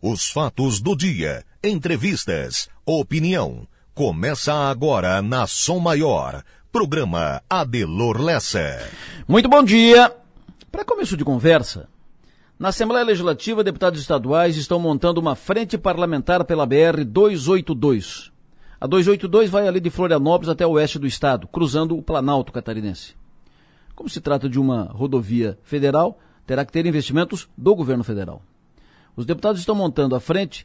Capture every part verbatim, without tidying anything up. Os fatos do dia, entrevistas, opinião. Começa agora na Som Maior, programa Adelor Lessa. Muito bom dia. Para começo de conversa, na Assembleia Legislativa, deputados estaduais estão montando uma frente parlamentar pela B R duzentos e oitenta e dois. A duzentos e oitenta e dois vai ali de Florianópolis até o oeste do estado, cruzando o Planalto Catarinense. Como se trata de uma rodovia federal, terá que ter investimentos do governo federal. Os deputados estão montando a frente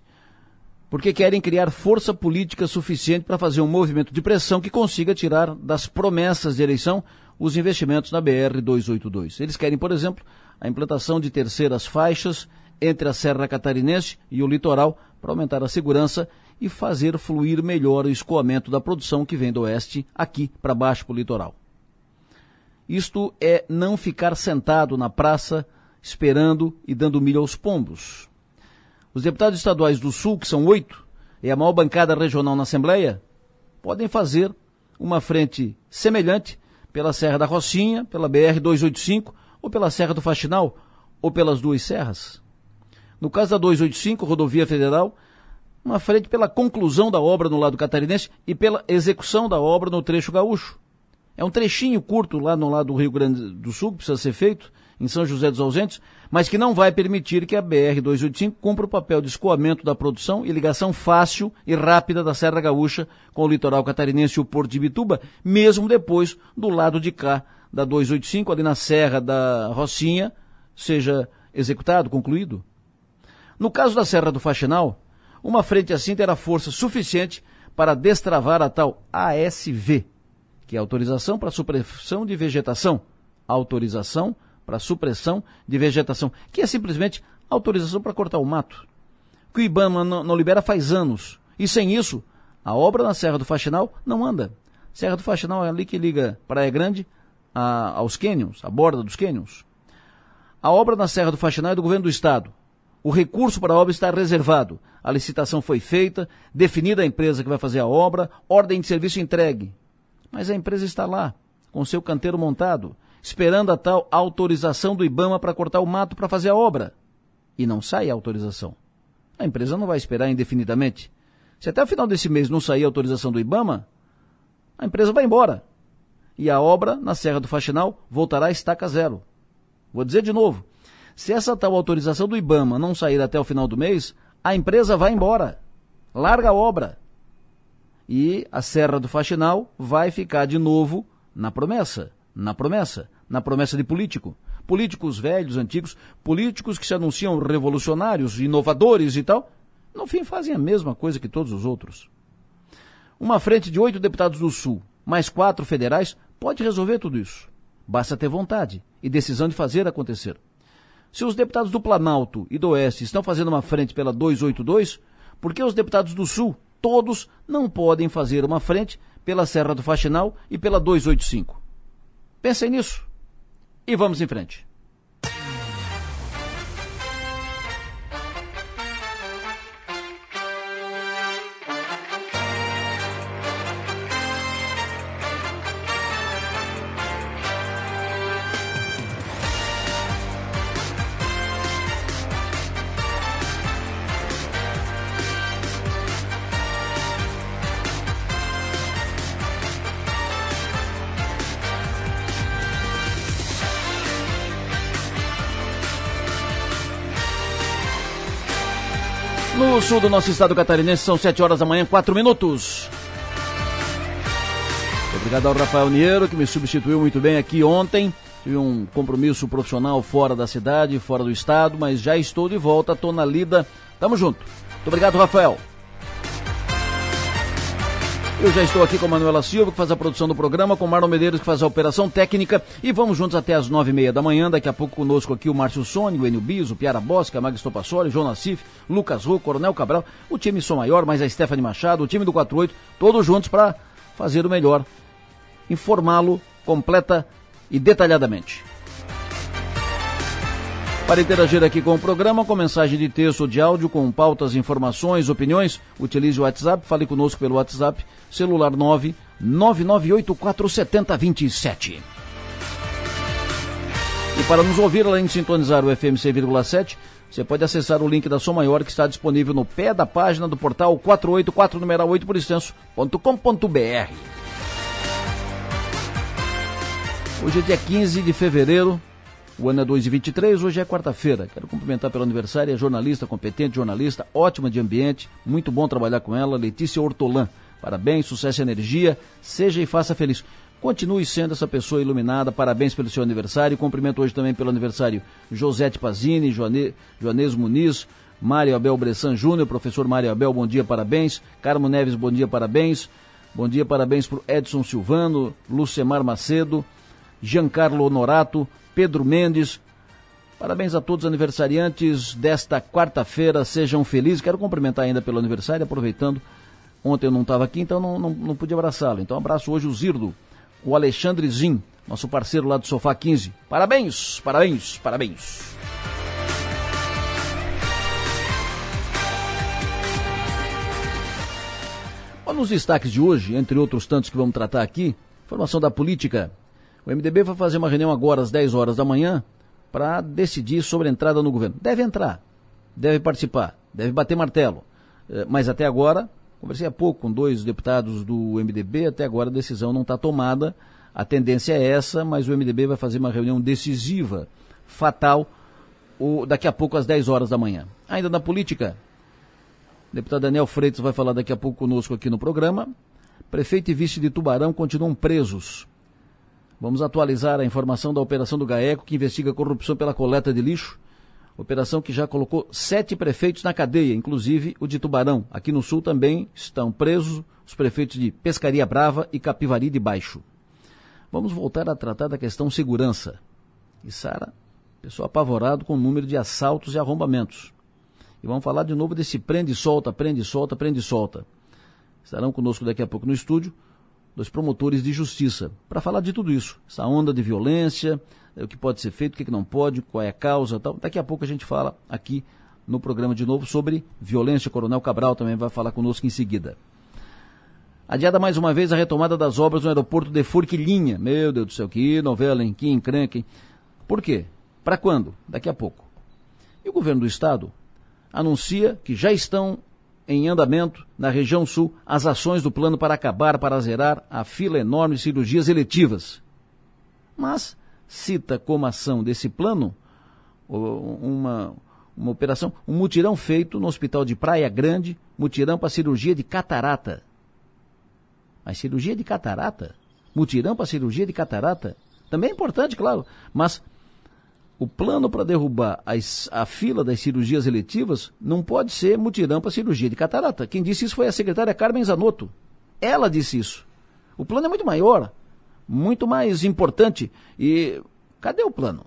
porque querem criar força política suficiente para fazer um movimento de pressão que consiga tirar das promessas de eleição os investimentos na B R duzentos e oitenta e dois. Eles querem, por exemplo, a implantação de terceiras faixas entre a Serra Catarinense e o litoral para aumentar a segurança e fazer fluir melhor o escoamento da produção que vem do oeste aqui para baixo para o litoral. Isto é não ficar sentado na praça esperando e dando milho aos pombos. Os deputados estaduais do Sul, que são oito, e a maior bancada regional na Assembleia, podem fazer uma frente semelhante pela Serra da Rocinha, pela B R duzentos e oitenta e cinco, ou pela Serra do Faxinal, ou pelas duas serras. No caso da duzentos e oitenta e cinco, rodovia federal, uma frente pela conclusão da obra no lado catarinense e pela execução da obra no trecho gaúcho. É um trechinho curto lá no lado do Rio Grande do Sul, que precisa ser feito, em São José dos Ausentes, mas que não vai permitir que a B R duzentos e oitenta e cinco cumpra o papel de escoamento da produção e ligação fácil e rápida da Serra Gaúcha com o litoral catarinense e o Porto de Bituba, mesmo depois do lado de cá da duzentos e oitenta e cinco, ali na Serra da Rocinha, seja executado, concluído. No caso da Serra do Faxinal, uma frente assim terá força suficiente para destravar a tal A S V, que é Autorização para Supressão de Vegetação. Autorização para Supressão de Vegetação, que é simplesmente autorização para cortar o mato, que o IBAMA não, não libera faz anos. E sem isso, a obra na Serra do Faxinal não anda. Serra do Faxinal é ali que liga Praia Grande a, aos cânions, a borda dos cânions. A obra na Serra do Faxinal é do governo do estado. O recurso para a obra está reservado. A licitação foi feita, definida a empresa que vai fazer a obra, ordem de serviço entregue. Mas a empresa está lá, com seu canteiro montado, esperando a tal autorização do IBAMA para cortar o mato para fazer a obra. E não sai a autorização. A empresa não vai esperar indefinidamente. Se até o final desse mês não sair a autorização do IBAMA, a empresa vai embora. E a obra na Serra do Faxinal voltará à estaca zero. Vou dizer de novo. Se essa tal autorização do IBAMA não sair até o final do mês, a empresa vai embora. Larga a obra. E a Serra do Faxinal vai ficar de novo na promessa. Na promessa, na promessa de político. Políticos velhos, antigos, políticos que se anunciam revolucionários, inovadores e tal, no fim fazem a mesma coisa que todos os outros. Uma frente de oito deputados do Sul, mais quatro federais, pode resolver tudo isso. Basta ter vontade e decisão de fazer acontecer. Se os deputados do Planalto e do Oeste estão fazendo uma frente pela duzentos e oitenta e dois, por que os deputados do Sul, todos, não podem fazer uma frente pela Serra do Faxinal e pela duzentos e oitenta e cinco? Pensem nisso e vamos em frente. No sul do nosso estado catarinense, são sete horas da manhã, quatro minutos. Obrigado ao Rafael Niero, que me substituiu muito bem aqui ontem. Tive um compromisso profissional fora da cidade, fora do estado, mas já estou de volta, estou na lida. Tamo junto. Muito obrigado, Rafael. Eu já estou aqui com a Manuela Silva, que faz a produção do programa, com o Marlon Medeiros, que faz a operação técnica, e vamos juntos até as nove e meia da manhã. Daqui a pouco conosco aqui o Márcio Sônia, o Enio Biso, o Piara Bosca, a Magis Topassoli, o João Nassif, Lucas Rô, Coronel Cabral, o time Som Maior, mais a Stephanie Machado, o time do quarenta e oito, todos juntos para fazer o melhor, informá-lo completa e detalhadamente. Para interagir aqui com o programa, com mensagem de texto ou de áudio, com pautas, informações, opiniões, utilize o WhatsApp, fale conosco pelo WhatsApp, celular nove nove nove oito quatro sete zero dois sete. E para nos ouvir, além de sintonizar o F M cem vírgula sete, Você pode acessar o link da Som Maior que está disponível no pé da página do portal quatro oito quatro, número oito, por extenso, ponto com ponto br. Hoje é dia quinze de fevereiro, o ano é dois mil e vinte e três, hoje é quarta-feira. Quero cumprimentar pelo aniversário, é jornalista, competente jornalista, ótima de ambiente, muito bom trabalhar com ela, Letícia Hortolã. Parabéns, sucesso e energia, seja e faça feliz. Continue sendo essa pessoa iluminada, parabéns pelo seu aniversário. Cumprimento hoje também pelo aniversário Josete Pazini, Joane, Joanês Muniz, Mário Abel Bressan Júnior, professor Mário Abel, bom dia, parabéns. Carmo Neves, bom dia, parabéns. Bom dia, parabéns para o Edson Silvano, Lucemar Macedo, Giancarlo Honorato, Pedro Mendes. Parabéns a todos os aniversariantes desta quarta-feira, sejam felizes. Quero cumprimentar ainda pelo aniversário, aproveitando, ontem eu não estava aqui, então não, não, não pude abraçá-lo. Então abraço hoje o Zirdo, o Alexandre Zin, nosso parceiro lá do Sofá quinze. Parabéns, parabéns, parabéns. Bom, nos destaques de hoje, entre outros tantos que vamos tratar aqui, formação da política. O M D B vai fazer uma reunião agora às dez horas da manhã para decidir sobre a entrada no governo. Deve entrar, deve participar, deve bater martelo. Mas até agora, conversei há pouco com dois deputados do M D B, até agora a decisão não está tomada. A tendência é essa, mas o M D B vai fazer uma reunião decisiva, fatal, daqui a pouco às dez horas da manhã. Ainda na política, o deputado Daniel Freitas vai falar daqui a pouco conosco aqui no programa. Prefeito e vice de Tubarão continuam presos. Vamos atualizar a informação da operação do GAECO, que investiga corrupção pela coleta de lixo. Operação que já colocou sete prefeitos na cadeia, inclusive o de Tubarão. Aqui no Sul também estão presos os prefeitos de Pescaria Brava e Capivari de Baixo. Vamos voltar a tratar da questão segurança. E Sara, pessoal apavorado com o número de assaltos e arrombamentos. E vamos falar de novo desse prende e solta, prende e solta, prende e solta. Estarão conosco daqui a pouco no estúdio dos promotores de justiça, para falar de tudo isso, essa onda de violência, o que pode ser feito, o que não pode, qual é a causa e tal. Daqui a pouco a gente fala aqui no programa de novo sobre violência. O Coronel Cabral também vai falar conosco em seguida. Adiada mais uma vez a retomada das obras no aeroporto de Forquilhinha. Meu Deus do céu, que novela, hein? Que encrenca, hein? Por quê? Para quando? Daqui a pouco. E o governo do estado anuncia que já estão em andamento, na região sul, as ações do plano para acabar, para zerar a fila enorme de cirurgias eletivas. Mas cita como ação desse plano uma, uma operação, um mutirão feito no hospital de Praia Grande, mutirão para cirurgia de catarata. Mas cirurgia de catarata? Mutirão para cirurgia de catarata? Também é importante, claro, mas o plano para derrubar as, a fila das cirurgias eletivas não pode ser mutirão para cirurgia de catarata. Quem disse isso foi a secretária Carmen Zanotto. Ela disse isso. O plano é muito maior, muito mais importante. E cadê o plano?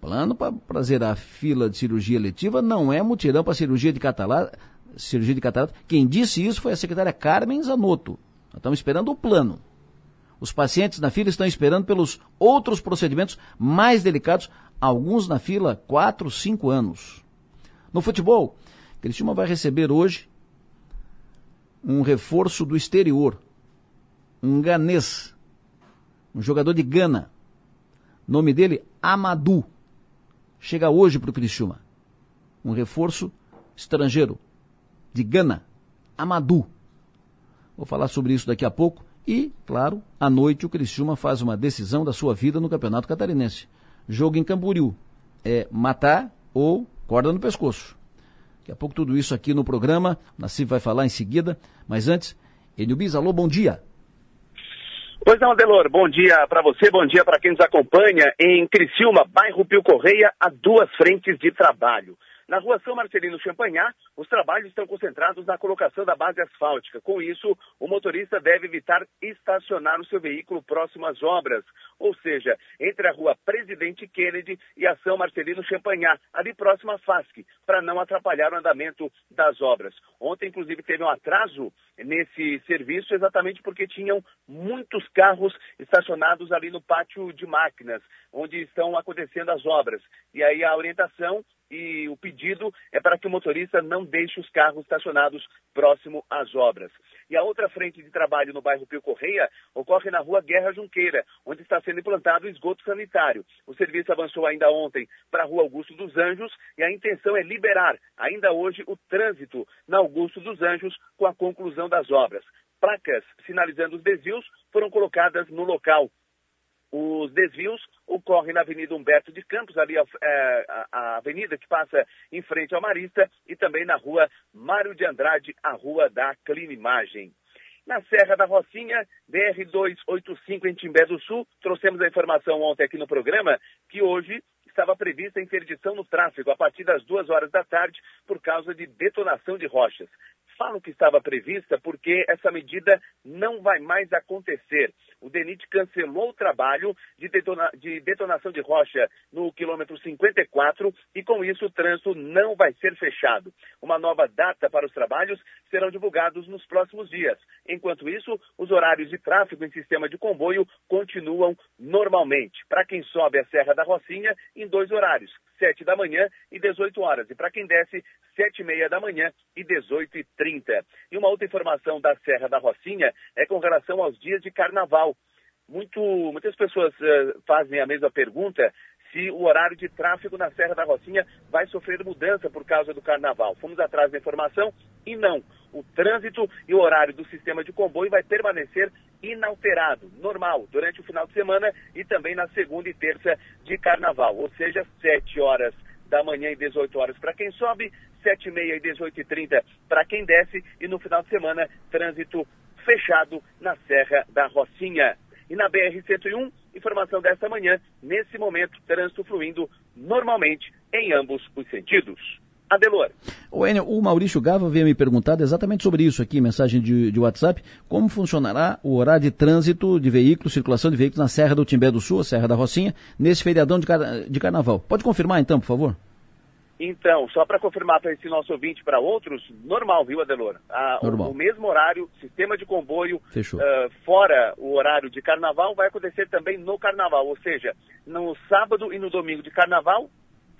Plano para zerar a fila de cirurgia eletiva não é mutirão para cirurgia de catarata, cirurgia de catarata. Quem disse isso foi a secretária Carmen Zanotto. Nós estamos esperando o plano. Os pacientes na fila estão esperando pelos outros procedimentos mais delicados, alguns na fila quatro, cinco anos. No futebol, Criciúma vai receber hoje um reforço do exterior, um ganês, um jogador de Gana. Nome dele, Amadou. Chega hoje para o Criciúma. Um reforço estrangeiro, de Gana, Amadou. Vou falar sobre isso daqui a pouco. E, claro, à noite o Criciúma faz uma decisão da sua vida no Campeonato Catarinense. Jogo em Camboriú, é matar ou corda no pescoço. Daqui a pouco tudo isso aqui no programa, o Nassif vai falar em seguida, mas antes, Enilbiz, alô, bom dia. Pois não, Delor, bom dia para você, bom dia para quem nos acompanha em Criciúma, bairro Pio Correia, há duas frentes de trabalho. Na rua São Marcelino Champagnat, os trabalhos estão concentrados na colocação da base asfáltica. Com isso, o motorista deve evitar estacionar o seu veículo próximo às obras, ou seja, entre a rua Presidente Kennedy e a São Marcelino Champagnat, ali próximo à F A S C, para não atrapalhar o andamento das obras. Ontem, inclusive, teve um atraso nesse serviço, exatamente porque tinham muitos carros estacionados ali no pátio de máquinas, onde estão acontecendo as obras. E aí a orientação e o pedido é para que o motorista não deixe os carros estacionados próximo às obras. E a outra frente de trabalho no bairro Pio Correia ocorre na rua Guerra Junqueira, onde está sendo implantado esgoto sanitário. O serviço avançou ainda ontem para a rua Augusto dos Anjos e a intenção é liberar ainda hoje o trânsito na Augusto dos Anjos com a conclusão das obras. Placas sinalizando os desvios foram colocadas no local. Os desvios ocorrem na Avenida Humberto de Campos, ali a, a, a avenida que passa em frente ao Marista, e também na rua Mário de Andrade, a rua da Clinimagem. Na Serra da Rocinha, B R duzentos e oitenta e cinco em Timbé do Sul, trouxemos a informação ontem aqui no programa que hoje estava prevista a interdição no tráfego a partir das duas horas da tarde por causa de detonação de rochas. Falo que estava prevista porque essa medida não vai mais acontecer. O DENIT cancelou o trabalho de, detona... de detonação de rocha no quilômetro cinquenta e quatro e, com isso, o trânsito não vai ser fechado. Uma nova data para os trabalhos serão divulgados nos próximos dias. Enquanto isso, os horários de tráfego em sistema de comboio continuam normalmente. Para quem sobe a Serra da Rocinha, em dois horários, sete da manhã e dezoito horas. E para quem desce, sete e meia da manhã e dezoito e trinta. E uma outra informação da Serra da Rocinha é com relação aos dias de carnaval. Muito, muitas pessoas uh, fazem a mesma pergunta se o horário de tráfego na Serra da Rocinha vai sofrer mudança por causa do carnaval. Fomos atrás da informação e não. O trânsito e o horário do sistema de comboio vai permanecer inalterado, normal, durante o final de semana e também na segunda e terça de carnaval, ou seja, sete horas da manhã e dezoito horas para quem sobe, sete e meia e dezoito e trinta para quem desce e no final de semana trânsito fechado na Serra da Rocinha. E na B R cento e um, informação desta manhã, nesse momento trânsito fluindo normalmente em ambos os sentidos. Adelor. O, Enio, o Maurício Gava veio me perguntar exatamente sobre isso aqui, mensagem de, de WhatsApp, como funcionará o horário de trânsito de veículos, circulação de veículos na Serra do Timbé do Sul, Serra da Rocinha, nesse feriadão de, car- de carnaval. Pode confirmar então, por favor? Então, só para confirmar para esse nosso ouvinte e para outros, normal, viu, Adelor? Ah, normal. O, o mesmo horário, sistema de comboio, uh, fora o horário de carnaval, vai acontecer também no carnaval, ou seja, no sábado e no domingo de carnaval,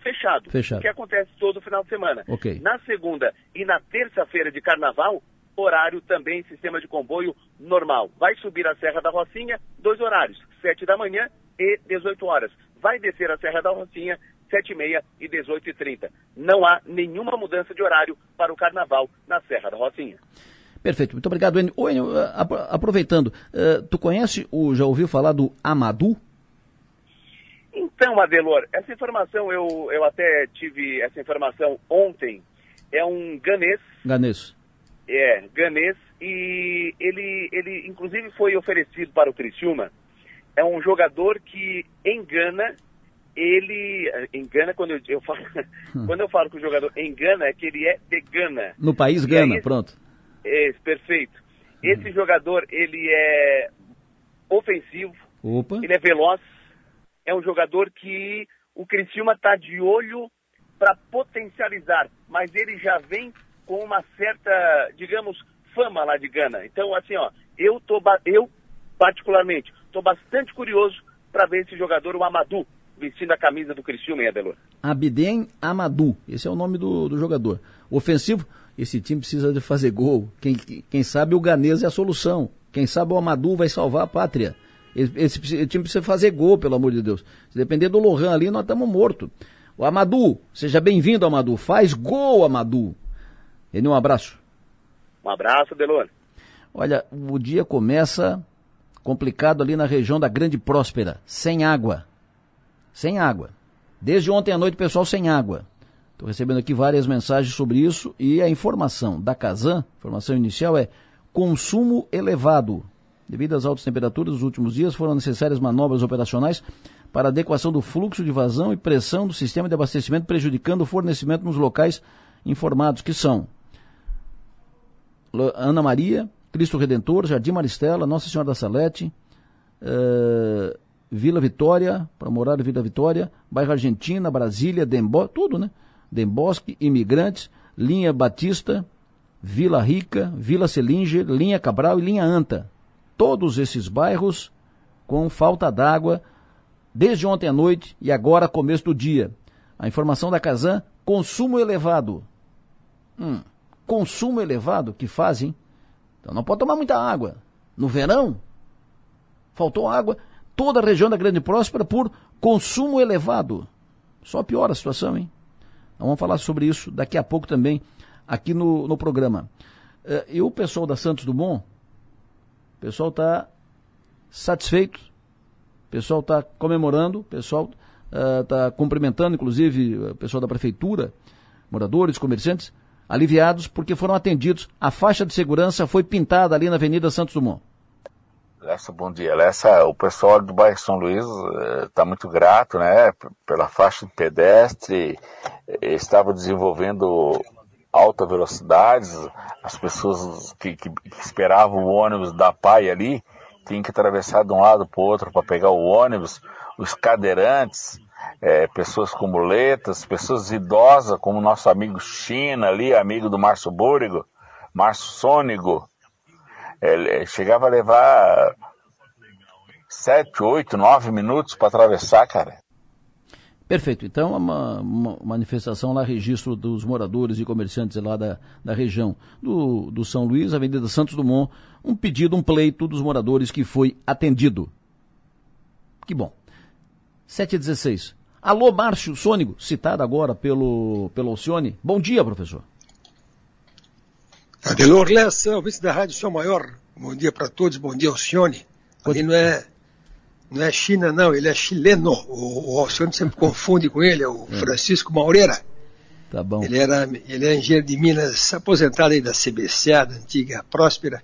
fechado, fechado, que acontece todo final de semana. Okay. Na segunda e na terça-feira de carnaval, horário também, sistema de comboio normal. Vai subir a Serra da Rocinha, dois horários, sete da manhã e dezoito horas. Vai descer a Serra da Rocinha, sete e meia e dezoito e trinta. Não há nenhuma mudança de horário para o carnaval na Serra da Rocinha. Perfeito, muito obrigado, Enio. Ô, Enio, aproveitando, tu conhece, ou já ouviu falar do Amadu? Então, Adelor, essa informação, eu, eu até tive essa informação ontem, é um ganês. Ganês. É, ganês, e ele, ele inclusive foi oferecido para o Criciúma. É um jogador que engana, ele, engana quando eu, eu falo, hum. quando eu falo que o jogador engana é que ele é de Gana. No país e Gana, é esse, pronto. É, perfeito. Esse hum. jogador, ele é ofensivo, Opa. ele é veloz. É um jogador que o Criciúma está de olho para potencializar, mas ele já vem com uma certa, digamos, fama lá de Gana. Então, assim, ó, eu, tô, eu particularmente, estou bastante curioso para ver esse jogador, o Amadu, vestindo a camisa do Criciúma, hein, Adelor? Abden Amadu, esse é o nome do, do jogador. Ofensivo, esse time precisa de fazer gol. Quem, quem sabe o Ganês é a solução. Quem sabe o Amadu vai salvar a pátria. Esse time precisa fazer gol, pelo amor de Deus. Se depender do Lohan ali, nós estamos mortos. O Amadu, seja bem-vindo, Amadu. Faz gol, Amadu. Ele, um abraço. Um abraço, Delor. Olha, o dia começa complicado ali na região da Grande Próspera. Sem água. Sem água. Desde ontem à noite, pessoal, sem água. Estou recebendo aqui várias mensagens sobre isso. E a informação da Casan, a informação inicial é consumo elevado. Devido às altas temperaturas dos últimos dias, foram necessárias manobras operacionais para adequação do fluxo de vazão e pressão do sistema de abastecimento, prejudicando o fornecimento nos locais informados, que são Ana Maria, Cristo Redentor, Jardim Maristela, Nossa Senhora da Salete, uh, Vila Vitória, para morar em Vila Vitória, Bairro Argentina, Brasília, Dembo, tudo, né? Dembosque, Imigrantes, Linha Batista, Vila Rica, Vila Selinger, Linha Cabral e Linha Anta. Todos esses bairros com falta d'água desde ontem à noite e agora começo do dia. A informação da Casan, Consumo elevado. Hum, consumo elevado que fazem. Então não pode tomar muita água. No verão, faltou água. Toda a região da Grande Próspera por consumo elevado. Só piora a situação, hein? Nós vamos falar sobre isso daqui a pouco também, aqui no, no programa. E o pessoal da Santos Dumont, o pessoal está satisfeito, o pessoal está comemorando, o pessoal está uh, cumprimentando, inclusive, o pessoal da prefeitura, moradores, comerciantes, aliviados porque foram atendidos. A faixa de segurança foi pintada ali na Avenida Santos Dumont. Lessa, bom dia. Lessa, o pessoal do bairro São Luís está muito grato, né, pela faixa de pedestre, estava desenvolvendo alta velocidade, as pessoas que, que esperavam o ônibus da P A I ali, tinham que atravessar de um lado para o outro para pegar o ônibus, os cadeirantes, é, pessoas com muletas, pessoas idosas, como o nosso amigo China ali, amigo do Márcio Búrigo, Márcio Sônigo, é, chegava a levar sete, oito, nove minutos para atravessar, cara. Perfeito. Então, uma, uma manifestação lá, registro dos moradores e comerciantes lá da, da região do, do São Luís, Avenida Santos Dumont, um pedido, um pleito dos moradores que foi atendido. Que bom. sete e dezesseis. Alô, Márcio Sônigo, citado agora pelo, pelo Alcione. Bom dia, professor. Adelor Lessa, o vice da Rádio São Maior. Bom dia para todos, bom dia, Alcione. Ali não é... Não é China, não, ele é chileno. O, o Alcione sempre confunde com ele, é o é. Francisco Maureira. Tá bom. Ele, era, ele é engenheiro de Minas, aposentado aí da C B C A, da antiga Próspera.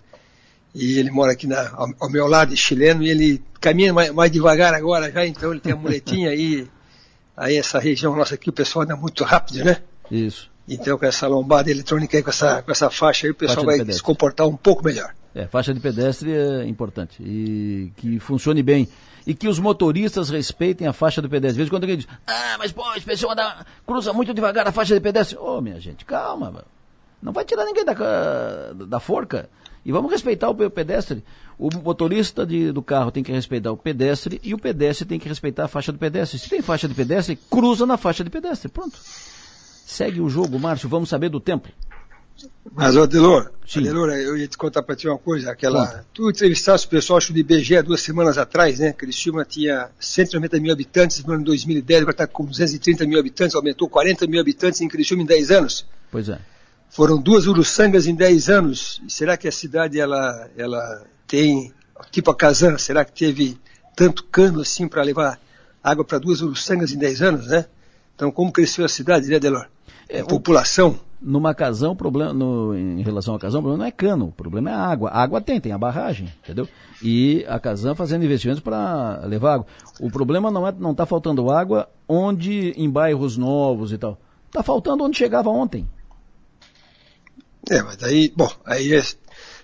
E ele mora aqui na, ao, ao meu lado, chileno, e ele caminha mais, mais devagar agora já, então ele tem a muletinha aí. Aí essa região nossa aqui, o pessoal anda muito rápido, né? Isso. Então com essa lombada eletrônica aí, com essa, com essa faixa aí, o pessoal vai pedestre. Se comportar um pouco melhor. É, faixa de pedestre é importante. E que funcione bem. E que os motoristas respeitem a faixa do pedestre. De vez em quando alguém diz, ah, mas pô, esse pessoal anda, cruza muito devagar a faixa de pedestre. Ô, oh, minha gente, calma, mano. Não vai tirar ninguém da, da forca. E vamos respeitar o pedestre. O motorista de, do carro tem que respeitar o pedestre e o pedestre tem que respeitar a faixa do pedestre. Se tem faixa de pedestre, cruza na faixa de pedestre. Pronto. Segue o jogo, Márcio. Vamos saber do tempo. Mas, Adelor, Adelor, eu ia te contar para ti uma coisa. Aquela, Conta. Tu entrevistaste o pessoal, acho, do I B G há duas semanas atrás, né? Criciúma tinha cento e noventa mil habitantes no ano dois mil e dez, agora está com duzentos e trinta mil habitantes, aumentou quarenta mil habitantes em Criciúma em dez anos. Pois é. Foram duas uruçangas em dez anos. E será que a cidade, ela, ela tem, tipo a Kazan, será que teve tanto cano assim para levar água para duas uruçangas em dez anos, né? Então, como cresceu a cidade, né, Adelor? É, a população... Numa Casão, problema, no, em relação à Casão, o problema não é cano, o problema é a água. A água tem, tem a barragem, entendeu? E a Casão fazendo investimentos para levar água. O problema não é, não está faltando água onde, em bairros novos e tal. Está faltando onde chegava ontem. É, mas aí, bom, aí é,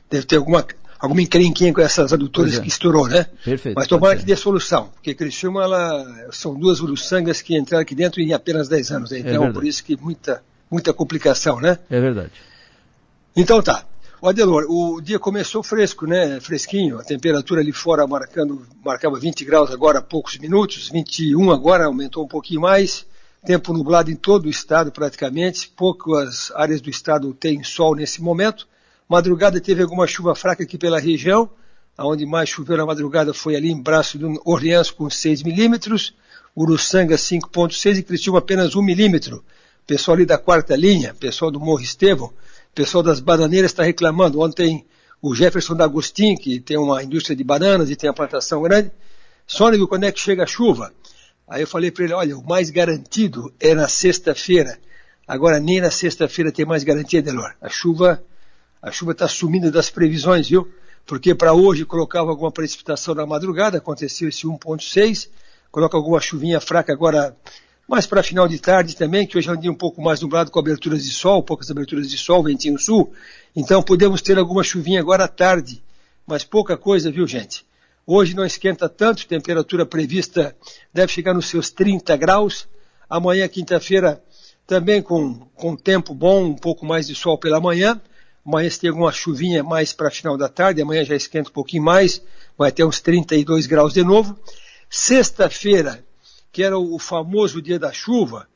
deve ter alguma, alguma encrenquinha com essas adutoras é. que estourou, né? Perfeito. Mas tomara que dê solução, porque Criciúma, ela, são duas uruçangas que entraram aqui dentro em apenas dez anos. Né? Então, é por isso que muita... Muita complicação, né? É verdade. Então tá. O Adelor, o dia começou fresco, né? Fresquinho. A temperatura ali fora marcando, marcava vinte graus agora há poucos minutos. vinte e um agora, aumentou um pouquinho mais. Tempo nublado em todo o estado praticamente. Poucas áreas do estado têm sol nesse momento. Madrugada teve alguma chuva fraca aqui pela região. Onde mais choveu na madrugada foi ali em Braço do Orleans com seis milímetros. Uruçanga cinco vírgula seis e Criciúma apenas um milímetro. Pessoal ali da quarta linha, pessoal do Morro Estevão, pessoal das bananeiras está reclamando. Ontem o Jefferson D'Agostin, que tem uma indústria de bananas e tem uma plantação grande, Sônigo, quando é que chega a chuva? Aí eu falei para ele, olha, o mais garantido é na sexta-feira. Agora nem na sexta-feira tem mais garantia, Delor. A chuva a chuva está sumindo das previsões, viu? Porque para hoje colocava alguma precipitação na madrugada, aconteceu esse um vírgula seis, coloca alguma chuvinha fraca agora... Mas para final de tarde também, que hoje é um dia um pouco mais nublado com aberturas de sol, poucas aberturas de sol, ventinho sul. Então podemos ter alguma chuvinha agora à tarde, mas pouca coisa, viu gente? Hoje não esquenta tanto, temperatura prevista deve chegar nos seus trinta graus. Amanhã, quinta-feira, também com, com tempo bom, um pouco mais de sol pela manhã. Amanhã se tem alguma chuvinha mais para final da tarde, amanhã já esquenta um pouquinho mais, vai ter uns trinta e dois graus de novo. Sexta-feira, que era o famoso dia da chuva,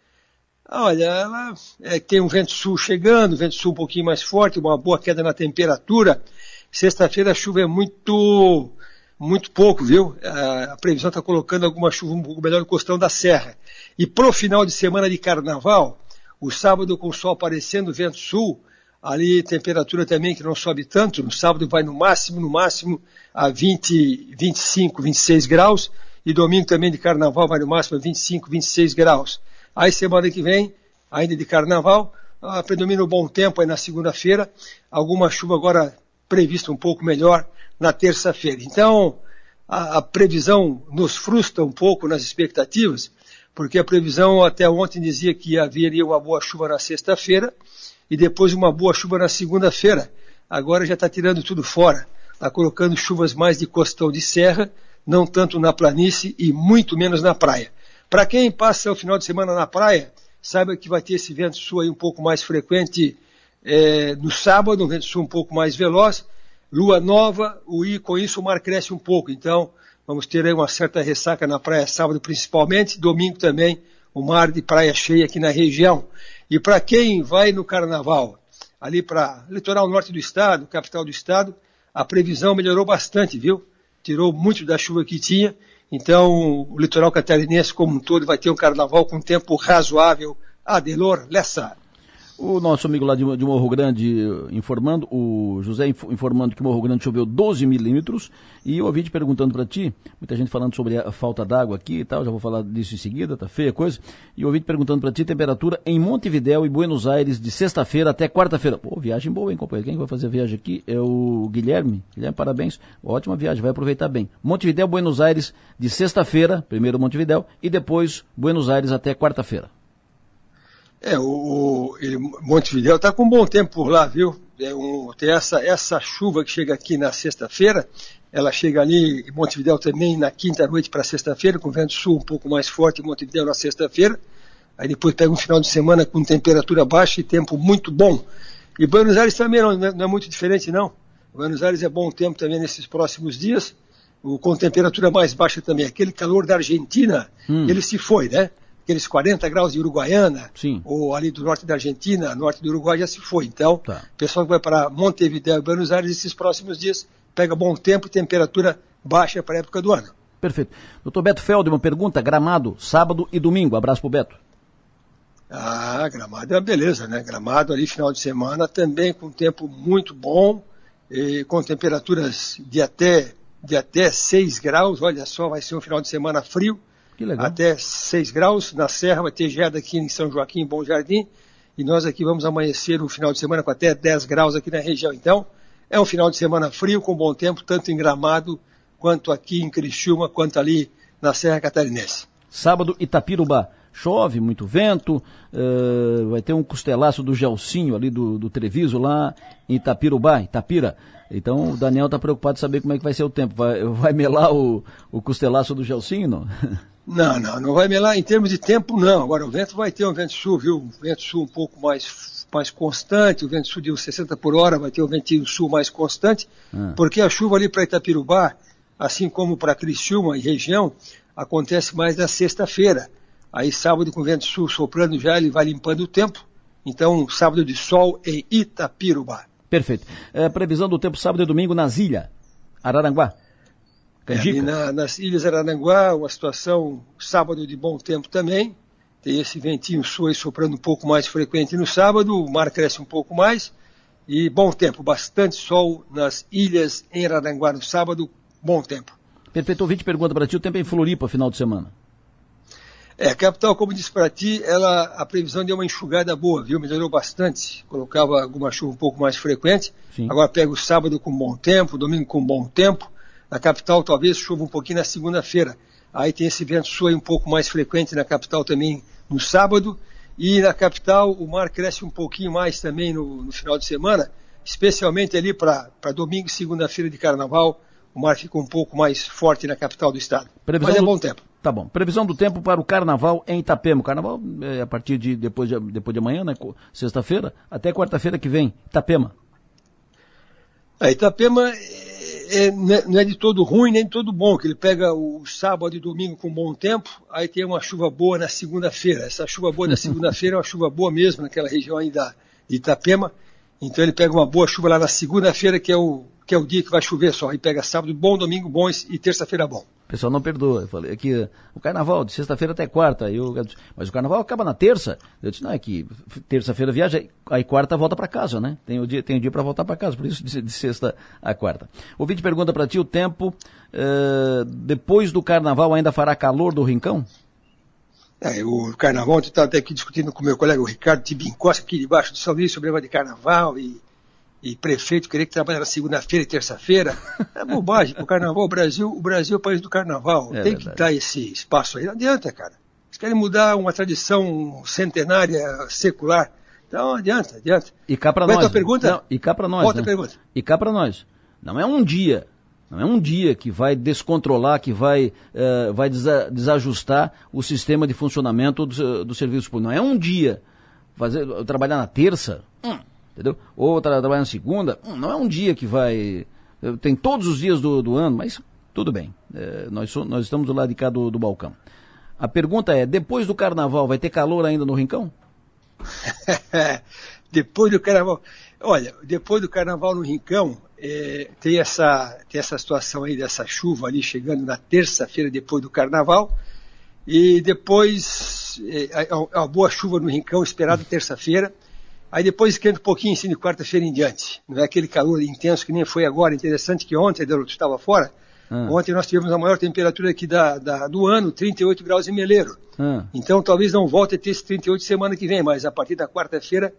Olha, ela é, tem um vento sul chegando, vento sul um pouquinho mais forte, uma boa queda na temperatura. Sexta-feira a chuva é muito, muito pouco, viu? A, a previsão está colocando alguma chuva um pouco melhor no costão da serra. E pro final de semana de carnaval, o sábado com o sol aparecendo, vento sul, ali temperatura também que não sobe tanto, no sábado vai no máximo, no máximo a vinte, vinte e cinco, vinte e seis graus, e domingo também de carnaval vai no máximo a vinte e cinco, vinte e seis graus. Aí semana que vem, ainda de carnaval, ah, predomina o bom tempo aí na segunda-feira, alguma chuva agora prevista um pouco melhor na terça-feira. Então, a, a previsão nos frustra um pouco nas expectativas, porque a previsão até ontem dizia que haveria uma boa chuva na sexta-feira, e depois uma boa chuva na segunda-feira. Agora já está tirando tudo fora. Está colocando chuvas mais de costão de serra, não tanto na planície e muito menos na praia. Para quem passa o final de semana na praia, saiba que vai ter esse vento sul aí um pouco mais frequente é, no sábado, um vento sul um pouco mais veloz. Lua nova, o I, com isso o mar cresce um pouco. Então vamos ter aí uma certa ressaca na praia sábado principalmente, domingo também o mar de praia cheia aqui na região. E para quem vai no carnaval, ali para litoral norte do estado, capital do estado, a previsão melhorou bastante, viu? Tirou muito da chuva que tinha, então o litoral catarinense como um todo vai ter um carnaval com tempo razoável. Adelor Lessa. O nosso amigo lá de, de Morro Grande informando, o José informando que Morro Grande choveu doze milímetros, e eu ouvi te perguntando para ti, muita gente falando sobre a falta d'água aqui e tal, já vou falar disso em seguida, tá feia a coisa, e eu ouvi te perguntando para ti, temperatura em Montevidéu e Buenos Aires de sexta-feira até quarta-feira. Pô, viagem boa, hein, companheiro? Quem vai fazer a viagem aqui é o Guilherme. Guilherme, parabéns, ótima viagem, vai aproveitar bem. Montevidéu, Buenos Aires de sexta-feira, primeiro Montevidéu, e depois Buenos Aires até quarta-feira. É, o, o Montevidéu está com um bom tempo por lá, viu? É um, tem essa, essa chuva que chega aqui na sexta-feira, ela chega ali em Montevidéu também na quinta-noite para sexta-feira, com vento sul um pouco mais forte em Montevidéu na sexta-feira. Aí depois pega um final de semana com temperatura baixa e tempo muito bom. E Buenos Aires também não, não é muito diferente, não. Buenos Aires é bom tempo também nesses próximos dias, o, com temperatura mais baixa também. Aquele calor da Argentina, hum. ele se foi, né? Aqueles quarenta graus de Uruguaiana, sim, ou ali do norte da Argentina, norte do Uruguai, já se foi. Então, tá, o pessoal que vai para Montevidéu e Buenos Aires esses próximos dias, pega bom tempo e temperatura baixa para a época do ano. Perfeito. Doutor Beto Feldman pergunta, Gramado, sábado e domingo. Abraço para o Beto. Ah, Gramado é uma beleza, né? Gramado ali, final de semana, também com tempo muito bom, e com temperaturas de até, de até seis graus. Olha só, vai ser um final de semana frio. Até seis graus, na serra vai ter geada aqui em São Joaquim, Bom Jardim, e nós aqui vamos amanhecer o final de semana com até dez graus aqui na região. Então, é um final de semana frio, com bom tempo, tanto em Gramado, quanto aqui em Criciúma, quanto ali na Serra Catarinense. Sábado, Itapirubá. Chove, muito vento, uh, vai ter um costelaço do Gelsinho ali do, do Treviso lá em Itapirubá, Itapira. Então o Daniel está preocupado de saber como é que vai ser o tempo. Vai, vai melar o, o costelaço do Gelsinho, não? Não, não, não vai melar em termos de tempo, não. Agora o vento vai ter um vento sul, viu? Um vento sul um pouco mais, mais constante, o vento sul de uns sessenta por hora, vai ter um ventinho sul mais constante, ah. porque a chuva ali para Itapirubá, assim como para Criciúma e região, acontece mais na sexta-feira. Aí sábado com o vento sul soprando já, ele vai limpando o tempo. Então, sábado de sol em Itapirubá. Perfeito. É, previsão do tempo sábado e domingo nas ilhas Araranguá. É, na, nas Ilhas Araranguá, uma situação sábado de bom tempo também, tem esse ventinho sul aí soprando um pouco mais frequente no sábado, o mar cresce um pouco mais, e bom tempo, bastante sol nas ilhas em Araranguá no sábado, bom tempo. Perfeito, ouvinte pergunta para ti, o tempo é em Floripa, final de semana? É, a capital, como disse para ti, ela, a previsão deu uma enxugada boa, viu? Melhorou bastante, colocava alguma chuva um pouco mais frequente, sim, agora pega o sábado com bom tempo, domingo com bom tempo. Na capital, talvez, chova um pouquinho na segunda-feira. Aí tem esse vento sul um pouco mais frequente na capital também no sábado. E na capital, o mar cresce um pouquinho mais também no, no final de semana, especialmente ali para domingo e segunda-feira de carnaval. O mar fica um pouco mais forte na capital do estado. Previsão Mas é do... bom tempo. Tá bom. Previsão do tempo para o carnaval em Itapema. O carnaval é a partir de depois de, depois de amanhã, né? Sexta-feira, até quarta-feira que vem. Itapema. A Itapema... É... é, não é de todo ruim nem de todo bom, que ele pega o sábado e domingo com bom tempo, aí tem uma chuva boa na segunda-feira. Essa chuva boa da segunda-feira é uma chuva boa mesmo, naquela região aí da, de Itapema. Então ele pega uma boa chuva lá na segunda-feira, que é o, que é o dia que vai chover só. Aí pega sábado bom, domingo bom e terça-feira bom. O pessoal não perdoa. Eu falei que o carnaval de sexta-feira até quarta. Eu, mas o carnaval acaba na terça. Eu disse, não, é que terça-feira viaja, aí quarta volta para casa, né? Tem o dia, tem o dia para voltar para casa, por isso de, de sexta a quarta. O ouvinte pergunta para ti, o tempo, uh, depois do carnaval ainda fará calor do Rincão? É, o carnaval, eu estava até aqui discutindo com meu colega, o Ricardo Tibincosta, aqui debaixo do São Luís, sobre o negócio de carnaval e, e prefeito querer que trabalhe na segunda-feira e terça-feira. É bobagem, o carnaval, o Brasil, o Brasil é o país do carnaval, é tem verdade. Que dar esse espaço aí, não adianta, cara. Eles querem mudar uma tradição centenária, secular, então adianta, adianta. E cá para nós. Outra pergunta? Não, e cá para nós, Outra né? pergunta. E cá para nós, não é um dia... Não é um dia que vai descontrolar, que vai, uh, vai desa- desajustar o sistema de funcionamento do, do serviço público. Não é um dia. Fazer, trabalhar na terça, hum, entendeu? Ou tra- trabalhar na segunda, hum, não é um dia que vai... Tem todos os dias do, do ano, mas tudo bem. É, nós, so- nós estamos do lado de cá do, do balcão. A pergunta é, depois do carnaval, vai ter calor ainda no Rincão? Depois do carnaval... Olha, depois do carnaval no Rincão... É, tem, essa, tem essa situação aí dessa chuva ali chegando na terça-feira depois do carnaval e depois é, é uma boa chuva no Rincão esperada terça-feira, aí depois esquenta um pouquinho assim de quarta-feira em diante, não é aquele calor intenso que nem foi agora. Interessante que ontem, eu estava fora, ah. ontem nós tivemos a maior temperatura aqui da, da, do ano, trinta e oito graus em Meleiro, ah. então talvez não volte a ter esse trinta e oito semana que vem, mas a partir da quarta-feira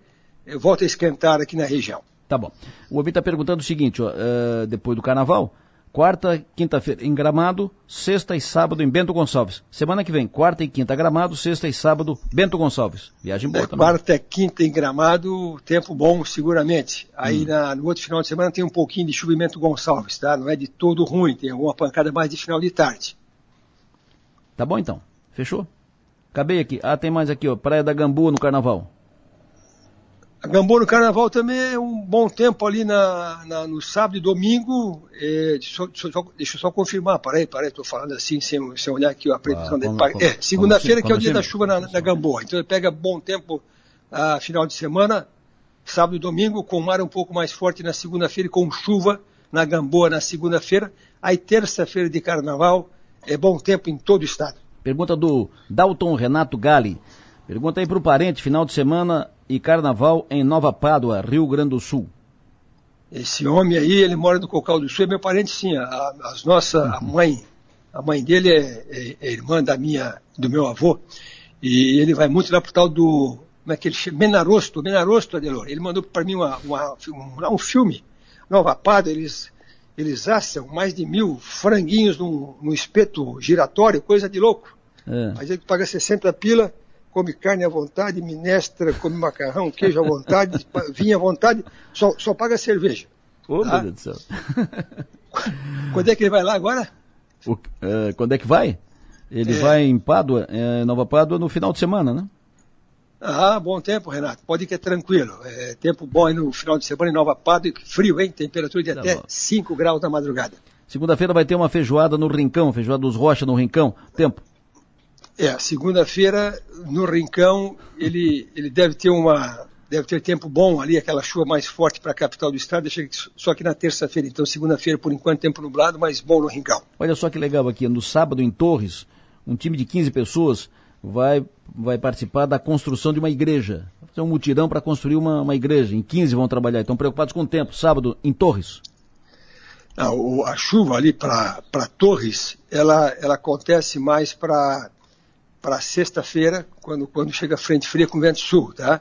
volta a esquentar aqui na região. Tá bom. O ouvinte está perguntando o seguinte, ó, uh, depois do carnaval, quarta, quinta-feira em Gramado, sexta e sábado em Bento Gonçalves. Semana que vem, quarta e quinta Gramado, sexta e sábado Bento Gonçalves. Viagem boa também. Quarta e quinta em Gramado, tempo bom seguramente. Aí hum. na, no outro final de semana tem um pouquinho de chuva em Bento Gonçalves, tá? Não é de todo ruim, tem alguma pancada mais de final de tarde. Tá bom então, fechou? Acabei aqui. Ah, tem mais aqui, ó, Praia da Gamboa no carnaval. A Gamboa no carnaval também é um bom tempo ali na, na, no sábado e domingo. É, só, só, deixa eu só confirmar, peraí, peraí, estou falando assim, sem, sem olhar aqui a previsão. Ah, de... é, segunda-feira que é o dia da chuva na, na Gamboa. Então ele pega bom tempo a final de semana, sábado e domingo, com o mar um pouco mais forte na segunda-feira e com chuva na Gamboa na segunda-feira. Aí terça-feira de carnaval é bom tempo em todo o estado. Pergunta do Dalton Renato Gali. Pergunta aí para o parente, final de semana e carnaval em Nova Pádua, Rio Grande do Sul. Esse homem aí, ele mora no Cocal do Sul, é meu parente sim, a, a nossa a mãe, a mãe dele é, é, é irmã da minha, do meu avô, e ele vai muito lá pro tal do, como é que ele chama? Menarosto, Menarosto Adelor, ele mandou para mim uma, uma, um, um filme, Nova Pádua, eles, eles assam mais de mil franguinhos num, num espeto giratório, coisa de louco, é. Mas ele paga sessenta pila, come carne à vontade, minestra, come macarrão, queijo à vontade, vinho à vontade, só, só paga cerveja. Ô, tá? Meu Deus do céu. Quando é que ele vai lá agora? O, é, quando é que vai? Ele é. vai em Pádua, é, Nova Pádua, no final de semana, né? Ah, bom tempo, Renato. Pode ir que é tranquilo. É tempo bom aí no final de semana em Nova Pádua, frio, hein? Temperatura de tá até bom. cinco graus da madrugada. Segunda-feira vai ter uma feijoada no Rincão, feijoada dos Rocha no Rincão. Tempo. É, segunda-feira, no Rincão, ele, ele deve ter uma, deve ter tempo bom ali, aquela chuva mais forte para a capital do estado, só que na terça-feira. Então, segunda-feira, por enquanto, tempo nublado, mas bom no Rincão. Olha só que legal aqui, no sábado, em Torres, um time de quinze pessoas vai, vai participar da construção de uma igreja. Vai fazer um mutirão para construir uma, uma igreja, em quinze vão trabalhar, estão preocupados com o tempo, sábado, em Torres. Não, a chuva ali para Torres, ela, ela acontece mais para... para sexta-feira, quando, quando chega a frente fria com vento sul, tá?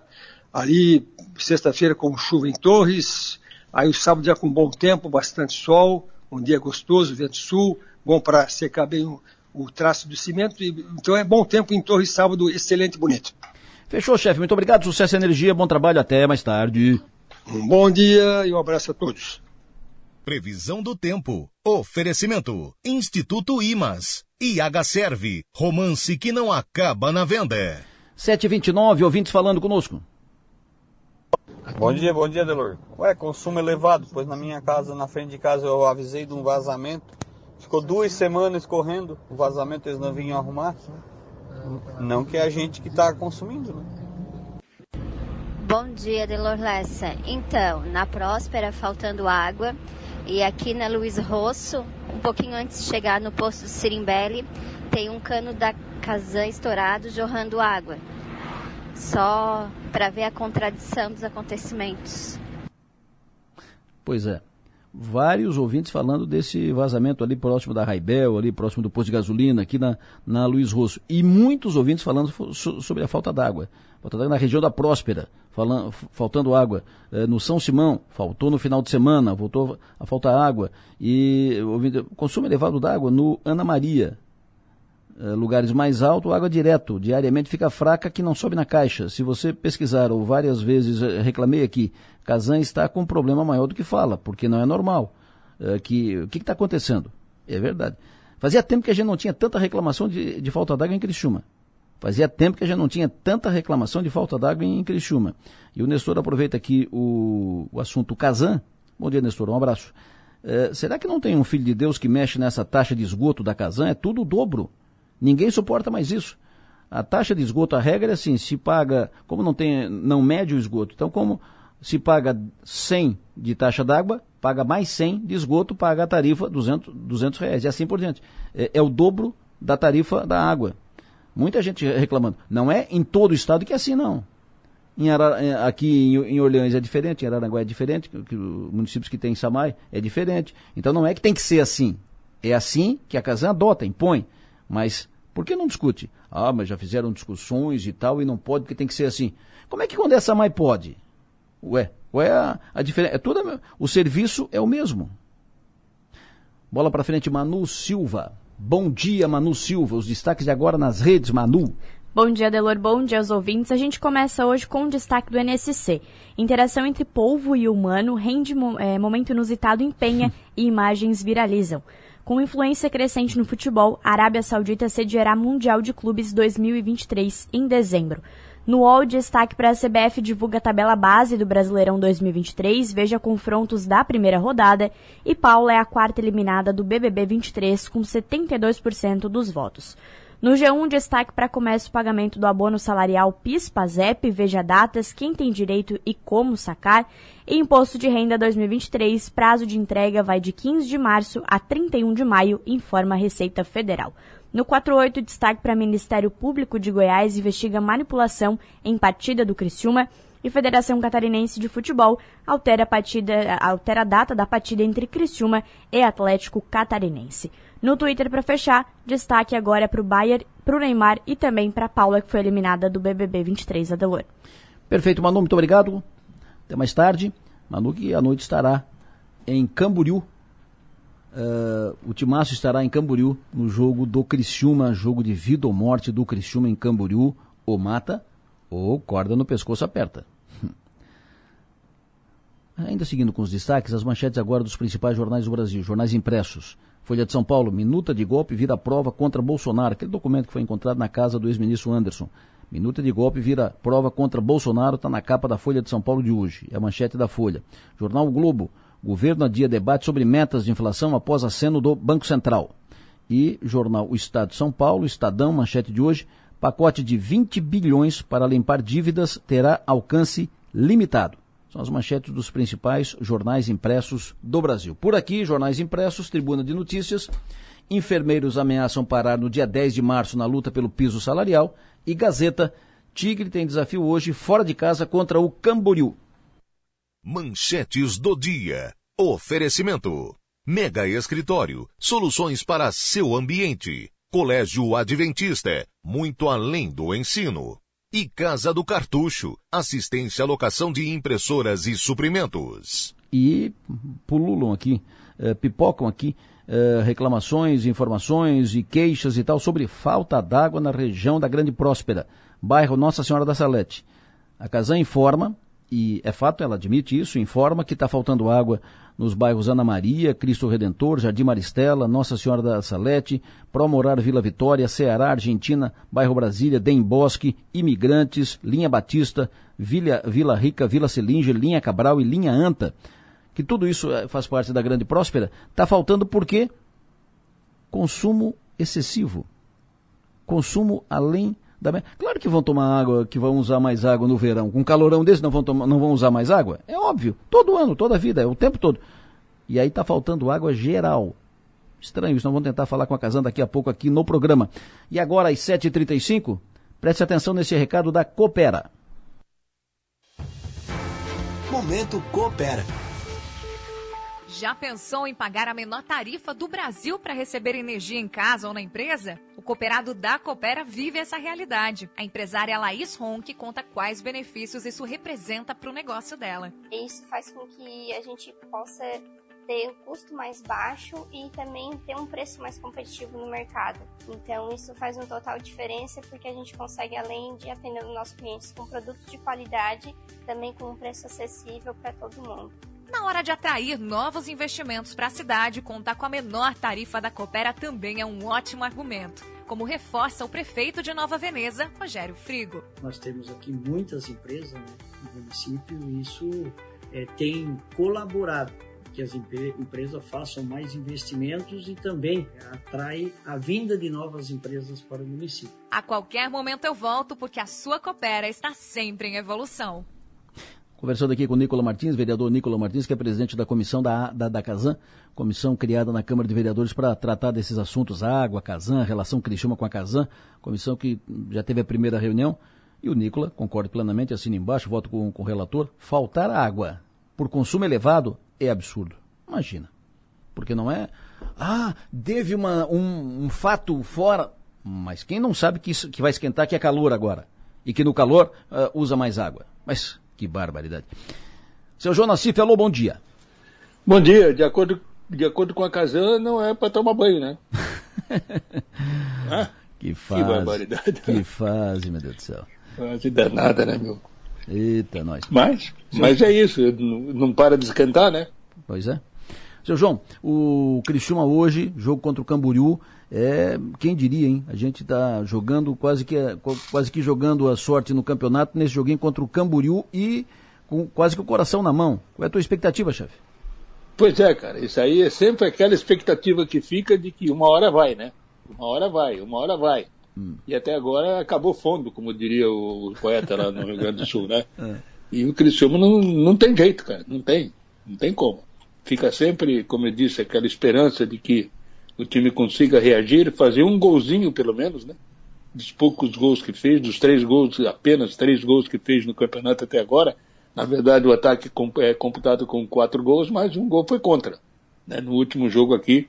Ali, sexta-feira com chuva em Torres, aí o sábado já com bom tempo, bastante sol, um dia gostoso, vento sul, bom para secar bem o, o traço do cimento, e, então é bom tempo em Torres, sábado, excelente, bonito. Fechou, chefe, muito obrigado, sucesso e energia, bom trabalho, até mais tarde. Um bom dia e um abraço a todos. Previsão do tempo. Oferecimento. Instituto Imas. I H Serve. Romance que não acaba na venda. sete e vinte e nove, ouvintes falando conosco. Bom dia, bom dia, Delor. Ué, consumo elevado, pois na minha casa, na frente de casa, eu avisei de um vazamento. Ficou duas semanas correndo o vazamento, eles não vinham arrumar. Não que é a gente que está consumindo, né? Bom dia, Delor Lessa. Então, na Próspera, faltando água. E aqui na Luiz Rosso, um pouquinho antes de chegar no posto de Sirimbele, tem um cano da Casan estourado, jorrando água. Só para ver a contradição dos acontecimentos. Pois é. Vários ouvintes falando desse vazamento ali próximo da Raibel, ali próximo do posto de gasolina, aqui na, na Luiz Rosso. E muitos ouvintes falando so, sobre a falta d'água. Falta d'água na região da Próspera, falando, faltando água. É, no São Simão, faltou no final de semana, voltou a faltar água. E ouvinte, consumo elevado d'água no Ana Maria. Lugares mais altos, água direto, diariamente fica fraca que não sobe na caixa. Se você pesquisar, ou várias vezes reclamei aqui, Casan está com um problema maior do que fala, porque não é normal. É, que, o que está acontecendo? É verdade. Fazia tempo que a gente não tinha tanta reclamação de, de falta d'água em Criciúma. Fazia tempo que a gente não tinha tanta reclamação de falta d'água em Criciúma. E o Nestor aproveita aqui o, o assunto Casan. Bom dia, Nestor, um abraço. É, será que não tem um filho de Deus que mexe nessa taxa de esgoto da Casan? É tudo o dobro. Ninguém suporta mais isso. A taxa de esgoto, a regra é assim, se paga, como não tem, não mede o esgoto, então como se paga cem de taxa d'água, paga mais cem de esgoto, paga a tarifa duzentos reais, e assim por diante. É, é o dobro da tarifa da água. Muita gente reclamando. Não é em todo o estado que é assim, não. Em Ara, aqui em, em Orleans é diferente, em Araranguá é diferente, que, os municípios que tem em Samay é diferente. Então não é que tem que ser assim. É assim que a Casan adota, impõe, mas... Por que não discute? Ah, mas já fizeram discussões e tal, e não pode, porque tem que ser assim. Como é que quando essa mãe pode? Ué, qual é a, a diferença? É toda, o serviço é o mesmo. Bola pra frente, Manu Silva. Bom dia, Manu Silva. Os destaques de agora nas redes, Manu. Bom dia, Delor. Bom dia aos ouvintes. A gente começa hoje com um destaque do N S C. Interação entre polvo e humano rende é, momento inusitado em Penha e imagens viralizam. Com influência crescente no futebol, a Arábia Saudita sediará Mundial de Clubes dois mil e vinte e três em dezembro. No U O L, destaque para a C B F divulga a tabela base do Brasileirão dois mil e vinte e três, veja confrontos da primeira rodada e Paula é a quarta eliminada do B B B vinte e três com setenta e dois por cento dos votos. No G um, destaque para começo o pagamento do abono salarial PIS-PASEP, veja datas, quem tem direito e como sacar. E Imposto de Renda dois mil e vinte e três, prazo de entrega vai de quinze de março a trinta e um de maio, informa a Receita Federal. No quatro ponto oito, destaque para Ministério Público de Goiás investiga manipulação em partida do Criciúma. E Federação Catarinense de Futebol altera a, partida, altera a data da partida entre Criciúma e Atlético Catarinense. No Twitter, para fechar, destaque agora para o Bayern, para o Neymar e também para a Paula, que foi eliminada do B B B vinte e três, Adelor. Perfeito, Manu, muito obrigado. Até mais tarde. Manu, que à noite estará em Camboriú. Uh, o Timácio estará em Camboriú no jogo do Criciúma, jogo de vida ou morte do Criciúma em Camboriú. Ou mata ou corda no pescoço aperta. Ainda seguindo com os destaques, as manchetes agora dos principais jornais do Brasil, jornais impressos. Folha de São Paulo, minuta de golpe vira prova contra Bolsonaro, aquele documento que foi encontrado na casa do ex-ministro Anderson. Minuta de golpe vira prova contra Bolsonaro, está na capa da Folha de São Paulo de hoje, é a manchete da Folha. Jornal Globo, governo adia debate sobre metas de inflação após aceno do Banco Central. E jornal O Estado de São Paulo, Estadão, manchete de hoje, pacote de vinte bilhões para limpar dívidas terá alcance limitado. São as manchetes dos principais jornais impressos do Brasil. Por aqui, jornais impressos, Tribuna de Notícias, enfermeiros ameaçam parar no dia dez de março na luta pelo piso salarial e Gazeta, Tigre tem desafio hoje fora de casa contra o Camboriú. Manchetes do dia. Oferecimento. Mega Escritório. Soluções para seu ambiente. Colégio Adventista. Muito além do ensino. E Casa do Cartucho, assistência à locação de impressoras e suprimentos. E pululam aqui, eh, pipocam aqui eh, reclamações, informações e queixas e tal sobre falta d'água na região da Grande Próspera, bairro Nossa Senhora da Salete. A Casan informa e é fato, ela admite isso, informa que está faltando água nos bairros Ana Maria, Cristo Redentor, Jardim Maristela, Nossa Senhora da Salete, Promorar Vila Vitória, Ceará, Argentina, bairro Brasília, Dem Bosque, Imigrantes, Linha Batista, Vila, Vila Rica, Vila Selinge, Linha Cabral e Linha Anta, que tudo isso faz parte da Grande Próspera, está faltando porque consumo excessivo, consumo além da... Claro que vão tomar água, que vão usar mais água no verão. Com um calorão desse não vão, tomar, não vão usar mais água? É óbvio, todo ano, toda a vida, o tempo todo. E aí está faltando água geral. Estranho isso, nós vamos tentar falar com a Casan daqui a pouco aqui no programa. E agora às sete e trinta e cinco, preste atenção nesse recado da Coopera. Momento Coopera. Já pensou em pagar a menor tarifa do Brasil para receber energia em casa ou na empresa? O cooperado da Coopera vive essa realidade. A empresária Laís Ronck conta quais benefícios isso representa para o negócio dela. Isso faz com que a gente possa ter um custo mais baixo e também ter um preço mais competitivo no mercado. Então isso faz uma total diferença porque a gente consegue, além de atender os nossos clientes com produtos de qualidade, também com um preço acessível para todo mundo. Na hora de atrair novos investimentos para a cidade, contar com a menor tarifa da Coopera também é um ótimo argumento, como reforça o prefeito de Nova Veneza, Rogério Frigo. Nós temos aqui muitas empresas, né, no município, e isso é, tem colaborado que as empresas façam mais investimentos e também atrai a vinda de novas empresas para o município. A qualquer momento eu volto, porque a sua Coopera está sempre em evolução. Conversando aqui com o Nicola Martins, vereador Nicola Martins, que é presidente da comissão da, da, da Casan, comissão criada na Câmara de Vereadores para tratar desses assuntos, água, Casan, relação Criciúma com a Casan, comissão que já teve a primeira reunião, e o Nicola, concordo plenamente, assina embaixo, voto com, com o relator, faltar água por consumo elevado é absurdo, imagina, porque não é, ah, teve uma, um, um fato fora, mas quem não sabe que, isso, que vai esquentar que é calor agora, e que no calor uh, usa mais água, mas... Que barbaridade. Seu João Nassif, alô, bom dia. Bom dia. De acordo, de acordo com a Casan, não é para tomar banho, né? ah, que fase. Que barbaridade. Que fase, meu Deus do céu. Fase danada, né, meu? Eita, nós. Mas, mas é isso. Não para de esquentar, né? Pois é. Seu João, o Criciúma hoje, jogo contra o Camboriú, é, quem diria, hein? A gente está jogando, quase que, quase que jogando a sorte no campeonato, nesse joguinho contra o Camboriú e com quase que o coração na mão. Qual é a tua expectativa, chefe? Pois é, cara, isso aí é sempre aquela expectativa que fica de que uma hora vai, né? Uma hora vai, uma hora vai. Hum. E até agora acabou fundo, como diria o poeta lá no Rio Grande do Sul, né? É. E o Criciúma não, não tem jeito, cara, não tem, não tem como. Fica sempre, como eu disse, aquela esperança de que o time consiga reagir, fazer um golzinho pelo menos, né? Dos poucos gols que fez, dos três gols, apenas três gols que fez no campeonato até agora. Na verdade, o ataque é computado com quatro gols, mas um gol foi contra, né? No último jogo aqui,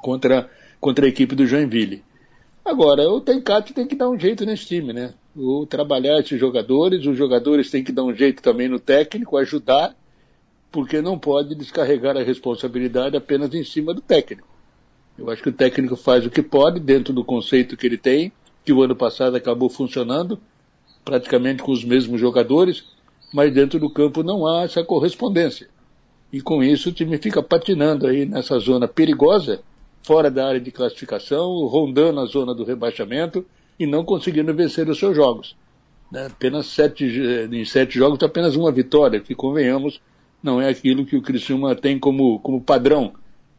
contra, contra a equipe do Joinville. Agora, o Tencate tem que dar um jeito nesse time, né? Ou trabalhar esses jogadores, os jogadores têm que dar um jeito também no técnico, ajudar, porque não pode descarregar a responsabilidade apenas em cima do técnico. Eu acho que o técnico faz o que pode dentro do conceito que ele tem, que o ano passado acabou funcionando, praticamente com os mesmos jogadores, mas dentro do campo não há essa correspondência. E com isso o time fica patinando aí nessa zona perigosa, fora da área de classificação, rondando a zona do rebaixamento e não conseguindo vencer os seus jogos. Apenas sete, em sete jogos está apenas uma vitória, que convenhamos, não é aquilo que o Criciúma tem como, como padrão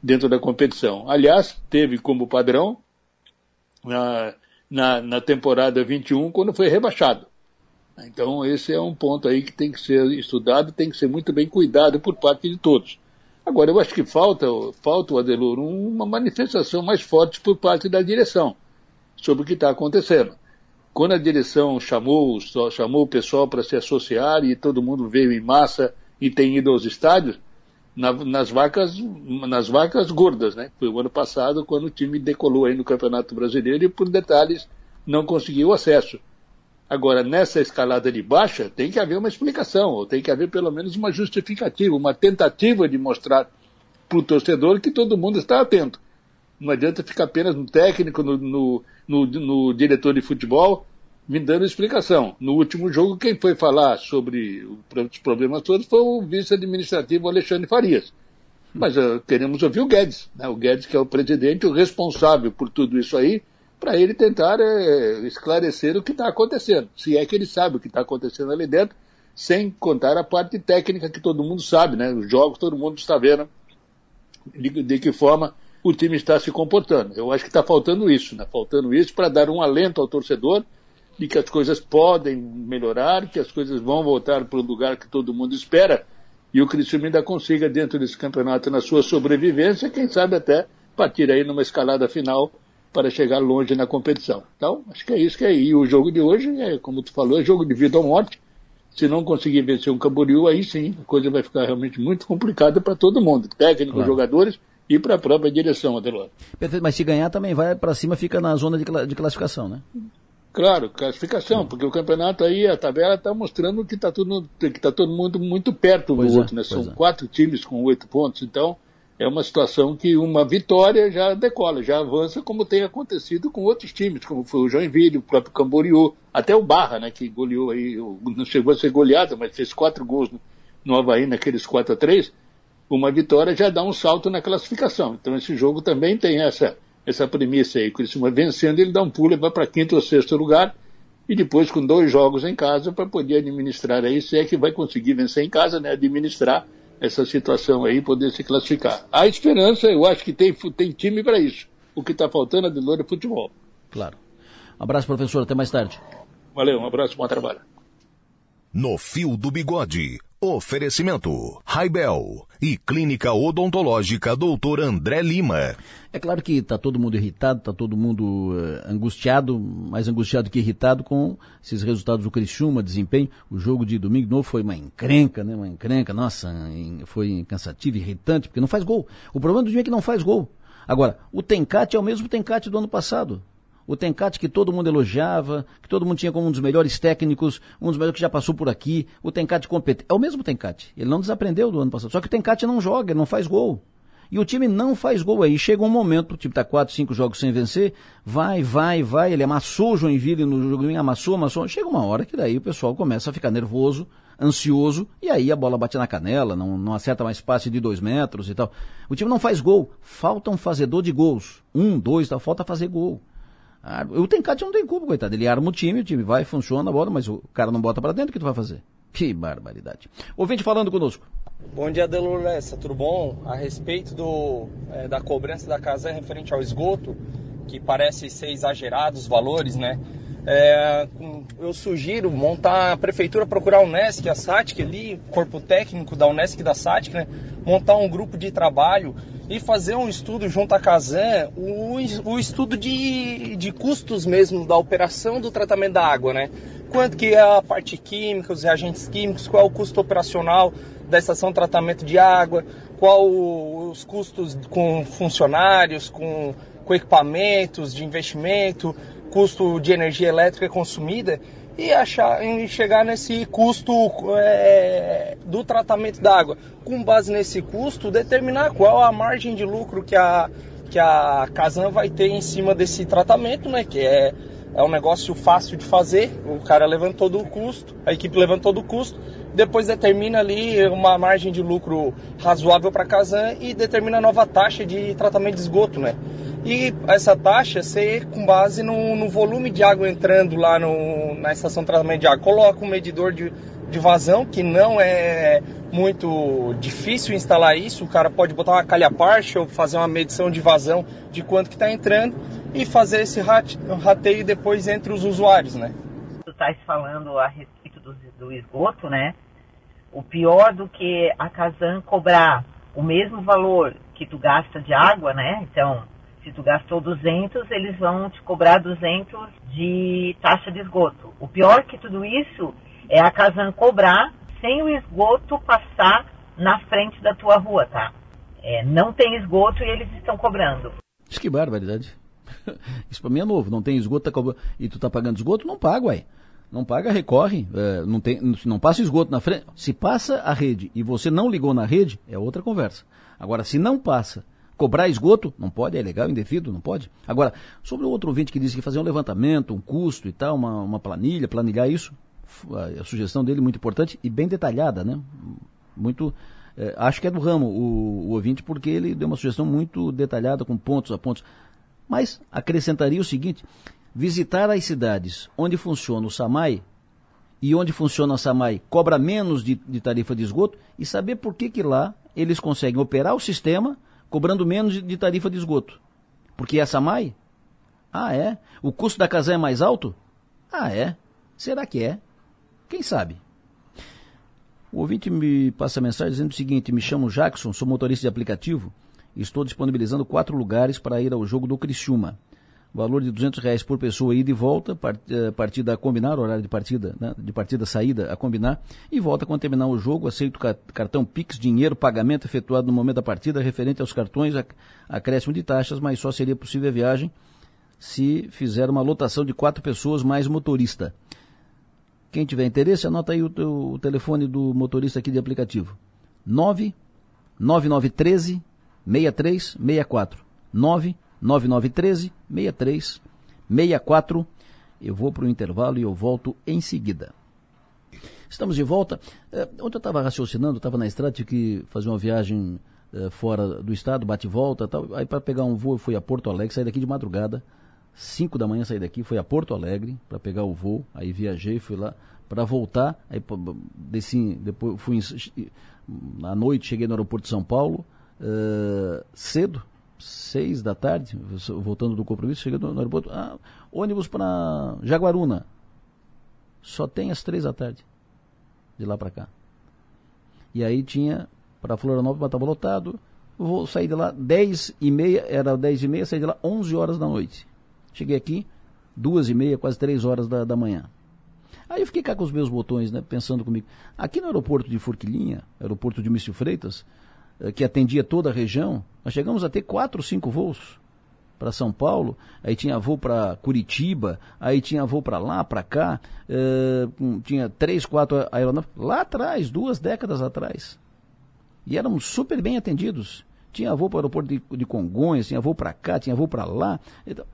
dentro da competição. Aliás, teve como padrão na, na, na temporada vinte e um, quando foi rebaixado. Então, esse é um ponto aí que tem que ser estudado, tem que ser muito bem cuidado por parte de todos. Agora, eu acho que falta, falta o Adelor, uma manifestação mais forte por parte da direção sobre o que está acontecendo. Quando a direção chamou, chamou o pessoal para se associar e todo mundo veio em massa e tem ido aos estádios, na, nas, vacas, nas vacas gordas, né? Foi o ano passado quando o time decolou aí no Campeonato Brasileiro e, por detalhes, não conseguiu acesso. Agora, nessa escalada de baixa, tem que haver uma explicação, ou tem que haver pelo menos uma justificativa, uma tentativa de mostrar para o torcedor que todo mundo está atento. Não adianta ficar apenas no técnico, no, no, no, no diretor de futebol, me dando explicação. No último jogo, quem foi falar sobre os problemas todos foi o vice-administrativo Alexandre Farias. Mas uh, queremos ouvir o Guedes, né? O Guedes, que é o presidente, o responsável por tudo isso aí, para ele tentar é, esclarecer o que está acontecendo, se é que ele sabe o que está acontecendo ali dentro, sem contar a parte técnica que todo mundo sabe, né? Os jogos todo mundo está vendo de, de que forma o time está se comportando. Eu acho que está faltando isso, né? Faltando isso para dar um alento ao torcedor de que as coisas podem melhorar, que as coisas vão voltar para o lugar que todo mundo espera e o Criciúma ainda consiga, dentro desse campeonato, na sua sobrevivência, quem sabe até partir aí numa escalada final para chegar longe na competição. Então, acho que é isso que é. E o jogo de hoje, é, como tu falou, é jogo de vida ou morte. Se não conseguir vencer um Camboriú, aí sim, a coisa vai ficar realmente muito complicada para todo mundo, técnico, claro, jogadores e para a própria direção, Adelor. Perfeito, mas se ganhar também vai para cima, fica na zona de classificação, né? Claro, classificação, porque o campeonato aí, a tabela está mostrando que está tá todo mundo muito perto um do outro, é, né? São é. quatro times com oito pontos, então é uma situação que uma vitória já decola, já avança, como tem acontecido com outros times, como foi o Joinville, o próprio Camboriú, até o Barra, né, que goleou aí, não chegou a ser goleado, mas fez quatro gols no, no Avaí naqueles quatro a três, uma vitória já dá um salto na classificação. Então esse jogo também tem essa... essa premissa aí, o Criciúma vencendo, ele dá um pulo e vai para quinto ou sexto lugar, e depois com dois jogos em casa para poder administrar aí, se é que vai conseguir vencer em casa, né, administrar essa situação aí, poder se classificar. A esperança, eu acho que tem, tem time para isso. O que está faltando, Adelor, é futebol. Claro. Um abraço, professor, até mais tarde. Valeu, um abraço, bom trabalho. No Fio do Bigode, oferecimento Raibel e Clínica Odontológica doutor André Lima. É claro que está todo mundo irritado, está todo mundo uh, angustiado, mais angustiado que irritado com esses resultados do Criciúma, desempenho. O jogo de domingo de novo foi uma encrenca, né? Uma encrenca, nossa, foi cansativo, irritante, porque não faz gol. O problema do time é que não faz gol. Agora, o Tencate é o mesmo Tencate do ano passado. O Tencate que todo mundo elogiava, que todo mundo tinha como um dos melhores técnicos, um dos melhores que já passou por aqui, o Tencate competente. É o mesmo Tencate, ele não desaprendeu do ano passado, só que o Tencate não joga, ele não faz gol. E o time não faz gol aí, chega um momento, o time está quatro, cinco jogos sem vencer, vai, vai, vai, ele amassou o Joinville no jogo, amassou, amassou, chega uma hora que daí o pessoal começa a ficar nervoso, ansioso, e aí a bola bate na canela, não, não acerta mais passe de dois metros e tal. O time não faz gol, falta um fazedor de gols, um, dois, tal, falta fazer gol. O Tencate não tem culpa, coitado, ele arma o time, o time vai, funciona a bola, mas o cara não bota pra dentro, o que tu vai fazer? Que barbaridade. Ouvinte falando conosco. Bom dia, Adelor Lessa, tudo bom? A respeito do, é, da cobrança da Casa referente ao esgoto, que parece ser exagerado os valores, né? É, eu sugiro montar a prefeitura, procurar a Unesc, a SATIC ali, corpo técnico da Unesc e da SATIC, né? Montar um grupo de trabalho e fazer um estudo junto à Casan, o, o estudo de, de custos mesmo da operação do tratamento da água, né? Quanto que é a parte química, os reagentes químicos, qual é o custo operacional da estação de tratamento de água, qual os custos com funcionários, com, com equipamentos de investimento, custo de energia elétrica consumida, e achar, em chegar nesse custo é, do tratamento da água. Com base nesse custo, determinar qual a margem de lucro que a, que a Casan vai ter em cima desse tratamento, né? Que é, é um negócio fácil de fazer, o cara levantou do custo, a equipe levantou do custo, depois determina ali uma margem de lucro razoável para a Casan e determina a nova taxa de tratamento de esgoto, né? E essa taxa ser com base no, no volume de água entrando lá no, na estação de tratamento de água. Coloca um medidor de, de vazão, que não é muito difícil instalar isso. O cara pode botar uma calha-parche ou fazer uma medição de vazão de quanto que está entrando e fazer esse rateio depois entre os usuários, né? Tu estás falando a respeito do, do esgoto, né? O pior do que a Casan cobrar o mesmo valor que tu gasta de água, né? Então... se tu gastou duzentos, eles vão te cobrar duzentos de taxa de esgoto. O pior que tudo isso é a Casan cobrar sem o esgoto passar na frente da tua rua, tá? É, não tem esgoto e eles estão cobrando. Isso que barbaridade. Isso pra mim é novo. Não tem esgoto, tá cobrando. E tu tá pagando esgoto? Não paga, uai. Não paga, recorre. É, não tem, não passa esgoto na frente. Se passa a rede e você não ligou na rede, é outra conversa. Agora, se não passa... Cobrar esgoto? Não pode, é ilegal, indevido, não pode. Agora, sobre o outro ouvinte que disse que fazer um levantamento, um custo e tal, uma, uma planilha, planilhar isso, a sugestão dele muito importante e bem detalhada, né? Muito, é, acho que é do ramo o, o ouvinte, porque ele deu uma sugestão muito detalhada, com pontos a pontos. Mas acrescentaria o seguinte: visitar as cidades onde funciona o SAMAI e onde funciona a SAMAI cobra menos de, de tarifa de esgoto e saber por que que lá eles conseguem operar o sistema cobrando menos de, de tarifa de esgoto. Porque é a SAMAI? Ah, é? O custo da casa é mais alto? Ah, é? Será que é? Quem sabe? O ouvinte me passa mensagem dizendo o seguinte: me chamo Jackson, sou motorista de aplicativo, estou disponibilizando quatro lugares para ir ao jogo do Criciúma. Valor de duzentos reais por pessoa, ida e volta, partida a combinar, horário de partida, né? De partida, saída a combinar, e volta quando terminar o jogo. Aceito cartão Pix, dinheiro, pagamento efetuado no momento da partida, referente aos cartões, acréscimo de taxas, mas só seria possível a viagem se fizer uma lotação de quatro pessoas mais motorista. Quem tiver interesse, anota aí o, teu, o telefone do motorista aqui de aplicativo. nove nove nove um três seis três seis quatro. nove nove nove um três seis três seis quatro. Eu vou para o intervalo e eu volto em seguida. Estamos de volta. É, ontem eu estava raciocinando, estava na estrada, tive que fazer uma viagem é, fora do estado, bate e volta. Tal. Aí para pegar um voo eu fui a Porto Alegre, saí daqui de madrugada. cinco da manhã saí daqui, fui a Porto Alegre para pegar o voo, aí viajei, fui lá para voltar, aí desci, depois fui à noite, cheguei no aeroporto de São Paulo, uh, cedo, seis da tarde, voltando do compromisso, cheguei no aeroporto, ah, ônibus para Jaguaruna, só tem às três da tarde, de lá para cá. E aí tinha para Florianópolis, mas estava lotado, vou sair de lá dez e meia, era dez e meia, saí de lá onze horas da noite. Cheguei aqui, duas e meia, quase três horas da, da manhã. Aí eu fiquei cá com os meus botões, né, pensando comigo. Aqui no aeroporto de Forquilinha, aeroporto de Mício Freitas, que atendia toda a região, nós chegamos a ter quatro, cinco voos para São Paulo, aí tinha voo para Curitiba, aí tinha voo para lá, para cá, eh, tinha três, quatro aeronaves, lá atrás, duas décadas atrás. E eram super bem atendidos. Tinha voo para o aeroporto de, de Congonhas, tinha voo para cá, tinha voo para lá, então,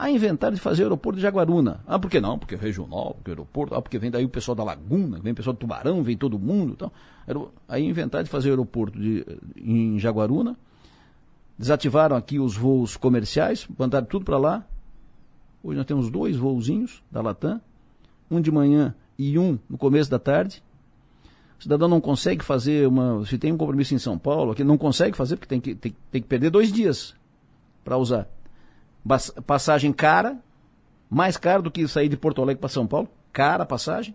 a inventar de fazer o aeroporto de Jaguaruna. Ah, por que não? Porque é regional, porque é aeroporto, ah, porque vem daí o pessoal da Laguna, vem o pessoal do Tubarão, vem todo mundo. Então, aí inventaram de fazer o aeroporto de, em Jaguaruna, desativaram aqui os voos comerciais, mandaram tudo para lá. Hoje nós temos dois voozinhos da Latam, um de manhã e um no começo da tarde. O cidadão não consegue fazer uma... Se tem um compromisso em São Paulo, aqui não consegue fazer, porque tem que, tem, tem que perder dois dias para usar. Passagem cara, mais cara do que sair de Porto Alegre para São Paulo, cara a passagem,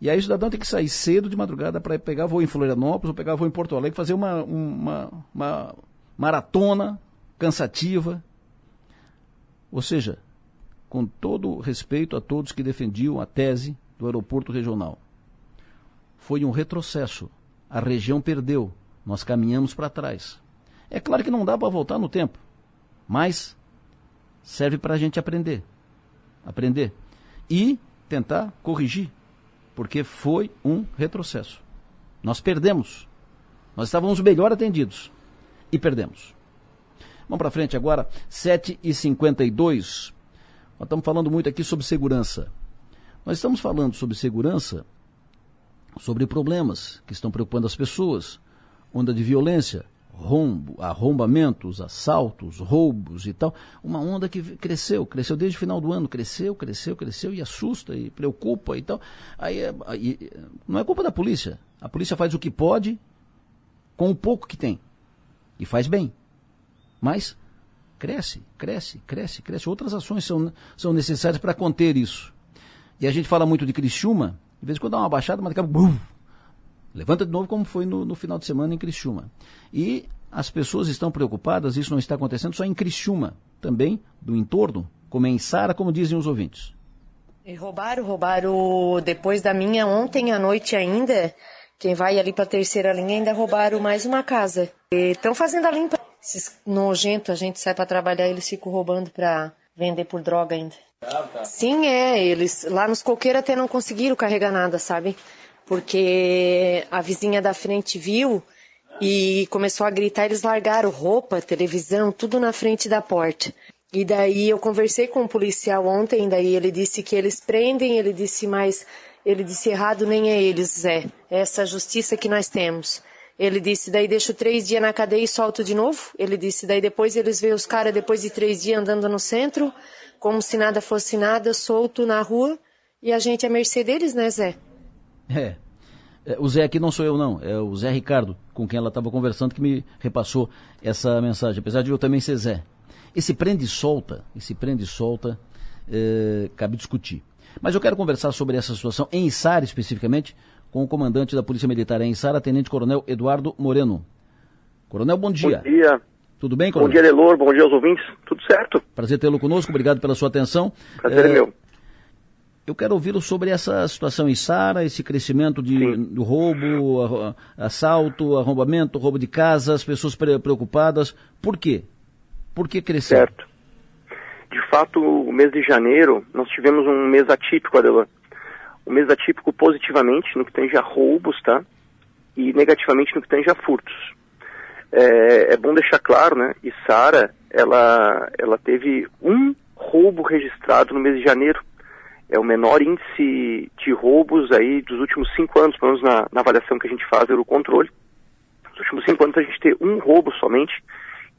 e aí o cidadão tem que sair cedo de madrugada para pegar voo em Florianópolis ou pegar voo em Porto Alegre, fazer uma, uma, uma maratona cansativa. Ou seja, com todo respeito a todos que defendiam a tese do aeroporto regional, foi um retrocesso, a região perdeu, nós caminhamos para trás. É claro que não dá para voltar no tempo, mas serve para a gente aprender, aprender e tentar corrigir, porque foi um retrocesso. Nós perdemos, nós estávamos melhor atendidos e perdemos. Vamos para frente agora, sete e cinquenta e dois, nós estamos falando muito aqui sobre segurança. Nós estamos falando sobre segurança, sobre problemas que estão preocupando as pessoas, onda de violência, rombo, arrombamentos, assaltos, roubos e tal, uma onda que cresceu, cresceu desde o final do ano, cresceu, cresceu, cresceu e assusta e preocupa e tal. Aí, aí não é culpa da polícia, a polícia faz o que pode com o pouco que tem e faz bem, mas cresce, cresce, cresce, cresce, outras ações são, são necessárias para conter isso. E a gente fala muito de Criciúma, de vez em quando dá uma baixada, mas acaba... Bum, levanta de novo, como foi no, no final de semana em Criciúma. E as pessoas estão preocupadas, isso não está acontecendo só em Criciúma, também do entorno, como é em Sara, como dizem os ouvintes. E roubaram, roubaram depois da minha ontem à noite ainda, quem vai ali para a terceira linha ainda roubaram mais uma casa. Estão fazendo a limpa. Esses nojentos, a gente sai para trabalhar e eles ficam roubando para vender por droga ainda. Ah, tá. Sim, é, eles lá nos coqueiros até não conseguiram carregar nada, sabe? Porque a vizinha da frente viu e começou a gritar. Eles largaram roupa, televisão, tudo na frente da porta. E daí eu conversei com um policial ontem, daí ele disse que eles prendem, ele disse, mas ele disse errado, nem é eles, Zé. É essa justiça que nós temos. Ele disse, daí deixo três dias na cadeia e solto de novo. Ele disse, daí depois eles veem os caras depois de três dias andando no centro, como se nada fosse nada, solto na rua, e a gente é mercê deles, né, Zé? É. O Zé aqui não sou eu, não. É o Zé Ricardo, com quem ela estava conversando, que me repassou essa mensagem, apesar de eu também ser Zé. Esse prende e solta, esse prende e solta, é, cabe discutir. Mas eu quero conversar sobre essa situação, em Içara especificamente, com o comandante da Polícia Militar em Içara, Tenente Coronel Eduardo Moreno. Coronel, bom dia. Bom dia. Tudo bem, Coronel? Bom dia, Delor, bom dia aos ouvintes, tudo certo. Prazer tê-lo conosco, obrigado pela sua atenção. Prazer é meu. Eu quero ouvi-lo sobre essa situação em Içara, esse crescimento de do roubo, arro, assalto, arrombamento, roubo de casas, pessoas pre- preocupadas. Por quê? Por que cresceu? Certo. De fato, o mês de janeiro, nós tivemos um mês atípico, Adelor. Um mês atípico positivamente, no que tange a roubos, tá? E negativamente no que tange a furtos. É, é bom deixar claro, né? Içara, ela, ela teve um roubo registrado no mês de janeiro. É o menor índice de roubos aí dos últimos cinco anos, pelo menos na, na avaliação que a gente faz do controle. Nos últimos cinco anos a gente tem um roubo somente,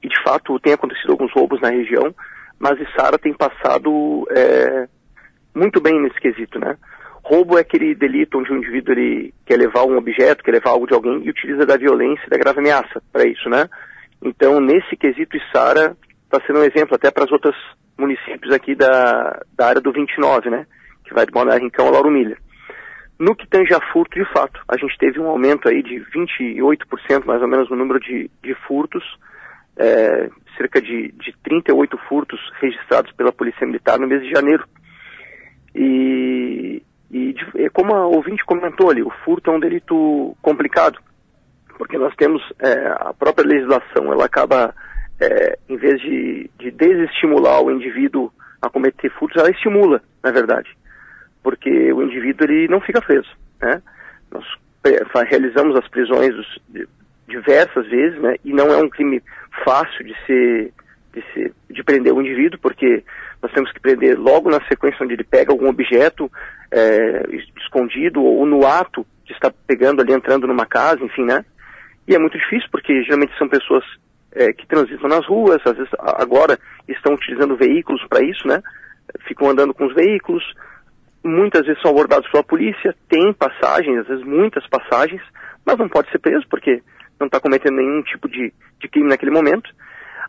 e de fato tem acontecido alguns roubos na região, mas Içara tem passado é, muito bem nesse quesito, né? Roubo é aquele delito onde o indivíduo ele quer levar um objeto, quer levar algo de alguém e utiliza da violência e da grave ameaça para isso, né? Então, nesse quesito, Içara está sendo um exemplo até para os outros municípios aqui da, da área do vinte e nove, né? Que vai de Balneário Rincão a Lauro Miller. No que tange a furto, de fato, a gente teve um aumento aí de vinte e oito por cento, mais ou menos, no número de, de furtos, é, cerca de, de trinta e oito furtos registrados pela Polícia Militar no mês de janeiro. E... E como a ouvinte comentou ali, o furto é um delito complicado, porque nós temos é, a própria legislação, ela acaba, é, em vez de, de desestimular o indivíduo a cometer furtos, ela estimula, na verdade, porque o indivíduo ele não fica preso, né? Nós realizamos as prisões diversas vezes, né? E não é um crime fácil de ser... De, se, de prender o indivíduo, porque nós temos que prender logo na sequência onde ele pega algum objeto é, escondido ou no ato de estar pegando ali, entrando numa casa, enfim, né? E é muito difícil, porque geralmente são pessoas é, que transitam nas ruas, às vezes agora estão utilizando veículos para isso, né? Ficam andando com os veículos, muitas vezes são abordados pela polícia, tem passagens, às vezes muitas passagens, mas não pode ser preso, porque não está cometendo nenhum tipo de, de crime naquele momento.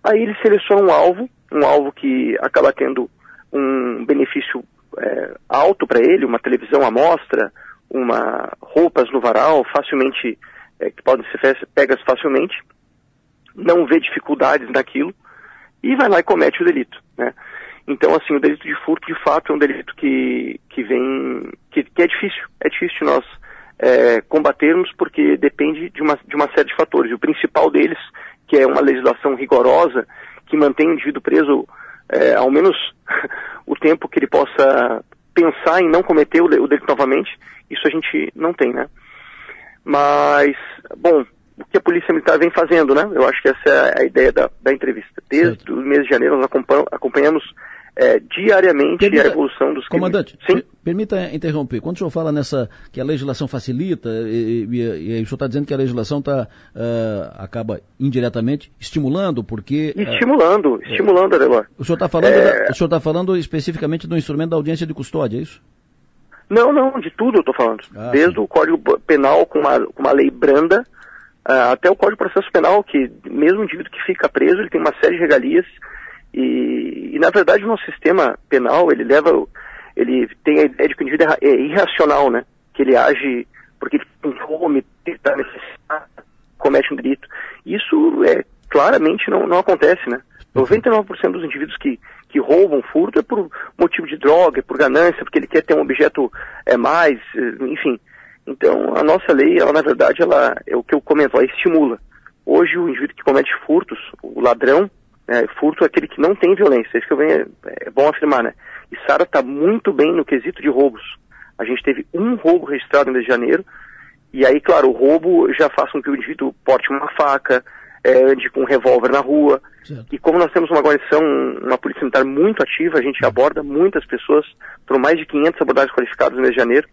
Aí ele seleciona um alvo, um alvo que acaba tendo um benefício é, alto para ele, uma televisão à mostra, uma, roupas no varal, facilmente, é, que podem ser pegas facilmente, não vê dificuldades naquilo e vai lá e comete o delito, né? Então, assim, o delito de furto, de fato, é um delito que, que vem, que, que é difícil, é difícil nós é, combatermos, porque depende de uma, de uma série de fatores, e o principal deles, que é uma legislação rigorosa, que mantém o indivíduo preso, é, ao menos o tempo que ele possa pensar em não cometer o, o delito novamente, isso a gente não tem, né? Mas, bom, o que a Polícia Militar vem fazendo, né? Eu acho que essa é a ideia da, da entrevista. Desde Sim. o mês de janeiro nós acompanhamos é, diariamente permita, a evolução dos crimes. Comandante, Sim? permita interromper. Quando o senhor fala nessa, que a legislação facilita, e, e, e o senhor está dizendo que a legislação tá, uh, acaba indiretamente estimulando, porque... Estimulando, uh, estimulando, Adelor. O senhor está falando, é... tá falando especificamente do instrumento da audiência de custódia, é isso? Não, não, de tudo eu estou falando. Ah, Desde sim. o Código Penal com uma, com uma lei branda, uh, até o Código de Processo Penal, que mesmo o indivíduo que fica preso, ele tem uma série de regalias. E, e, na verdade, o nosso sistema penal, ele leva, ele tem a ideia de que o indivíduo é irracional, né? Que ele age porque ele tem fome, está necessitado, comete um delito. Isso é, claramente não, não acontece, né? noventa e nove por cento dos indivíduos que, que roubam furto é por motivo de droga, é por ganância, porque ele quer ter um objeto é, mais, enfim. Então, a nossa lei, ela, na verdade, ela é o que eu comento, ela estimula. Hoje, o indivíduo que comete furtos, o ladrão, É, furto é aquele que não tem violência, isso que eu venho, é, é bom afirmar, né? Içara está muito bem no quesito de roubos. A gente teve um roubo registrado no mês de janeiro E aí, claro, o roubo já faz com que o indivíduo porte uma faca, é, ande com um revólver na rua. Certo. E como nós temos uma guarnição, uma polícia militar muito ativa, a gente aborda muitas pessoas, por mais de quinhentas abordagens qualificadas no mês de janeiro,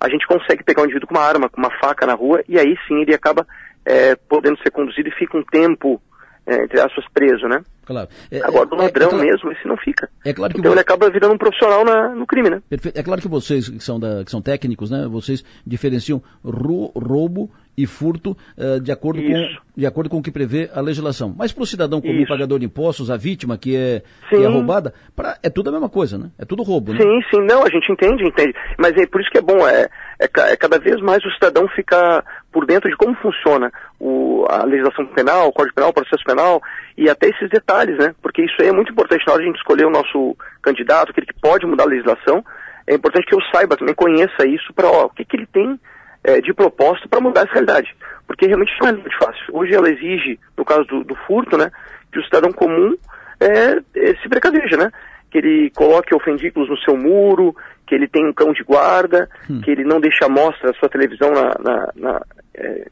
a gente consegue pegar um indivíduo com uma arma, com uma faca na rua, e aí sim ele acaba é, podendo ser conduzido e fica um tempo, é, entre aspas, preso, né? Claro. É, Agora, o ladrão é, é claro, mesmo, esse não fica. É claro que então você... ele acaba virando um profissional na, no crime, né? Perfeito. É claro que vocês, que são, da, que são técnicos, né? Vocês diferenciam ro- roubo e furto uh, de, acordo com, de acordo com o que prevê a legislação. Mas para o cidadão comum, isso, pagador de impostos, a vítima que é, que é roubada, pra, é tudo a mesma coisa, né? É tudo roubo, né? Sim, sim. Não, a gente entende, entende. Mas é por isso que é bom, é, é, é cada vez mais o cidadão ficar por dentro de como funciona o, a legislação penal, o Código Penal, o processo penal e até esses detalhes, né? Porque isso aí é muito importante na hora de a gente escolher o nosso candidato, aquele que pode mudar a legislação. É importante que eu saiba também, conheça isso, para o que, que ele tem é, de propósito para mudar essa realidade. Porque realmente não é muito fácil. Hoje ela exige, no caso do, do furto, né, que o cidadão comum é, é, se precaveja, né? Que ele coloque ofendículos no seu muro, que ele tenha um cão de guarda, hum. que ele não deixe a mostra a sua televisão na, na, na, é,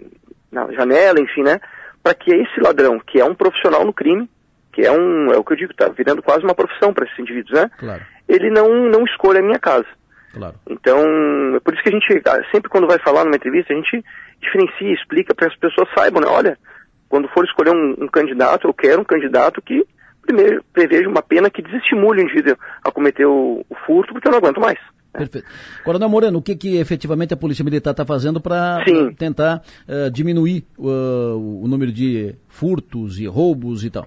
na janela, enfim, né? Para que esse ladrão, que é um profissional no crime, que é um, é o que eu digo, tá virando quase uma profissão para esses indivíduos, né? Claro. Ele não, não escolhe a minha casa. Claro. Então, é por isso que a gente, sempre quando vai falar numa entrevista, a gente diferencia e explica para as pessoas saibam, né? Olha, quando for escolher um, um candidato, eu quero um candidato que, primeiro, preveja uma pena que desestimule o indivíduo a cometer o, o furto, porque eu não aguento mais. Perfeito. Coronel Moreno, o que, que efetivamente a Polícia Militar está fazendo para tentar uh, diminuir uh, o número de furtos e roubos e tal?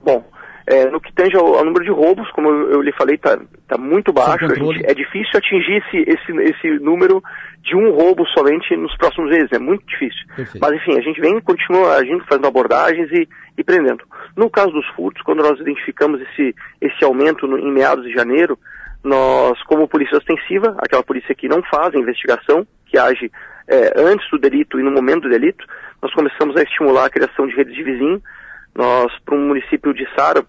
Bom, é, no que tange ao, ao número de roubos, como eu, eu lhe falei, está tá muito baixo. A gente, é difícil atingir esse, esse, esse número de um roubo somente nos próximos meses, é muito difícil. Perfeito. Mas enfim, a gente vem e continua a gente fazendo abordagens e, e prendendo. No caso dos furtos, quando nós identificamos esse, esse aumento no, em meados de janeiro, nós, como polícia ostensiva, aquela polícia que não faz a investigação, que age é, antes do delito e no momento do delito, nós começamos a estimular a criação de redes de vizinho. Nós, para o município de Sara,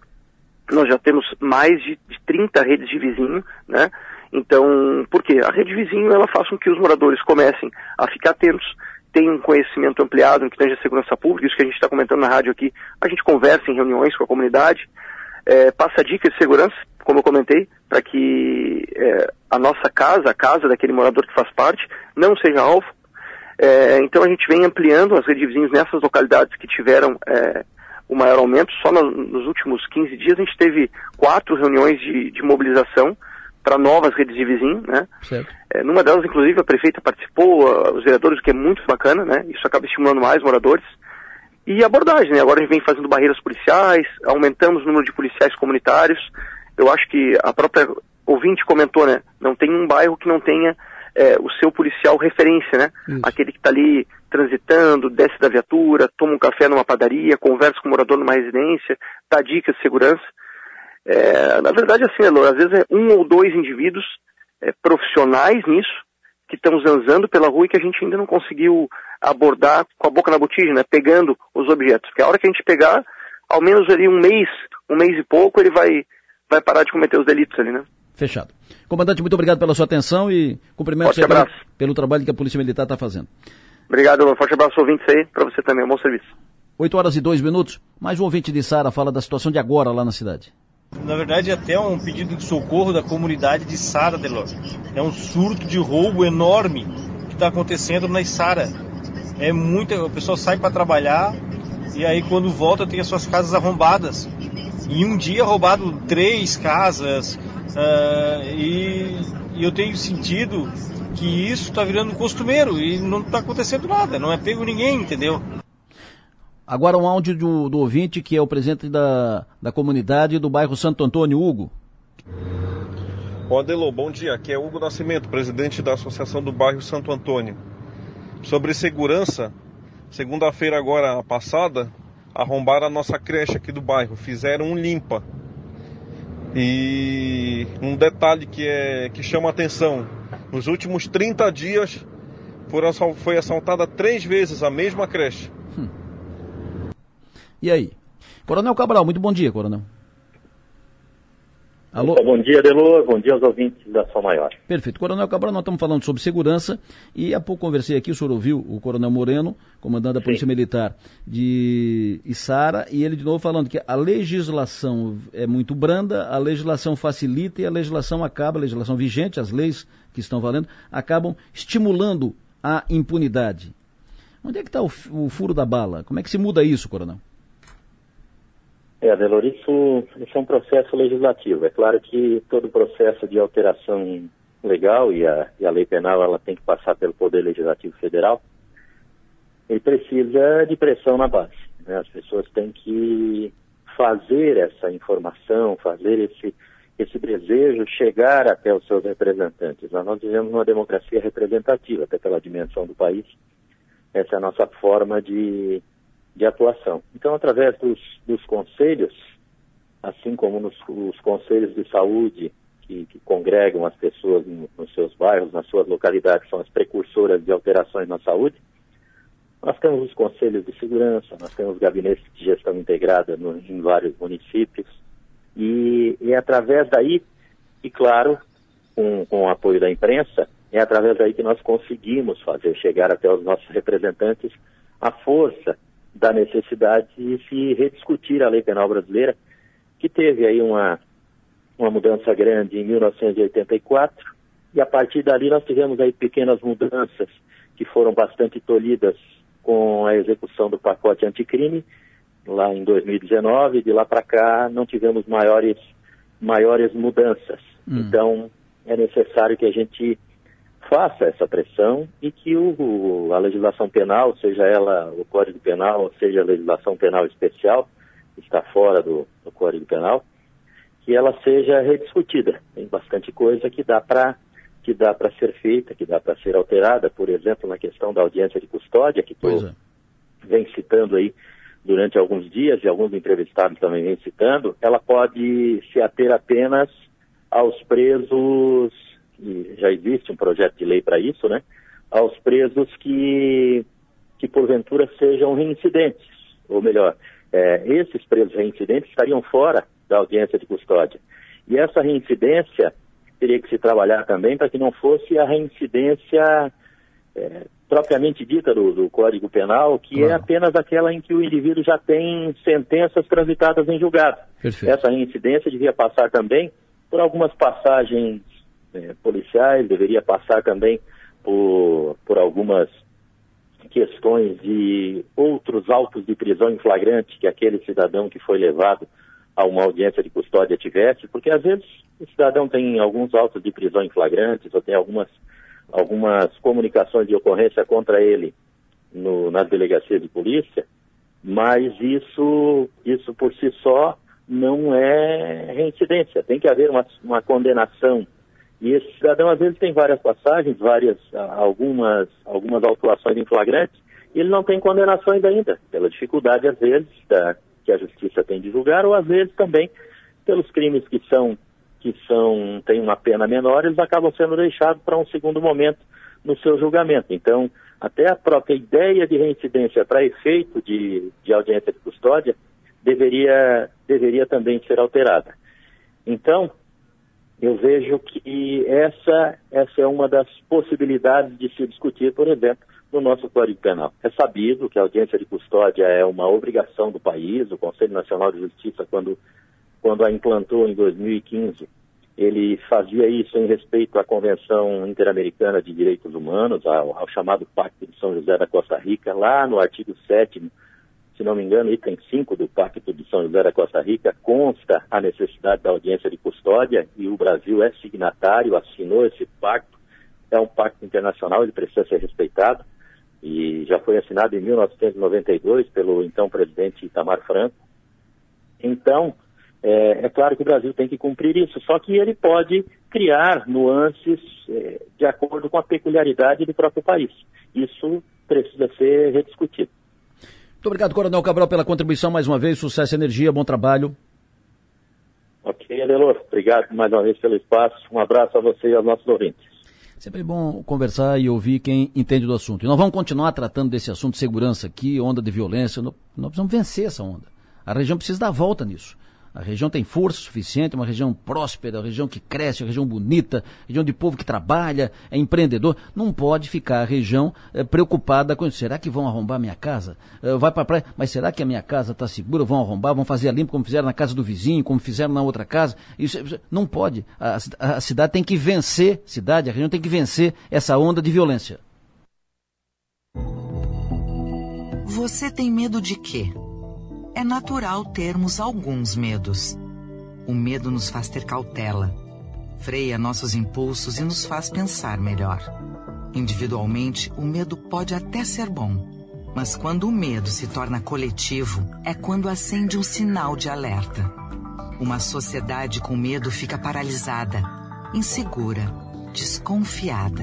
nós já temos mais de trinta redes de vizinho, né? Então, por quê? A rede de vizinho, ela faz com que os moradores comecem a ficar atentos, tenham um conhecimento ampliado no que tange a segurança pública, isso que a gente está comentando na rádio aqui, a gente conversa em reuniões com a comunidade, é, passa dicas de segurança, como eu comentei, para que é, a nossa casa, a casa daquele morador que faz parte, não seja alvo. É, então a gente vem ampliando as redes de vizinhos nessas localidades que tiveram é, o maior aumento. Só no, nos últimos quinze dias a gente teve quatro reuniões de, de mobilização para novas redes de vizinho, né? É, numa delas, inclusive, a prefeita participou, a, os vereadores, o que é muito bacana, né? Isso acaba estimulando mais moradores. E abordagem, né? Agora a gente vem fazendo barreiras policiais, aumentamos o número de policiais comunitários. Eu acho que a própria ouvinte comentou, né? Não tem um bairro que não tenha é, o seu policial referência, né? Isso. Aquele que está ali transitando, desce da viatura, toma um café numa padaria, conversa com um morador numa residência, dá dicas de segurança. É, na verdade, assim, né, Loura? Às vezes é um ou dois indivíduos é, profissionais nisso que estão zanzando pela rua e que a gente ainda não conseguiu abordar com a boca na botija, né? Pegando os objetos. Porque a hora que a gente pegar, ao menos ali um mês, um mês e pouco, ele vai... vai parar de cometer os delitos ali, né? Fechado. Comandante, muito obrigado pela sua atenção e cumprimento você pelo, pelo trabalho que a Polícia Militar está fazendo. Obrigado, um forte abraço ouvintes aí, para você também, um bom serviço. oito horas e dois minutos, mais um ouvinte de Sara fala da situação de agora lá na cidade. Na verdade, até um pedido de socorro da comunidade de Sara, Delor. É um surto de roubo enorme que está acontecendo na Sara. É muita, o pessoal sai para trabalhar e aí quando volta tem as suas casas arrombadas. Em um dia roubado três casas uh, e, e eu tenho sentido que isso está virando costumeiro e não está acontecendo nada, não é pego ninguém, entendeu? Agora um áudio do, do ouvinte que é o presidente da, da comunidade do bairro Santo Antônio, Hugo. Bom, Adelô, bom dia, aqui é Hugo Nascimento, presidente da associação do bairro Santo Antônio. Sobre segurança, segunda-feira agora passada, arrombaram a nossa creche aqui do bairro, fizeram um limpa. E um detalhe que, é, que chama atenção, nos últimos trinta dias foram, foi assaltada três vezes a mesma creche. Hum. E aí? Coronel Cabral, muito bom dia, Coronel. Alô? Bom dia, Delor. Bom dia aos ouvintes da Som Maior. Perfeito. Coronel Cabral, nós estamos falando sobre segurança e há pouco conversei aqui, o senhor ouviu o Coronel Moreno, comandante da Polícia Sim. Militar de Içara, e ele de novo falando que a legislação é muito branda, a legislação facilita e a legislação acaba, a legislação vigente, as leis que estão valendo, acabam estimulando a impunidade. Onde é que está o, o furo da bala? Como é que se muda isso, Coronel? É, Delor, isso, isso é um processo legislativo. É claro que todo processo de alteração legal e a, e a lei penal, ela tem que passar pelo Poder Legislativo Federal e precisa de pressão na base, né? As pessoas têm que fazer essa informação, fazer esse, esse desejo chegar até os seus representantes. Nós não vivemos uma democracia representativa, até pela dimensão do país. Essa é a nossa forma de... de atuação. Então, através dos, dos conselhos, assim como nos, os conselhos de saúde que, que congregam as pessoas no, nos seus bairros, nas suas localidades, são as precursoras de alterações na saúde, nós temos os conselhos de segurança, nós temos gabinetes de gestão integrada no, em vários municípios, e, e através daí, e claro, com, com o apoio da imprensa, é através daí que nós conseguimos fazer chegar até os nossos representantes a força da necessidade de se rediscutir a lei penal brasileira, que teve aí uma, uma mudança grande em mil novecentos e oitenta e quatro, e a partir dali nós tivemos aí pequenas mudanças que foram bastante tolhidas com a execução do pacote anticrime, lá em dois mil e dezenove, de lá para cá não tivemos maiores, maiores mudanças. Hum. Então é necessário que a gente faça essa pressão e que o, a legislação penal, seja ela o Código Penal, seja a legislação penal especial, que está fora do, do Código Penal, que ela seja rediscutida. Tem bastante coisa que dá para que dá para ser feita, que dá para ser alterada, por exemplo, na questão da audiência de custódia, que tu é. vem citando aí durante alguns dias, e alguns entrevistados também vem citando, ela pode se ater apenas aos presos. E já existe um projeto de lei para isso, né? Aos presos que, que porventura sejam reincidentes, ou melhor, é, esses presos reincidentes estariam fora da audiência de custódia. E essa reincidência teria que se trabalhar também para que não fosse a reincidência é, propriamente dita do, do Código Penal, que claro. é apenas aquela em que o indivíduo já tem sentenças transitadas em julgado. Perfeito. Essa reincidência devia passar também por algumas passagens policiais, deveria passar também por, por algumas questões de outros autos de prisão em flagrante que aquele cidadão que foi levado a uma audiência de custódia tivesse, porque às vezes o cidadão tem alguns autos de prisão em flagrante, ou tem algumas, algumas comunicações de ocorrência contra ele no, na delegacia de polícia, mas isso, isso por si só não é reincidência, tem que haver uma, uma condenação. E esse cidadão, às vezes, tem várias passagens, várias, algumas, algumas autuações em flagrante, e ele não tem condenação ainda, pela dificuldade, às vezes, da, que a justiça tem de julgar, ou, às vezes, também, pelos crimes que são, que são, têm uma pena menor, eles acabam sendo deixados para um segundo momento no seu julgamento. Então, até a própria ideia de reincidência para efeito de, de audiência de custódia deveria, deveria também ser alterada. Então, eu vejo que essa, essa é uma das possibilidades de se discutir, por exemplo, no nosso Código Penal. É sabido que a audiência de custódia é uma obrigação do país. O Conselho Nacional de Justiça, quando, quando a implantou em dois mil e quinze, ele fazia isso em respeito à Convenção Interamericana de Direitos Humanos, ao, ao chamado Pacto de São José da Costa Rica, lá no artigo sétimo, se não me engano, item cinco do Pacto de São José da Costa Rica, consta a necessidade da audiência de custódia, e o Brasil é signatário, assinou esse pacto, é um pacto internacional, ele precisa ser respeitado, e já foi assinado em mil novecentos e noventa e dois pelo então presidente Itamar Franco. Então, é, é claro que o Brasil tem que cumprir isso, só que ele pode criar nuances é, de acordo com a peculiaridade do próprio país. Isso precisa ser rediscutido. Muito obrigado, Coronel Cabral, pela contribuição mais uma vez. Sucesso, energia, bom trabalho. Ok, Adelor. Obrigado mais uma vez pelo espaço. Um abraço a você e aos nossos ouvintes. Sempre bom conversar e ouvir quem entende do assunto. E nós vamos continuar tratando desse assunto de segurança aqui, onda de violência. Nós precisamos vencer essa onda. A região precisa dar a volta nisso. A região tem força suficiente, é uma região próspera, uma região que cresce, uma região bonita, região de povo que trabalha, é empreendedor. Não pode ficar a região é, preocupada com isso. Será que vão arrombar a minha casa? É, vai para a praia, mas será que a minha casa está segura? Vão arrombar, vão fazer a limpa como fizeram na casa do vizinho, como fizeram na outra casa? Isso, isso não pode. A, a cidade tem que vencer, cidade, a região tem que vencer essa onda de violência. Você tem medo de quê? É natural termos alguns medos. O medo nos faz ter cautela, freia nossos impulsos e nos faz pensar melhor. Individualmente, o medo pode até ser bom, mas quando o medo se torna coletivo, é quando acende um sinal de alerta. Uma sociedade com medo fica paralisada, insegura, desconfiada.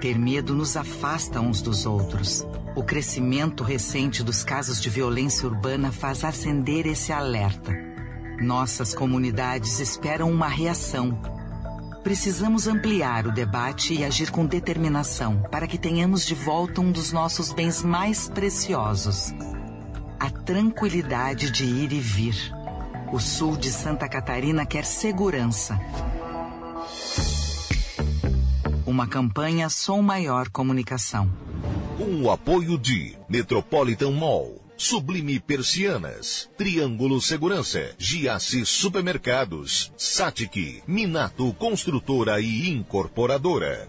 Ter medo nos afasta uns dos outros. O crescimento recente dos casos de violência urbana faz acender esse alerta. Nossas comunidades esperam uma reação. Precisamos ampliar o debate e agir com determinação para que tenhamos de volta um dos nossos bens mais preciosos: a tranquilidade de ir e vir. O sul de Santa Catarina quer segurança. Uma campanha Som Maior Comunicação. Com o apoio de Metropolitan Mall, Sublime Persianas, Triângulo Segurança, Giasse Supermercados, Satic, Minato Construtora e Incorporadora.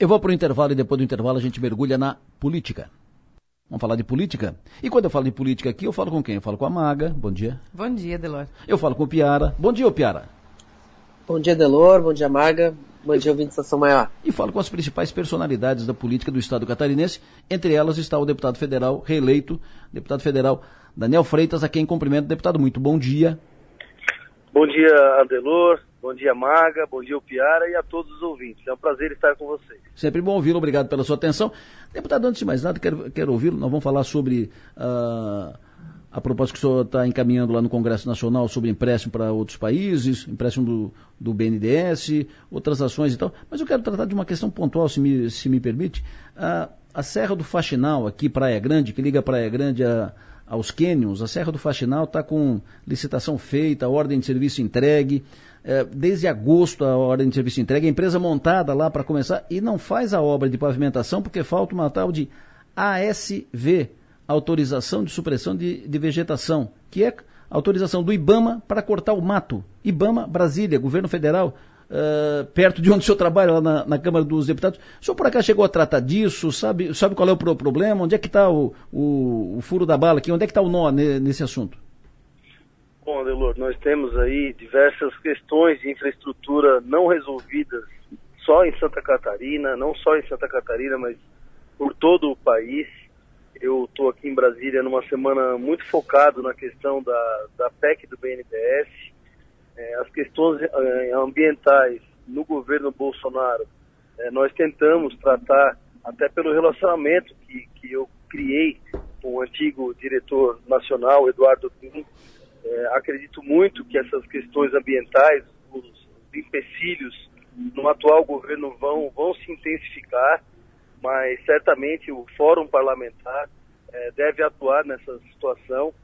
Eu vou para o intervalo e depois do intervalo a gente mergulha na política. Vamos falar de política? E quando eu falo de política aqui, eu falo com quem? Eu falo com a Maga. Bom dia. Bom dia, Delor. Eu falo com o Piara. Bom dia, ô Piara. Bom dia, Delor. Bom dia, Maga. Bom dia, ouvinte de Estação Maior. E falo com as principais personalidades da política do Estado catarinense. Entre elas está o deputado federal reeleito, deputado federal Daniel Freitas, a quem cumprimento. Deputado, muito bom dia. Bom dia, Adelor. Bom dia, Maga. Bom dia, Piara. E a todos os ouvintes. É um prazer estar com vocês. Sempre bom ouvi-lo. Obrigado pela sua atenção. Deputado, antes de mais nada, quero, quero ouvi-lo. Nós vamos falar sobre... Uh... a proposta que o senhor está encaminhando lá no Congresso Nacional sobre empréstimo para outros países, empréstimo do, do B N D E S, outras ações e tal. Mas eu quero tratar de uma questão pontual, se me, se me permite. A, a Serra do Faxinal, aqui Praia Grande, que liga Praia Grande a, aos cânions, a Serra do Faxinal está com licitação feita, ordem de serviço entregue. É, desde agosto a ordem de serviço entregue, a empresa montada lá para começar e não faz a obra de pavimentação porque falta uma tal de A S V, autorização de supressão de, de vegetação, que é autorização do IBAMA para cortar o mato. IBAMA, Brasília, governo federal, uh, perto de onde o senhor trabalha, lá na, na Câmara dos Deputados. O senhor por acaso chegou a tratar disso? Sabe, sabe qual é o pro problema? Onde é que está o, o, o furo da bala aqui? Onde é que está o nó ne, nesse assunto? Bom, Adelor, nós temos aí diversas questões de infraestrutura não resolvidas só em Santa Catarina, não só em Santa Catarina, mas por todo o país. Eu estou aqui em Brasília numa semana muito focado na questão da, da P E C do B N D E S. É, as questões é, ambientais no governo Bolsonaro, é, nós tentamos tratar, até pelo relacionamento que, que eu criei com o antigo diretor nacional, Eduardo Pim. É, acredito muito que essas questões ambientais, os, os empecilhos no atual governo vão, vão se intensificar. Mas certamente o Fórum Parlamentar eh, deve atuar nessa situação,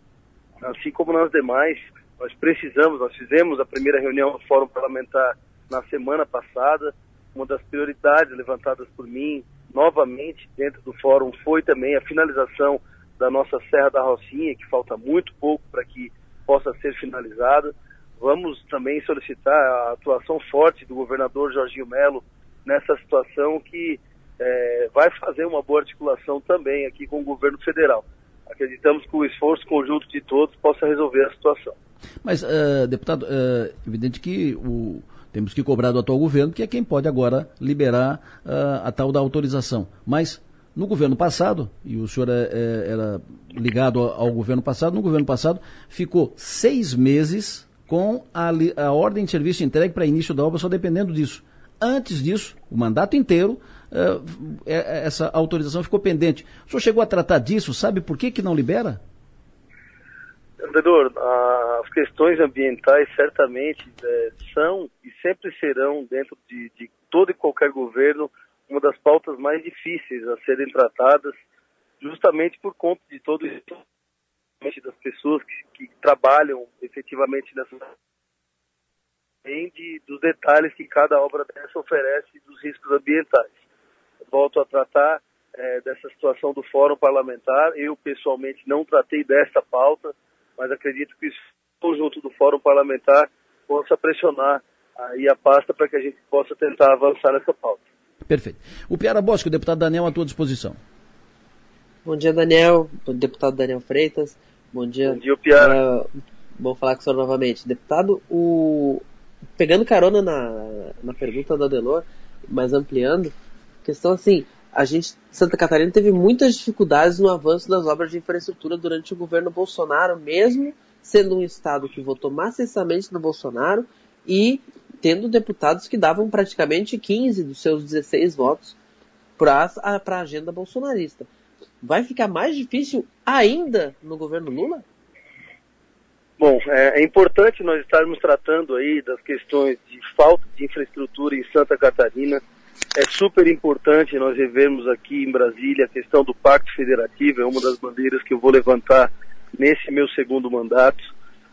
assim como nas demais. Nós precisamos, nós fizemos a primeira reunião do Fórum Parlamentar na semana passada. Uma das prioridades levantadas por mim, novamente, dentro do Fórum, foi também a finalização da nossa Serra da Rocinha, que falta muito pouco para que possa ser finalizada. Vamos também solicitar a atuação forte do governador Jorginho Melo nessa situação que... É, vai fazer uma boa articulação também aqui com o governo federal. Acreditamos que o esforço conjunto de todos possa resolver a situação. Mas, uh, deputado, uh, evidente que o, temos que cobrar do atual governo, que é quem pode agora liberar uh, a tal da autorização. Mas, no governo passado, e o senhor é, era ligado ao governo passado, no governo passado ficou seis meses com a, a ordem de serviço entregue para início da obra, só dependendo disso. Antes disso, o mandato inteiro, essa autorização ficou pendente. O senhor chegou a tratar disso? Sabe por que que não libera? Vereador, as questões ambientais certamente é, são e sempre serão, dentro de, de todo e qualquer governo, uma das pautas mais difíceis a serem tratadas, justamente por conta de todo isso principalmente das pessoas que, que trabalham efetivamente nessa, além de, dos detalhes que cada obra dessa oferece dos riscos ambientais. Volto a tratar é, dessa situação do Fórum Parlamentar. Eu, pessoalmente, não tratei dessa pauta, mas acredito que isso, junto do Fórum Parlamentar, possa pressionar aí a pasta para que a gente possa tentar avançar nessa pauta. Perfeito. O Piara Bosco, deputado Daniel, à tua disposição. Bom dia, Daniel. Deputado Daniel Freitas. Bom dia. Bom dia, Piara. Uh, bom falar com o senhor novamente. Deputado, o... pegando carona na, na pergunta da Adelor, mas ampliando, questão assim, a gente, Santa Catarina teve muitas dificuldades no avanço das obras de infraestrutura durante o governo Bolsonaro, mesmo sendo um estado que votou maciçamente no Bolsonaro e tendo deputados que davam praticamente quinze dos seus dezesseis votos para a agenda bolsonarista. Vai ficar mais difícil ainda no governo Lula? Bom, é, é importante nós estarmos tratando aí das questões de falta de infraestrutura em Santa Catarina. É super importante nós revermos aqui em Brasília a questão do Pacto Federativo, é uma das bandeiras que eu vou levantar nesse meu segundo mandato.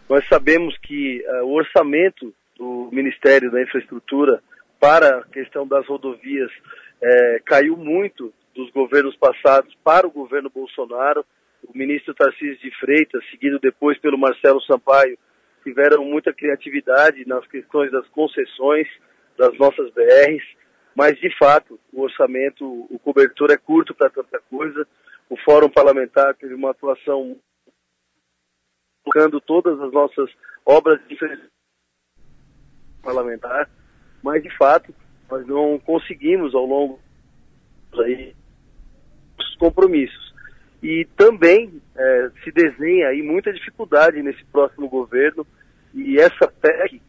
Nós sabemos que uh, o orçamento do Ministério da Infraestrutura para a questão das rodovias eh, caiu muito dos governos passados para o governo Bolsonaro. O ministro Tarcísio de Freitas, seguido depois pelo Marcelo Sampaio, tiveram muita criatividade nas questões das concessões das nossas B Rs, mas, de fato, o orçamento, o cobertor é curto para tanta coisa. O Fórum Parlamentar teve uma atuação colocando todas as nossas obras de infraestrutura parlamentar, mas, de fato, nós não conseguimos, ao longo aí, os compromissos. E também eh, se desenha aí muita dificuldade nesse próximo governo, e essa P E C...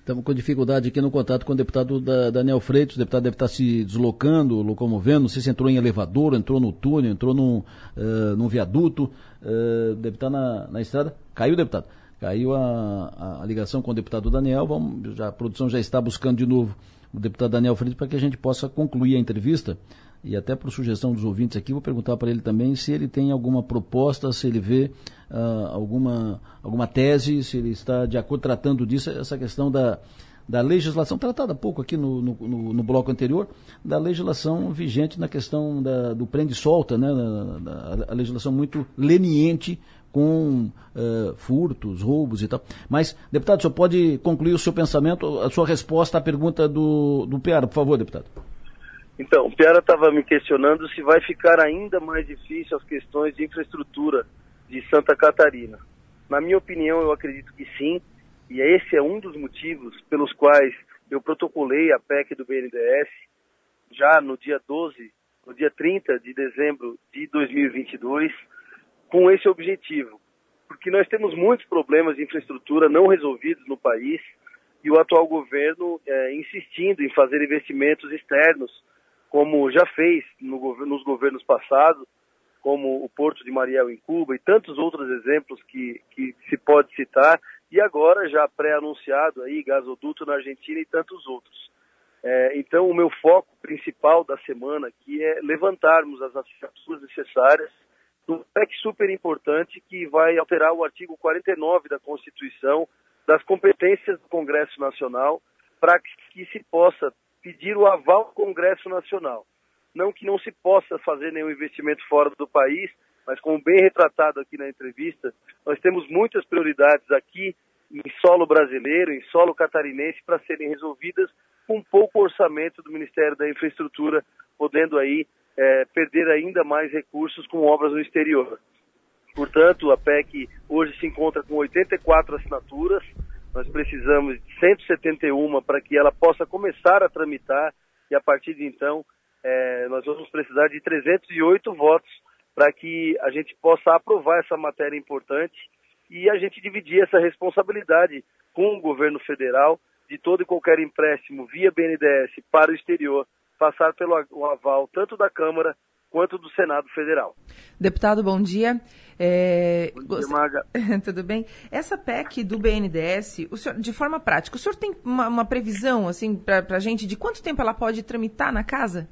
Estamos com dificuldade aqui no contato com o deputado da, Daniel Freitas. O deputado deve estar se deslocando, locomovendo. Não sei se entrou em elevador, entrou no túnel, entrou num, uh, num viaduto. Uh, deve estar na, na estrada. Caiu, deputado. Caiu a, a ligação com o deputado Daniel. Vamos, já, a produção já está buscando de novo o deputado Daniel Freitas para que a gente possa concluir a entrevista. E até por sugestão dos ouvintes aqui, vou perguntar para ele também se ele tem alguma proposta, se ele vê uh, alguma, alguma tese, se ele está de acordo tratando disso, essa questão da, da legislação, tratada pouco aqui no, no, no, no bloco anterior, da legislação vigente na questão da, do prende e solta, né, da, da, a legislação muito leniente com uh, furtos, roubos e tal. Mas, deputado, o senhor pode concluir o seu pensamento, a sua resposta à pergunta do, do Piara, por favor, deputado. Então, o Piara estava me questionando se vai ficar ainda mais difícil as questões de infraestrutura de Santa Catarina. Na minha opinião, eu acredito que sim, e esse é um dos motivos pelos quais eu protocolei a P E C do B N D E S já no dia doze, no dia trinta de dezembro de dois mil e vinte e dois, com esse objetivo. Porque nós temos muitos problemas de infraestrutura não resolvidos no país e o atual governo é, insistindo em fazer investimentos externos como já fez no governo, nos governos passados, como o Porto de Mariel em Cuba e tantos outros exemplos que, que se pode citar, e agora já pré-anunciado aí gasoduto na Argentina e tantos outros. É, então, o meu foco principal da semana aqui é levantarmos as ações necessárias do P E C super importante que vai alterar o artigo quarenta e nove da Constituição, das competências do Congresso Nacional, para que se possa pedir o aval ao Congresso Nacional. Não que não se possa fazer nenhum investimento fora do país, mas como bem retratado aqui na entrevista, nós temos muitas prioridades aqui em solo brasileiro, em solo catarinense, para serem resolvidas com pouco orçamento do Ministério da Infraestrutura, podendo aí é, perder ainda mais recursos com obras no exterior. Portanto, a P E C hoje se encontra com oitenta e quatro assinaturas. Nós precisamos de cento e setenta e uma para que ela possa começar a tramitar e, a partir de então, é, nós vamos precisar de trezentos e oito votos para que a gente possa aprovar essa matéria importante e a gente dividir essa responsabilidade com o governo federal de todo e qualquer empréstimo via B N D E S para o exterior, passar pelo aval tanto da Câmara quanto do Senado Federal. Deputado, bom dia. É... Bom dia, Marga. Tudo bem? Essa P E C do B N D E S, o senhor, de forma prática, o senhor tem uma, uma previsão assim, para a gente de quanto tempo ela pode tramitar na casa?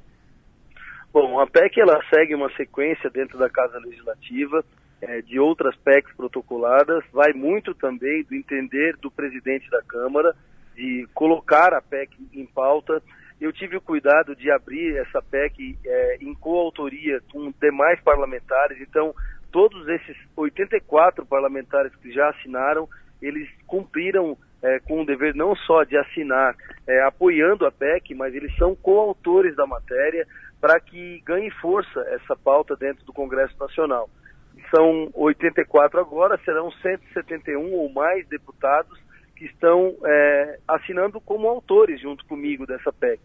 Bom, a P E C ela segue uma sequência dentro da Casa Legislativa, é, de outras P E Cs protocoladas, vai muito também do entender do presidente da Câmara, de colocar a P E C em pauta. Eu tive o cuidado de abrir essa P E C é, em coautoria com demais parlamentares, então todos esses oitenta e quatro parlamentares que já assinaram, eles cumpriram é, com o dever não só de assinar é, apoiando a P E C, mas eles são coautores da matéria para que ganhe força essa pauta dentro do Congresso Nacional. São oitenta e quatro agora, serão cento e setenta e um ou mais deputados que estão é, assinando como autores junto comigo dessa P E C.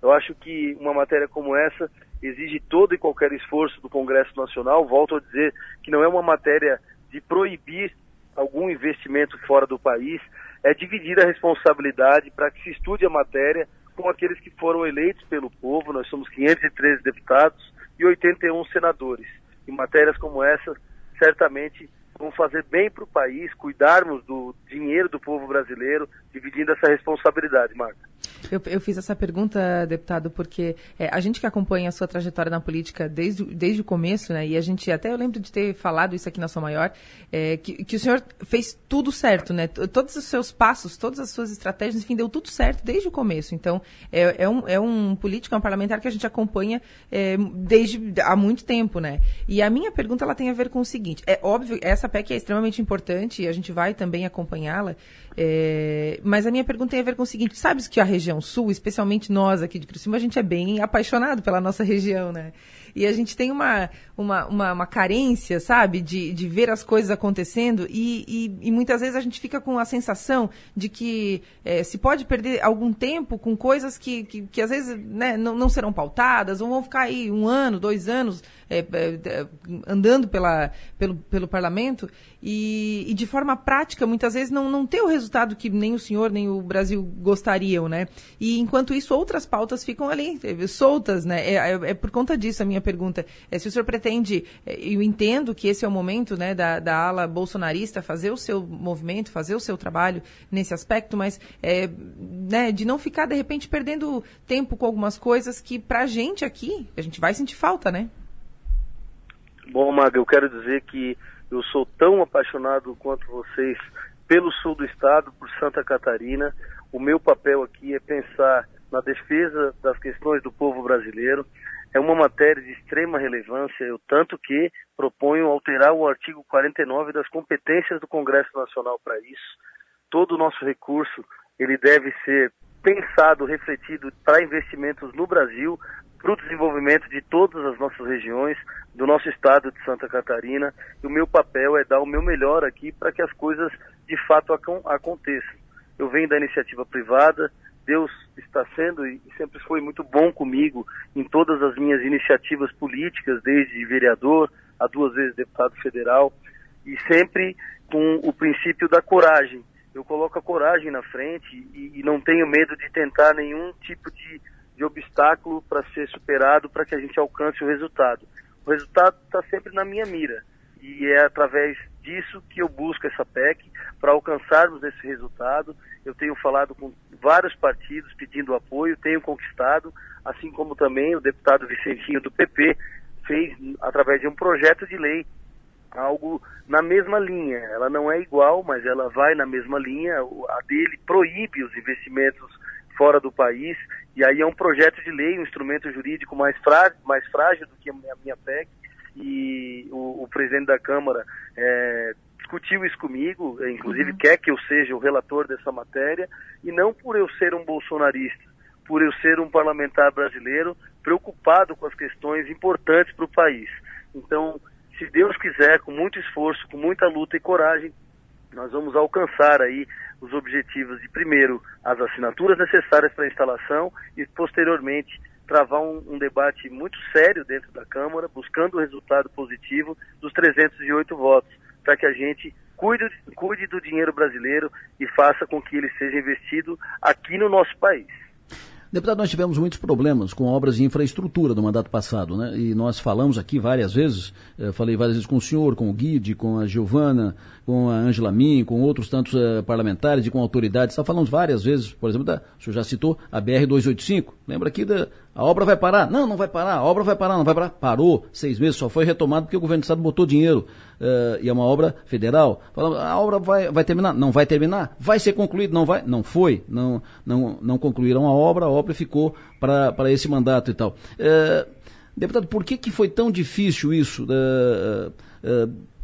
Eu acho que uma matéria como essa exige todo e qualquer esforço do Congresso Nacional. Volto a dizer que não é uma matéria de proibir algum investimento fora do país, é dividir a responsabilidade para que se estude a matéria com aqueles que foram eleitos pelo povo. Nós somos quinhentos e treze deputados e oitenta e um senadores. E matérias como essa, certamente, vão fazer bem para o país, cuidarmos do dinheiro do povo brasileiro, dividindo essa responsabilidade, Marta. Eu, eu fiz essa pergunta, deputado, porque é, a gente que acompanha a sua trajetória na política desde, desde o começo, né, e a gente até eu lembro de ter falado isso aqui na Sua Maior, é, que, que o senhor fez tudo certo, né? Todos os seus passos, todas as suas estratégias, enfim, deu tudo certo desde o começo. Então, é, é, um, é um político, é um parlamentar que a gente acompanha é, desde há muito tempo, né? E a minha pergunta, ela tem a ver com o seguinte, é óbvio, essa P E C é extremamente importante e a gente vai também acompanhá-la, é, mas a minha pergunta tem a ver com o seguinte, sabes que a região Sul, especialmente nós aqui de Criciúma, a gente é bem apaixonado pela nossa região, né? E a gente tem uma, uma, uma, uma carência, sabe, de, de ver as coisas acontecendo e, e, e muitas vezes a gente fica com a sensação de que é, se pode perder algum tempo com coisas que, que, que às vezes né, não, não serão pautadas ou vão ficar aí um ano, dois anos é, é, andando pela, pelo, pelo parlamento e, e de forma prática muitas vezes não, não ter o resultado que nem o senhor nem o Brasil gostariam, né? E enquanto isso outras pautas ficam ali soltas, né? É, é, é por conta disso a minha pergunta, é se o senhor pretende, eu entendo que esse é o momento, né, da, da ala bolsonarista fazer o seu movimento, fazer o seu trabalho nesse aspecto, mas é, né, de não ficar de repente perdendo tempo com algumas coisas que pra gente aqui, a gente vai sentir falta, né? Bom, Maga, eu quero dizer que eu sou tão apaixonado quanto vocês pelo sul do estado, por Santa Catarina. O meu papel aqui é pensar na defesa das questões do povo brasileiro. É uma matéria de extrema relevância, eu tanto que proponho alterar o artigo quarenta e nove das competências do Congresso Nacional para isso. Todo o nosso recurso ele deve ser pensado, refletido para investimentos no Brasil, para o desenvolvimento de todas as nossas regiões, do nosso estado de Santa Catarina. E o meu papel é dar o meu melhor aqui para que as coisas de fato aconteçam. Eu venho da iniciativa privada, Deus está sendo e sempre foi muito bom comigo em todas as minhas iniciativas políticas, desde vereador a duas vezes deputado federal, e sempre com o princípio da coragem. Eu coloco a coragem na frente e, e não tenho medo de tentar nenhum tipo de, de obstáculo para ser superado, para que a gente alcance o resultado. O resultado está sempre na minha mira e é através disso que eu busco essa P E C, para alcançarmos esse resultado. Eu tenho falado com vários partidos pedindo apoio, tenho conquistado, assim como também o deputado Vicentinho do P P fez, através de um projeto de lei, algo na mesma linha. Ela não é igual, mas ela vai na mesma linha. A dele proíbe os investimentos fora do país, e aí é um projeto de lei, um instrumento jurídico mais frágil, mais frágil do que a minha P E C, e o, o presidente da Câmara é, discutiu isso comigo, inclusive uhum. quer que eu seja o relator dessa matéria, e não por eu ser um bolsonarista, por eu ser um parlamentar brasileiro preocupado com as questões importantes para o país. Então, se Deus quiser, com muito esforço, com muita luta e coragem, nós vamos alcançar aí os objetivos de, primeiro, as assinaturas necessárias para a instalação e, posteriormente, travar um, um debate muito sério dentro da Câmara, buscando o resultado positivo dos trezentos e oito votos, para que a gente cuide, cuide do dinheiro brasileiro e faça com que ele seja investido aqui no nosso país. Deputado, nós tivemos muitos problemas com obras de infraestrutura no mandato passado, né? E nós falamos aqui várias vezes, eh, falei várias vezes com o senhor, com o Guide, com a Giovana, com a Ângela Min, com outros tantos eh, parlamentares e com autoridades. Tá? Falamos várias vezes, por exemplo, da, o senhor já citou a B R duzentos e oitenta e cinco, lembra aqui da A obra vai parar? Não, não vai parar. A obra vai parar, não vai parar. Parou seis meses, só foi retomado porque o governo do estado botou dinheiro. Uh, e é uma obra federal. Falando, a obra vai, vai terminar? Não vai terminar. Vai ser concluído? Não vai? Não foi. Não, não, não concluíram a obra, a obra ficou para esse mandato e tal. Uh, deputado, por que que foi tão difícil isso? Uh, uh,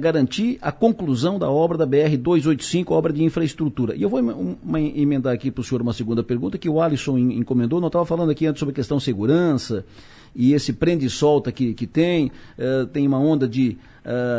garantir a conclusão da obra da B R duzentos e oitenta e cinco, obra de infraestrutura. E eu vou emendar aqui para o senhor uma segunda pergunta que o Alisson encomendou. Nós estávamos falando aqui antes sobre a questão de segurança e esse prende e solta que, que tem, uh, tem uma onda de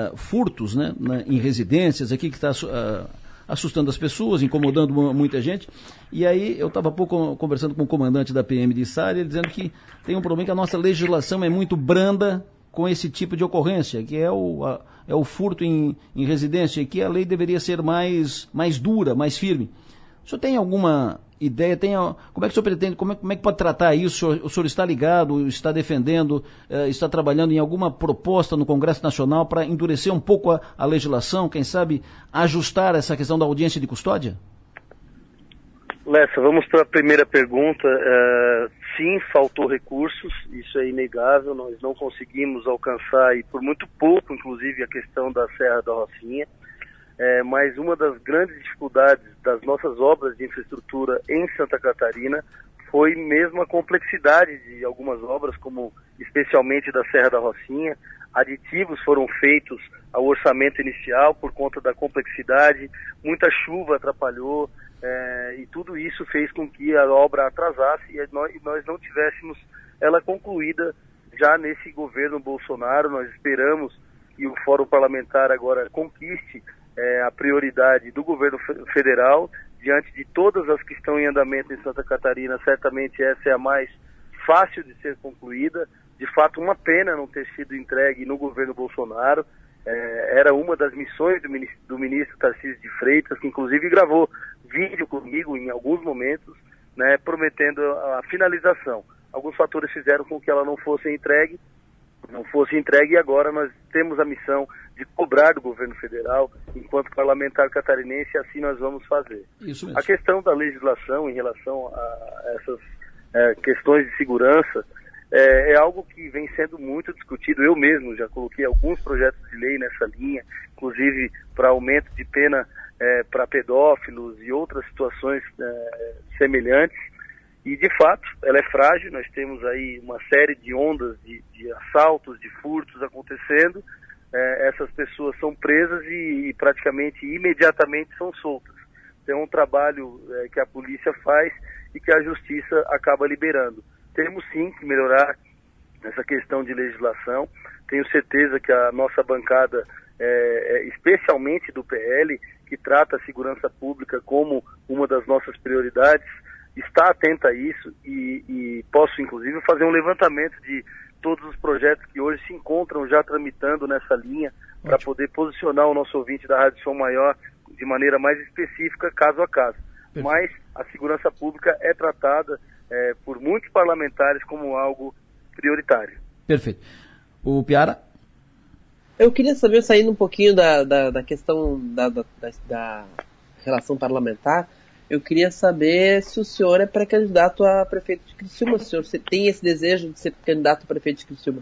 uh, furtos, né, na, em residências aqui que está uh, assustando as pessoas, incomodando muita gente. E aí eu estava há pouco conversando com o comandante da P M de Içara, ele dizendo que tem um problema que a nossa legislação é muito branda com esse tipo de ocorrência, que é o, a, é o furto em, em residência, que a lei deveria ser mais, mais dura, mais firme. O senhor tem alguma ideia? Tem, como é que o senhor pretende, como é, como é que pode tratar isso? O senhor, o senhor está ligado, está defendendo, eh, está trabalhando em alguma proposta no Congresso Nacional para endurecer um pouco a, a legislação, quem sabe ajustar essa questão da audiência de custódia? Lessa, vamos para a primeira pergunta. Uh... Sim, faltou recursos, isso é inegável, nós não conseguimos alcançar, e por muito pouco, inclusive, a questão da Serra da Rocinha, é, mas uma das grandes dificuldades das nossas obras de infraestrutura em Santa Catarina foi mesmo a complexidade de algumas obras, como especialmente da Serra da Rocinha. Aditivos foram feitos ao orçamento inicial por conta da complexidade, muita chuva atrapalhou, É, e tudo isso fez com que a obra atrasasse e nós, nós não tivéssemos ela concluída já nesse governo Bolsonaro. Nós esperamos que o Fórum Parlamentar agora conquiste é, a prioridade do governo federal. Diante de todas as que estão em andamento em Santa Catarina, certamente essa é a mais fácil de ser concluída. De fato, uma pena não ter sido entregue no governo Bolsonaro. É, era uma das missões do ministro, do ministro Tarcísio de Freitas, que inclusive gravou vídeo comigo em alguns momentos, né, prometendo a finalização. Alguns fatores fizeram com que ela não fosse entregue, não fosse entregue, e agora nós temos a missão de cobrar do governo federal, enquanto parlamentar catarinense, assim nós vamos fazer. Isso mesmo. A questão da legislação em relação a essas é, questões de segurança é, é algo que vem sendo muito discutido. Eu mesmo já coloquei alguns projetos de lei nessa linha, inclusive para aumento de pena É, para pedófilos e outras situações é, semelhantes, e de fato ela é frágil. Nós temos aí uma série de ondas de, de assaltos, de furtos acontecendo, é, essas pessoas são presas e, e praticamente imediatamente são soltas. Então é um trabalho é, que a polícia faz e que a justiça acaba liberando. Temos sim que melhorar essa questão de legislação. Tenho certeza que a nossa bancada, é, especialmente do P L, que trata a segurança pública como uma das nossas prioridades, está atenta a isso, e, e posso inclusive fazer um levantamento de todos os projetos que hoje se encontram já tramitando nessa linha, para poder posicionar o nosso ouvinte da Rádio Som Maior de maneira mais específica, caso a caso. Perfeito. Mas a segurança pública é tratada é, por muitos parlamentares como algo prioritário. Perfeito. O Piara? Eu queria saber, saindo um pouquinho da, da, da questão da, da, da relação parlamentar, eu queria saber se o senhor é pré-candidato a prefeito de Criciúma. O senhor tem esse desejo de ser candidato a prefeito de Criciúma?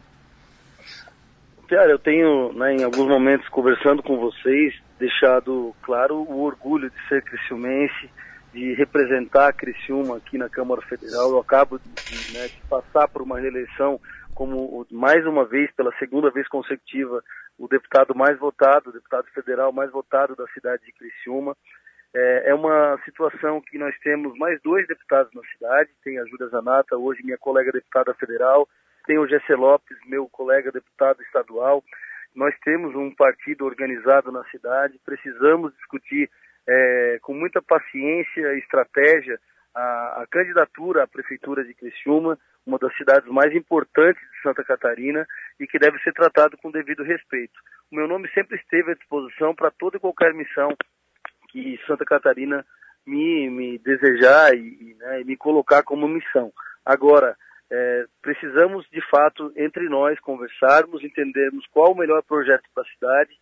Cara, eu tenho, né, em alguns momentos, conversando com vocês, deixado claro o orgulho de ser criciumense, de representar Criciúma aqui na Câmara Federal. Eu acabo de, né, de passar por uma reeleição como, mais uma vez, pela segunda vez consecutiva, o deputado mais votado, o deputado federal mais votado da cidade de Criciúma. É, é uma situação que nós temos mais dois deputados na cidade, tem a Júlia Zanata, hoje minha colega deputada federal, tem o Gessé Lopes, meu colega deputado estadual. Nós temos um partido organizado na cidade, precisamos discutir é, com muita paciência e estratégia a, a candidatura à Prefeitura de Criciúma, uma das cidades mais importantes de Santa Catarina, e que deve ser tratado com devido respeito. O meu nome sempre esteve à disposição para toda e qualquer missão que Santa Catarina me, me desejar e, e, né, me colocar como missão. Agora, é, precisamos, de fato, entre nós, conversarmos, entendermos qual o melhor projeto para a cidade,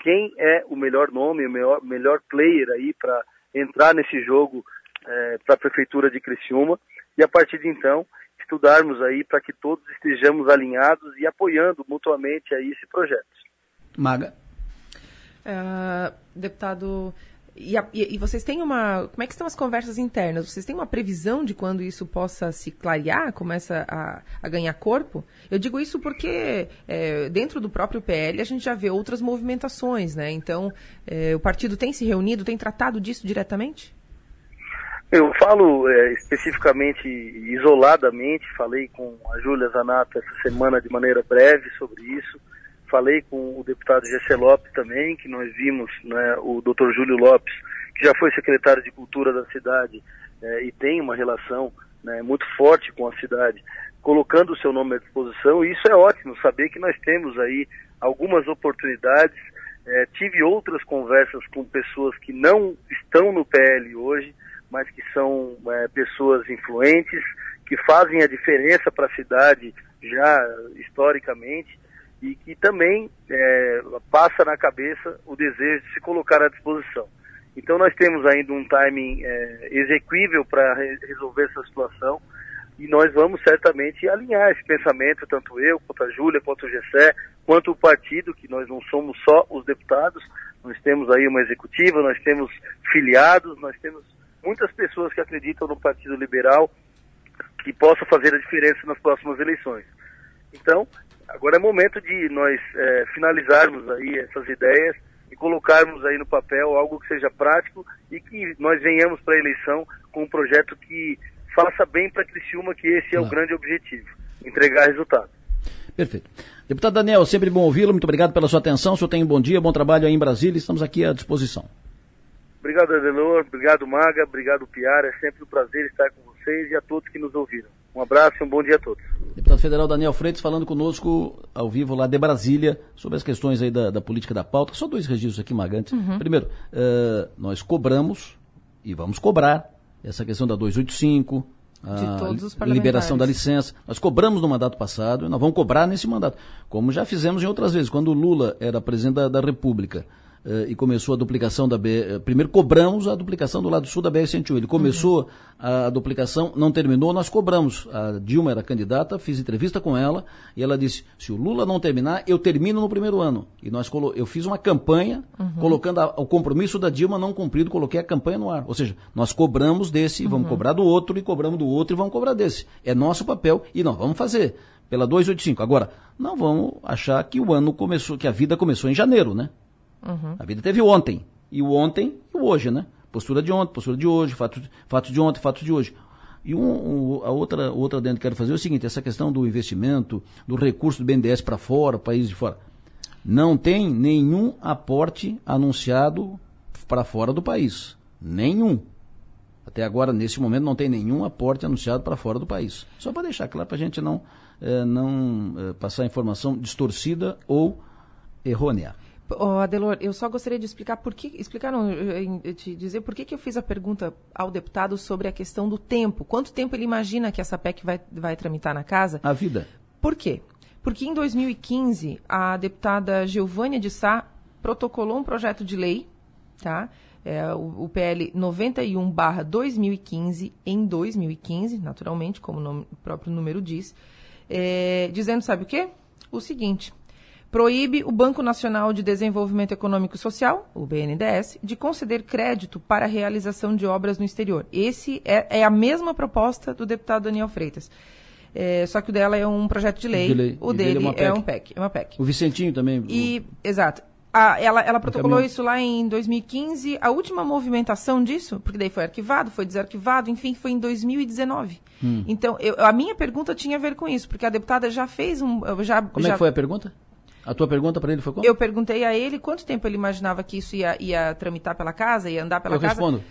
quem é o melhor nome, o melhor, melhor player aí para entrar nesse jogo é, para a Prefeitura de Criciúma, e a partir de então estudarmos aí para que todos estejamos alinhados e apoiando mutuamente aí esse projeto. Maga. Uh, deputado, e, a, e vocês têm uma... Como é que estão as conversas internas? Vocês têm uma previsão de quando isso possa se clarear, começa a, a ganhar corpo? Eu digo isso porque é, dentro do próprio P L a gente já vê outras movimentações, né? Então, é, o partido tem se reunido, tem tratado disso diretamente? Eu falo é, especificamente, isoladamente, falei com a Júlia Zanata essa semana de maneira breve sobre isso, falei com o deputado Gessé Lopes também, que nós vimos, né, o doutor Júlio Lopes, que já foi secretário de Cultura da cidade é, e tem uma relação, né, muito forte com a cidade, colocando o seu nome à disposição, e isso é ótimo, saber que nós temos aí algumas oportunidades. É, tive outras conversas com pessoas que não estão no P L hoje, mas que são é, pessoas influentes, que fazem a diferença para a cidade já historicamente e que também é, passa na cabeça o desejo de se colocar à disposição. Então nós temos ainda um timing é, exequível para re- resolver essa situação e nós vamos certamente alinhar esse pensamento, tanto eu, quanto a Júlia, quanto o Gessé, quanto o partido, que nós não somos só os deputados, nós temos aí uma executiva, nós temos filiados, nós temos muitas pessoas que acreditam no Partido Liberal que possa fazer a diferença nas próximas eleições. Então, agora é momento de nós é, finalizarmos aí essas ideias e colocarmos aí no papel algo que seja prático e que nós venhamos para a eleição com um projeto que faça bem para Criciúma, que esse é o grande objetivo, entregar resultado. Perfeito. Deputado Daniel, sempre bom ouvi-lo, muito obrigado pela sua atenção, o senhor tem um bom dia, bom trabalho aí em Brasília, estamos aqui à disposição. Obrigado, Adenor, obrigado, Maga, obrigado, Piara, é sempre um prazer estar com vocês e a todos que nos ouviram. Um abraço e um bom dia a todos. Deputado Federal Daniel Freitas falando conosco ao vivo lá de Brasília sobre as questões aí da, da política da pauta. Só dois registros aqui, Maga, antes. Uhum. Primeiro, uh, nós cobramos e vamos cobrar essa questão da duzentos e oitenta e cinco, a liberação da licença. Nós cobramos no mandato passado e nós vamos cobrar nesse mandato, como já fizemos em outras vezes, quando o Lula era presidente da, da República. Uh, e começou a duplicação da B R... Primeiro cobramos a duplicação do lado sul da B R cento e um. Ele começou uhum. a duplicação, não terminou, nós cobramos. A Dilma era candidata, fiz entrevista com ela, e ela disse, se o Lula não terminar, eu termino no primeiro ano. E nós colo... eu fiz uma campanha, uhum. colocando a... o compromisso da Dilma não cumprido, coloquei a campanha no ar. Ou seja, nós cobramos desse, uhum. vamos cobrar do outro, e cobramos do outro, e vamos cobrar desse. É nosso papel, e nós vamos fazer. Pela duzentos e oitenta e cinco. Agora, não vamos achar que o ano começou, que a vida começou em janeiro, né? Uhum. A vida teve ontem, e o ontem e o hoje, né? Postura de ontem, postura de hoje, fatos fato de ontem, fatos de hoje. E um, um, a outra, outra dentro que eu quero fazer é o seguinte, essa questão do investimento, do recurso do B N D E S para fora, país de fora. Não tem nenhum aporte anunciado para fora do país. Nenhum. Até agora, nesse momento, não tem nenhum aporte anunciado para fora do país. Só para deixar claro, para a gente não, eh, não eh, passar informação distorcida ou errônea. Oh, Adelor, eu só gostaria de explicar por que, explicar não, te dizer por que, que eu fiz a pergunta ao deputado sobre a questão do tempo. Quanto tempo ele imagina que essa P E C vai, vai tramitar na casa? A vida. Por quê? Porque em dois mil e quinze, a deputada Geovânia de Sá protocolou um projeto de lei, tá? É, o, o P L noventa e um barra dois mil e quinze, em dois mil e quinze, naturalmente, como o, nome, o próprio número diz, é, dizendo, sabe o quê? O seguinte... Proíbe o Banco Nacional de Desenvolvimento Econômico e Social, o B N D E S, de conceder crédito para a realização de obras no exterior. Esse é, é a mesma proposta do deputado Daniel Freitas. É, só que o dela é um projeto de lei, de lei. o dele, dele é, é um P E C. É uma P E C. O Vicentinho também. E, o... Exato. Ah, ela ela protocolou caminho. Isso lá em dois mil e quinze. A última movimentação disso, porque daí foi arquivado, foi desarquivado, enfim, foi em dois mil e dezenove. Hum. Então, eu, a minha pergunta tinha a ver com isso, porque a deputada já fez um... Já, Como já... é que foi a pergunta? A tua pergunta para ele foi como? Eu perguntei a ele quanto tempo ele imaginava que isso ia, ia tramitar pela casa, ia andar pela eu casa. Eu respondo.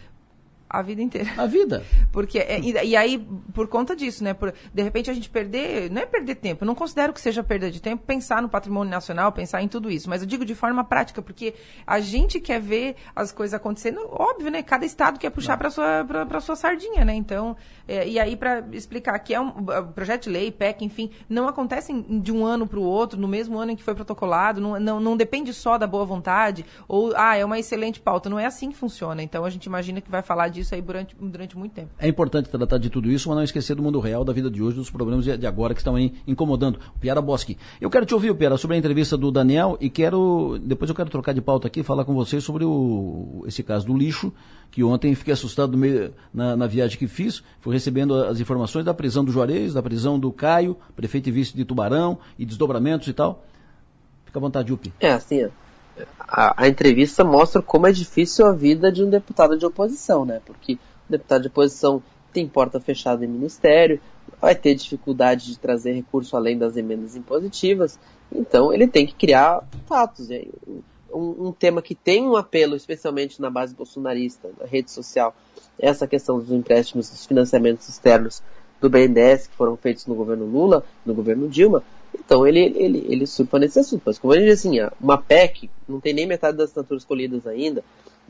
A vida inteira. A vida. Porque, e, e aí, por conta disso, né? Por, de repente a gente perder, não é perder tempo, eu não considero que seja perda de tempo pensar no patrimônio nacional, pensar em tudo isso, mas eu digo de forma prática, porque a gente quer ver as coisas acontecendo, óbvio, né? Cada estado quer puxar para sua, para sua sardinha, né? Então, é, e aí para explicar que é um projeto de lei, P E C, enfim, não acontece de um ano para o outro, no mesmo ano em que foi protocolado, não, não, não depende só da boa vontade, ou, ah, é uma excelente pauta, não é assim que funciona, então a gente imagina que vai falar disso disso aí durante, durante muito tempo. É importante tratar de tudo isso, mas não esquecer do mundo real, da vida de hoje, dos problemas de agora que estão aí incomodando. Piara Boschi, eu quero te ouvir, Piara, sobre a entrevista do Daniel e quero, depois eu quero trocar de pauta aqui e falar com vocês sobre o, esse caso do lixo, que ontem fiquei assustado meio, na, na viagem que fiz, fui recebendo as informações da prisão do Juarez, da prisão do Caio, prefeito e vice de Tubarão, e desdobramentos e tal. Fica à vontade, Upi. É, assim, a, a entrevista mostra como é difícil a vida de um deputado de oposição, né? Porque o deputado de oposição tem porta fechada em ministério, vai ter dificuldade de trazer recurso além das emendas impositivas, então ele tem que criar fatos. Um, um tema que tem um apelo, especialmente na base bolsonarista, na rede social, essa questão dos empréstimos, dos financiamentos externos do B N D E S que foram feitos no governo Lula, no governo Dilma. Então ele, ele, ele surfa nesse assunto. Mas como eu disse, assim, uma P E C não tem nem metade das assinaturas colhidas ainda.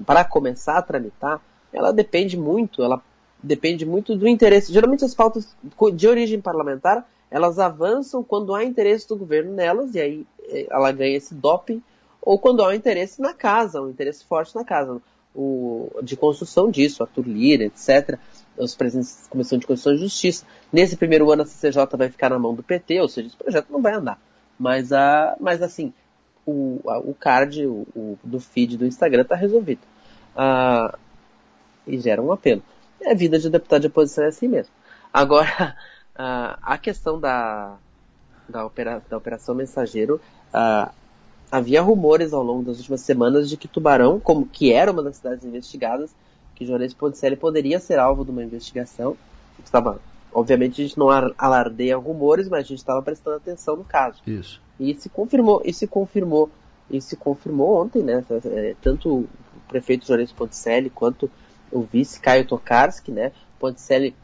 Para começar a tramitar, ela depende muito, ela depende muito do interesse. Geralmente as pautas de origem parlamentar, elas avançam quando há interesse do governo nelas, e aí ela ganha esse doping, ou quando há um interesse na casa, um interesse forte na casa, o, de construção disso, Arthur Lira, etcétera, os presidentes da Comissão de Constituição e Justiça. Nesse primeiro ano a C C J vai ficar na mão do P T, ou seja, esse projeto não vai andar. Mas, a, mas assim, o, a, o card o, o, do feed do Instagram está resolvido. Ah, e gera um apelo. É, a vida de deputado de oposição é assim mesmo. Agora, ah, a questão da, da, opera, da Operação Mensageiro, ah, havia rumores ao longo das últimas semanas de que Tubarão, como que era uma das cidades investigadas, que Juarez Ponticelli poderia ser alvo de uma investigação. Estava, obviamente a gente não alardeia rumores, mas a gente estava prestando atenção no caso. Isso. E se confirmou, e se confirmou, e se confirmou ontem, né? Tanto o prefeito Juarez Ponticelli quanto o vice Caio Tokarski, né? Ponticelli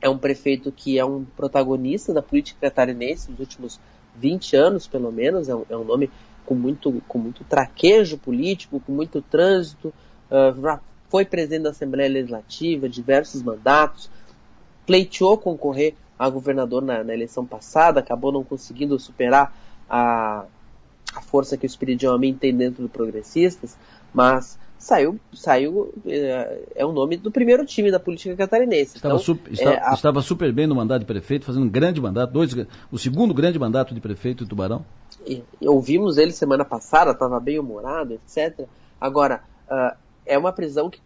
é um prefeito que é um protagonista da política catarinense nos últimos vinte anos, pelo menos. É um, é um nome com muito, com muito traquejo político, com muito trânsito, uh, foi presidente da Assembleia Legislativa, diversos mandatos, pleiteou concorrer a governador na, na eleição passada, acabou não conseguindo superar a, a força que o Espiridião Amin tem dentro do Progressistas, mas saiu, saiu é, é o nome do primeiro time da política catarinense. Estava, então, super, está, é, a... estava super bem no mandato de prefeito, fazendo um grande mandato, dois, o segundo grande mandato de prefeito do Tubarão. E, e ouvimos ele semana passada, estava bem humorado, etcétera. Agora, uh, é uma prisão que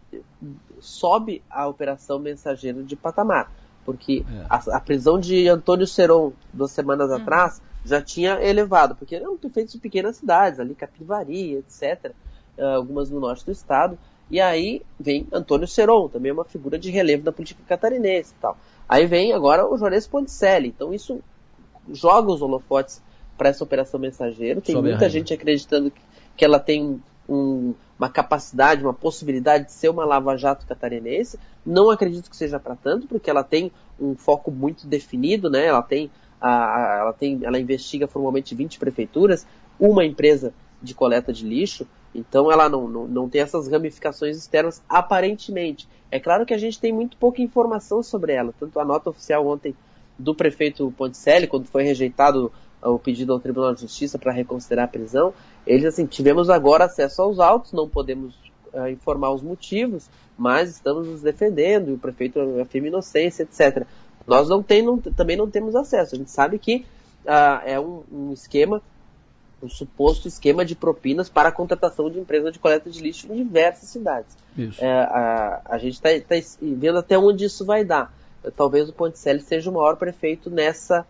sobe a Operação Mensageiro de patamar, porque é. a, a prisão de Antônio Seron, duas semanas hum. atrás, já tinha elevado, porque eram prefeitos de pequenas cidades, ali Capivari, etcétera, uh, algumas no norte do estado, e aí vem Antônio Seron, também uma figura de relevo da política catarinense e tal. Aí vem agora o Juarez Ponticelli, então isso joga os holofotes para essa Operação Mensageiro, tem sobe muita gente acreditando que, que ela tem... Um, uma capacidade, uma possibilidade de ser uma lava-jato catarinense. Não acredito que seja para tanto, porque ela tem um foco muito definido, né? Ela tem, a, a, ela tem, ela investiga formalmente vinte prefeituras, uma empresa de coleta de lixo, então ela não, não, não tem essas ramificações externas, aparentemente. É claro que a gente tem muito pouca informação sobre ela, tanto a nota oficial ontem do prefeito Ponticelli, quando foi rejeitado o pedido ao Tribunal de Justiça para reconsiderar a prisão, eles, assim, tivemos agora acesso aos autos, não podemos uh, informar os motivos, mas estamos nos defendendo, e o prefeito afirma inocência, etcétera. Nós não tem, não, também não temos acesso, a gente sabe que uh, é um, um esquema, um suposto esquema de propinas para a contratação de empresa de coleta de lixo em diversas cidades. Isso. Uh, a, a gente está tá vendo até onde isso vai dar. Talvez o Ponticelli seja o maior prefeito nessa...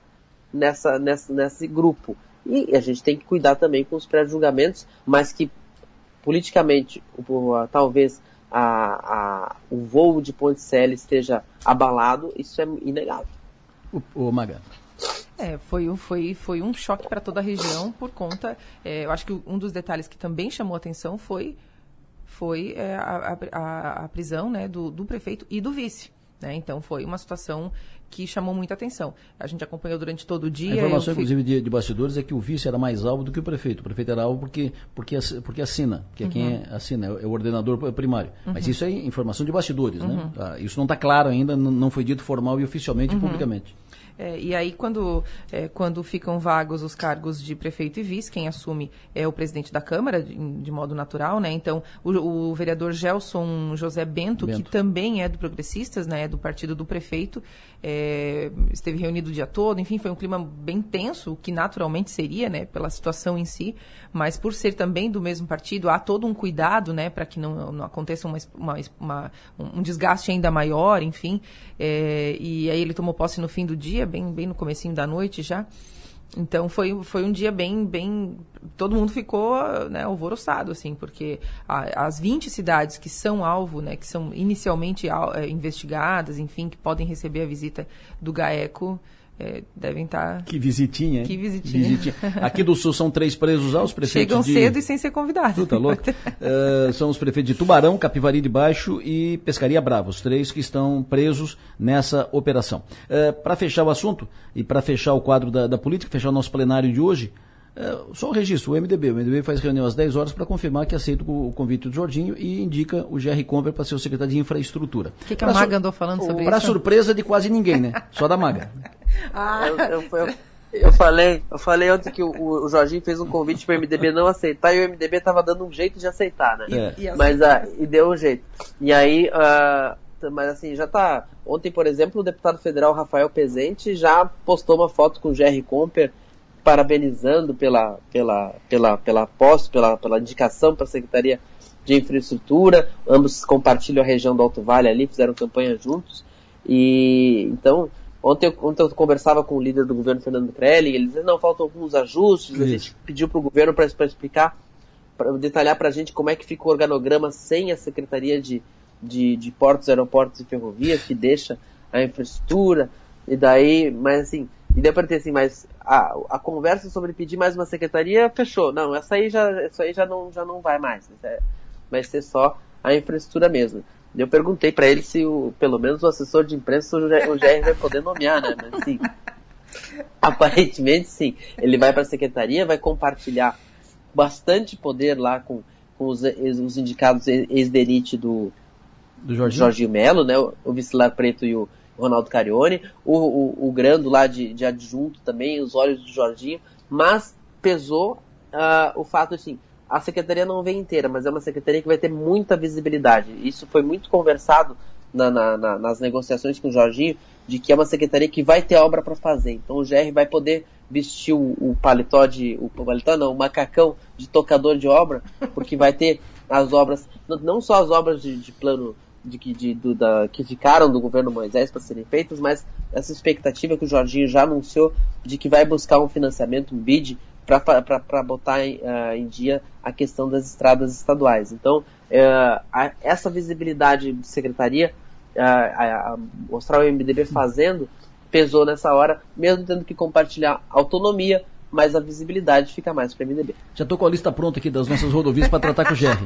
Nessa, nessa, nesse grupo. E a gente tem que cuidar também com os pré-julgamentos, mas que politicamente talvez a, a, o voo de Ponticelli esteja abalado, isso é inegável. O, o Maga. É, foi, foi, foi um choque para toda a região por conta, é, eu acho que um dos detalhes que também chamou atenção foi, foi é, a, a, a prisão, né, do, do prefeito e do vice. Né? Então, foi uma situação que chamou muita atenção. A gente acompanhou durante todo o dia. A informação, fui... inclusive, de, de bastidores é que o vice era mais alvo do que o prefeito. O prefeito era alvo porque, porque, porque assina, porque uhum. é quem assina, é o ordenador primário. Uhum. Mas isso é informação de bastidores, uhum. né? Ah, isso não está claro ainda, não foi dito formal e oficialmente, uhum. publicamente. É, e aí, quando, é, quando ficam vagos os cargos de prefeito e vice, quem assume é o presidente da Câmara, de, de modo natural, né? Então, o, o vereador Gelson José Bento, Bento, que também é do Progressistas, né? É do partido do prefeito, é, esteve reunido o dia todo, enfim, foi um clima bem tenso, o que naturalmente seria, né? Pela situação em si, mas por ser também do mesmo partido, há todo um cuidado, né? Para que não, não aconteça uma, uma, uma, um desgaste ainda maior, enfim, é, e aí ele tomou posse no fim do dia, Bem, bem no comecinho da noite já. Então, foi, foi um dia bem... bem todo mundo ficou, né, alvoroçado, assim, porque a, as vinte cidades que são alvo, né, que são inicialmente al, é, investigadas, enfim, que podem receber a visita do GAECO, é, devem estar... Que visitinha, hein? Que visitinha. visitinha. Aqui do Sul são três presos aos prefeitos Chegam de... cedo e sem ser convidados. Puta, louco. uh, são os prefeitos de Tubarão, Capivari de Baixo e Pescaria Brava, os três que estão presos nessa operação. Uh, para fechar o assunto e para fechar o quadro da, da política, fechar o nosso plenário de hoje, uh, só o registro, o M D B. O M D B faz reunião às dez horas para confirmar que aceita o, o convite do Jorginho e indica o G R Comper para ser o secretário de Infraestrutura. O que, que a Maga sur... andou falando sobre pra isso? Para surpresa de quase ninguém, né? Só da Maga. Ah. Eu, eu, eu, eu, falei, eu falei ontem que o, o Jorginho fez um convite para o M D B não aceitar e o M D B estava dando um jeito de aceitar, né? É. Mas, ah, e deu um jeito. E aí, ah, mas assim, já tá. Ontem, por exemplo, o deputado federal Rafael Pezente já postou uma foto com o G R Comper parabenizando pela, pela, pela, pela posse, pela, pela indicação para a Secretaria de Infraestrutura. Ambos compartilham a região do Alto Vale ali, fizeram campanha juntos. E então... Ontem eu, ontem eu conversava com o líder do governo, Fernando Crelli, e ele dizia, não, faltam alguns ajustes. Isso. A gente pediu para o governo para explicar, para detalhar para a gente como é que fica o organograma sem a Secretaria de, de, de Portos, Aeroportos e Ferrovias, que deixa a infraestrutura, e daí, mas assim, e deu para ter assim, mas a, a conversa sobre pedir mais uma secretaria, fechou, não, essa aí já, essa aí já, não, já não vai mais, vai ser só a infraestrutura mesmo. Eu perguntei para ele se o, pelo menos o assessor de imprensa, o G R vai poder nomear, né? Mas, sim. Aparentemente, sim. Ele vai para a secretaria, vai compartilhar bastante poder lá com, com os, os indicados ex-derite do, do Jorginho, Jorginho Melo, né? O, o Vicilar Preto e o Ronaldo Carione. O, o, o Grando lá de, de adjunto também, os olhos do Jorginho. Mas pesou uh, o fato, assim... A secretaria não vem inteira, mas é uma secretaria que vai ter muita visibilidade. Isso foi muito conversado na, na, na, nas negociações com o Jorginho, de que é uma secretaria que vai ter obra para fazer. Então o G R vai poder vestir o, o paletó de... O paletó não, o macacão de tocador de obra, porque vai ter as obras, não só as obras de, de plano de, de, do, da, que ficaram do governo Moisés para serem feitas, mas essa expectativa que o Jorginho já anunciou de que vai buscar um financiamento, um bid, para botar em, uh, em dia a questão das estradas estaduais. Então, uh, a, essa visibilidade de secretaria, uh, a, a mostrar o M D B fazendo, pesou nessa hora, mesmo tendo que compartilhar autonomia, mas a visibilidade fica mais para o M D B. Já estou com a lista pronta aqui das nossas rodovias para tratar com o G R.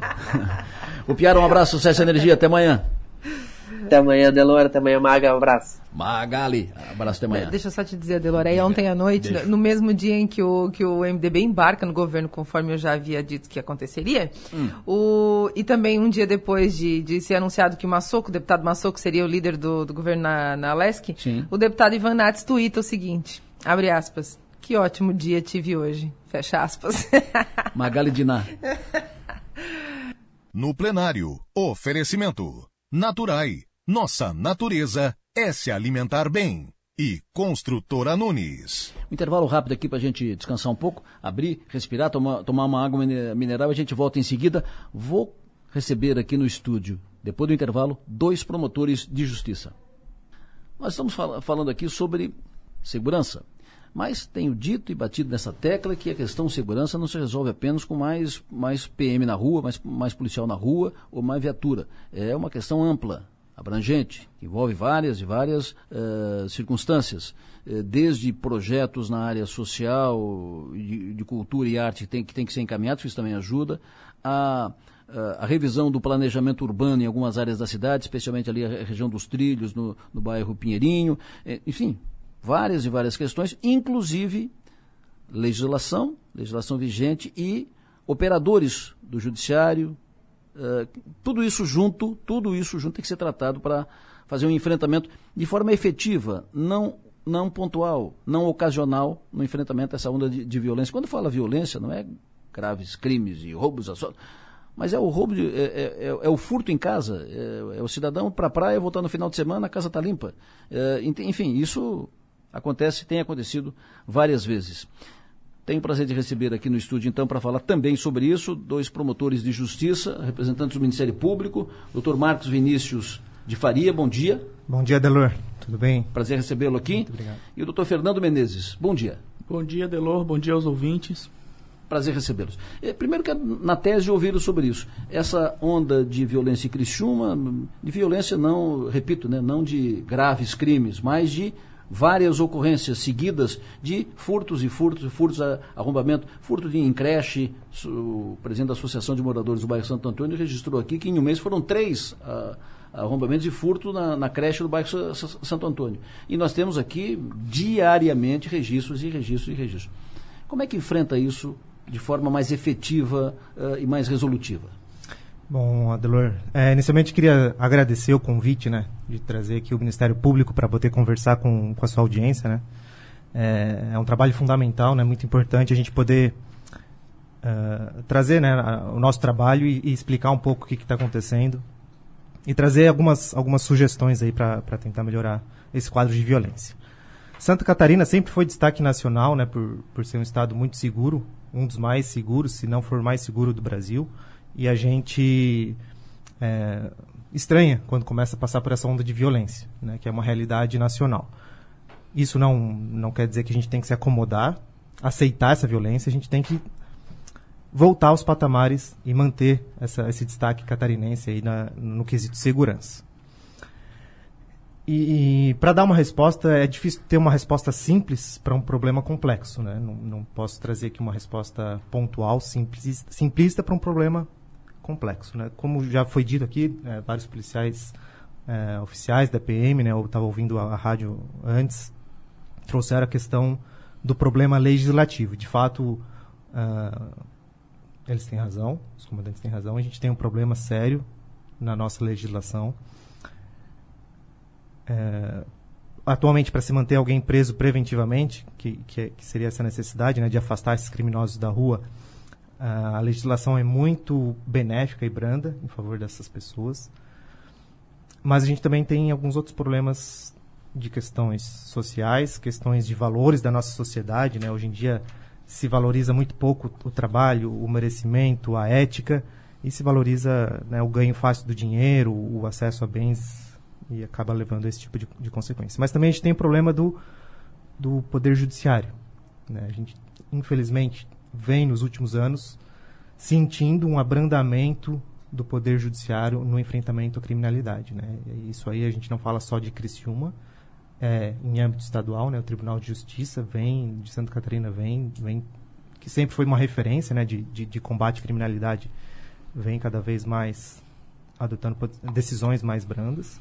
O Piara, um abraço, sucesso e energia, até amanhã. Até amanhã, Delora. Até amanhã, Maga. Um abraço. Magali. Abraço, até amanhã. Deixa eu só te dizer, Delora. Aí ontem à noite, Deixa. no mesmo dia em que o, que o M D B embarca no governo, conforme eu já havia dito que aconteceria, hum. o, e também um dia depois de, de ser anunciado que o Massocco, o deputado Massocco, seria o líder do, do governo na, na Alesc, Sim. o deputado Ivan Nats tuita o seguinte, abre aspas, que ótimo dia tive hoje, fecha aspas. Magali Diná. No plenário, oferecimento. Naturai. Nossa natureza é se alimentar bem. E Construtora Nunes. Um intervalo rápido aqui para a gente descansar um pouco, abrir, respirar, toma, tomar uma água mineral. A gente volta em seguida. Vou receber aqui no estúdio, depois do intervalo, dois promotores de justiça. Nós estamos fal- falando aqui sobre segurança. Mas tenho dito e batido nessa tecla que a questão de segurança não se resolve apenas com mais, mais P M na rua, mais, mais policial na rua ou mais viatura. É uma questão ampla, abrangente, que envolve várias e várias uh, circunstâncias, uh, desde projetos na área social, de, de cultura e arte que tem, que tem que ser encaminhados, isso também ajuda, a... a revisão do planejamento urbano em algumas áreas da cidade, especialmente ali a região dos Trilhos, no, no bairro Pinheirinho, enfim, várias e várias questões, inclusive legislação, legislação vigente e operadores do judiciário, uh, tudo isso junto, tudo isso junto tem que ser tratado para fazer um enfrentamento de forma efetiva, não não pontual, não ocasional no enfrentamento a essa onda de, de violência. Quando fala violência, não é graves crimes e roubos a sorte, mas é o roubo, de, é, é, é o furto em casa, é, é o cidadão para a praia voltar no final de semana, a casa está limpa. É, enfim, isso acontece, tem acontecido várias vezes. Tenho o prazer de receber aqui no estúdio, então, para falar também sobre isso, dois promotores de justiça, representantes do Ministério Público, doutor Marcos Vinícius de Faria, bom dia. Bom dia, Delor. Tudo bem? Prazer recebê-lo aqui. Muito obrigado. E o doutor Fernando Menezes, bom dia. Bom dia, Delor. Bom dia aos ouvintes. Prazer recebê-los. Primeiro quero, na tese, ouvir sobre isso. Essa onda de violência em Criciúma, de violência não, repito, né, não de graves crimes, mas de várias ocorrências seguidas de furtos e furtos, furtos a arrombamento, furto de, em creche. O presidente da Associação de Moradores do Bairro Santo Antônio registrou aqui que em um mês foram três a, arrombamentos e furto na, na creche do bairro Santo Antônio. E nós temos aqui diariamente registros e registros e registros. Como é que enfrenta isso de forma mais efetiva uh, e mais resolutiva? Bom, Adelor, é, inicialmente queria agradecer o convite, né, de trazer aqui o Ministério Público para poder conversar com, com a sua audiência, né. É, é um trabalho fundamental, né, muito importante a gente poder uh, trazer, né, a, o nosso trabalho e, e explicar um pouco o que está acontecendo e trazer algumas, algumas sugestões aí para tentar melhorar esse quadro de violência. Santa Catarina sempre foi destaque nacional, né, por, por ser um estado muito seguro, um dos mais seguros, se não for mais seguro do Brasil. E a gente é, estranha quando começa a passar por essa onda de violência, né, que é uma realidade nacional. Isso não, não quer dizer que a gente tem que se acomodar, aceitar essa violência, a gente tem que voltar aos patamares e manter essa, esse destaque catarinense aí na, no quesito segurança. E, e para dar uma resposta, é difícil ter uma resposta simples para um problema complexo, né? Não, não posso trazer aqui uma resposta pontual, simples, simplista para um problema complexo, né? Como já foi dito aqui, é, vários policiais é, oficiais da P M, né, eu estava ouvindo a, a rádio antes, trouxeram a questão do problema legislativo. De fato, uh, eles têm razão, os comandantes têm razão, a gente tem um problema sério na nossa legislação. É, atualmente, para se manter alguém preso preventivamente, que, que, que seria essa necessidade, né, de afastar esses criminosos da rua, a legislação é muito benéfica e branda em favor dessas pessoas, mas a gente também tem alguns outros problemas de questões sociais, questões de valores da nossa sociedade, né? Hoje em dia se valoriza muito pouco o trabalho, o merecimento, a ética, e se valoriza, né, o ganho fácil do dinheiro, o acesso a bens, e acaba levando a esse tipo de, de consequência. Mas também a gente tem o problema do, do poder judiciário, né? A gente, infelizmente, vem nos últimos anos sentindo um abrandamento do poder judiciário no enfrentamento à criminalidade, né? Isso aí a gente não fala só de Criciúma, é, em âmbito estadual, né? O Tribunal de Justiça vem, de Santa Catarina vem, vem que sempre foi uma referência, né, de, de, de combate à criminalidade, vem cada vez mais adotando decisões mais brandas.